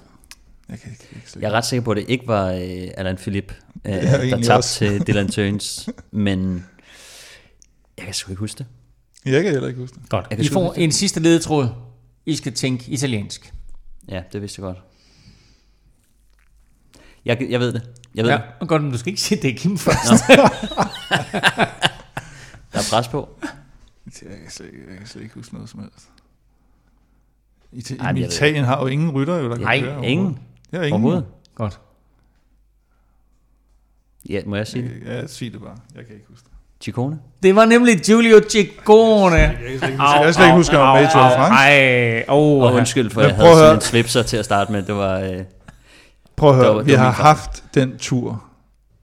Jeg, kan ikke, ikke jeg er ret sikker på, at det ikke var uh, Alain Philippe, uh, der tabte til Dylan Teuns. Men jeg kan sgu ikke huske det. Jeg kan heller ikke huske det. Godt. I får en sidste ledetråd. I skal tænke italiensk. Ja, det vidste jeg godt. Jeg, jeg ved det. Jeg ved ja, det. Godt, men du skal ikke sige, det er Kim først. Der er pres på. Jeg kan slet ikke, jeg kan slet ikke huske noget som helst. Ita- Ej, Italien har jo ingen rytter, jo, der kan køre. Nej, ingen. Det er ingen. Overhovedet. Godt. Ja, må jeg sige det? Ja, sig det bare. Jeg kan ikke huske det. Ciccone? Det var nemlig Giulio Ciccone. Jeg kan slet ikke huske, at han var med i Tour de France. Ej, åh. Og undskyld, for jeg havde sådan en slipser til at starte med. Det var... Prøv at høre, det var, det vi har haft den tur.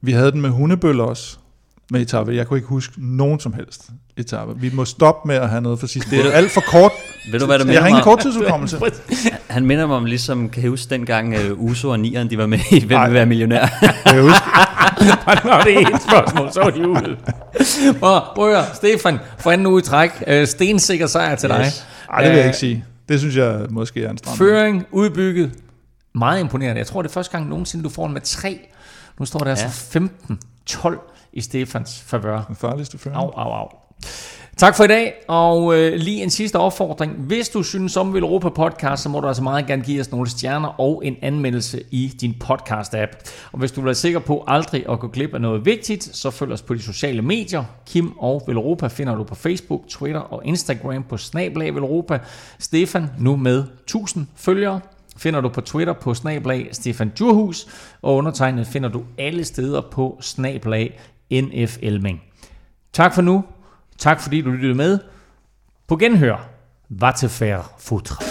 Vi havde den med hundebøller også, med etape. Jeg kunne ikke huske nogen som helst etape. Vi må stoppe med at have noget for sidst. Det er alt for kort. Ved du, hvad det minder jeg har ingen korttidsudkommelse. Han minder mig om, ligesom kan jeg huske dengang uh, Uso og Nieren, de var med i Hvem Ej. Vil være millionær? Kan jeg huske? Det var det ene spørgsmål, så var de ude. Prøv at høre, Stefan, for anden uge i træk. Uh, stensikker sejr til dig. Yes. Ej, det vil jeg ikke sige. Det synes jeg måske er en stram. Føring, udbygget. Meget imponerende. Jeg tror, det er første gang nogensinde, du får den med tre. Nu står der ja. altså femten tolv i Stefans favør. Den farligste fører. Au, au, au. Tak for i dag, og øh, lige en sidste opfordring. Hvis du synes om Veloropa Podcast, så må du altså meget gerne give os nogle stjerner og en anmeldelse i din podcast-app. Og hvis du vil være sikker på aldrig at gå glip af noget vigtigt, så følg os på de sociale medier. Kim og Veloropa finder du på Facebook, Twitter og Instagram på snablag Veloropa. Stefan nu med tusind følgere. Finder du på Twitter på snablag Stefan Juurhus, og undertegnet finder du alle steder på snablag N F Elming. Tak for nu. Tak fordi du lyttede med. På genhør. Hvad til færre fodre.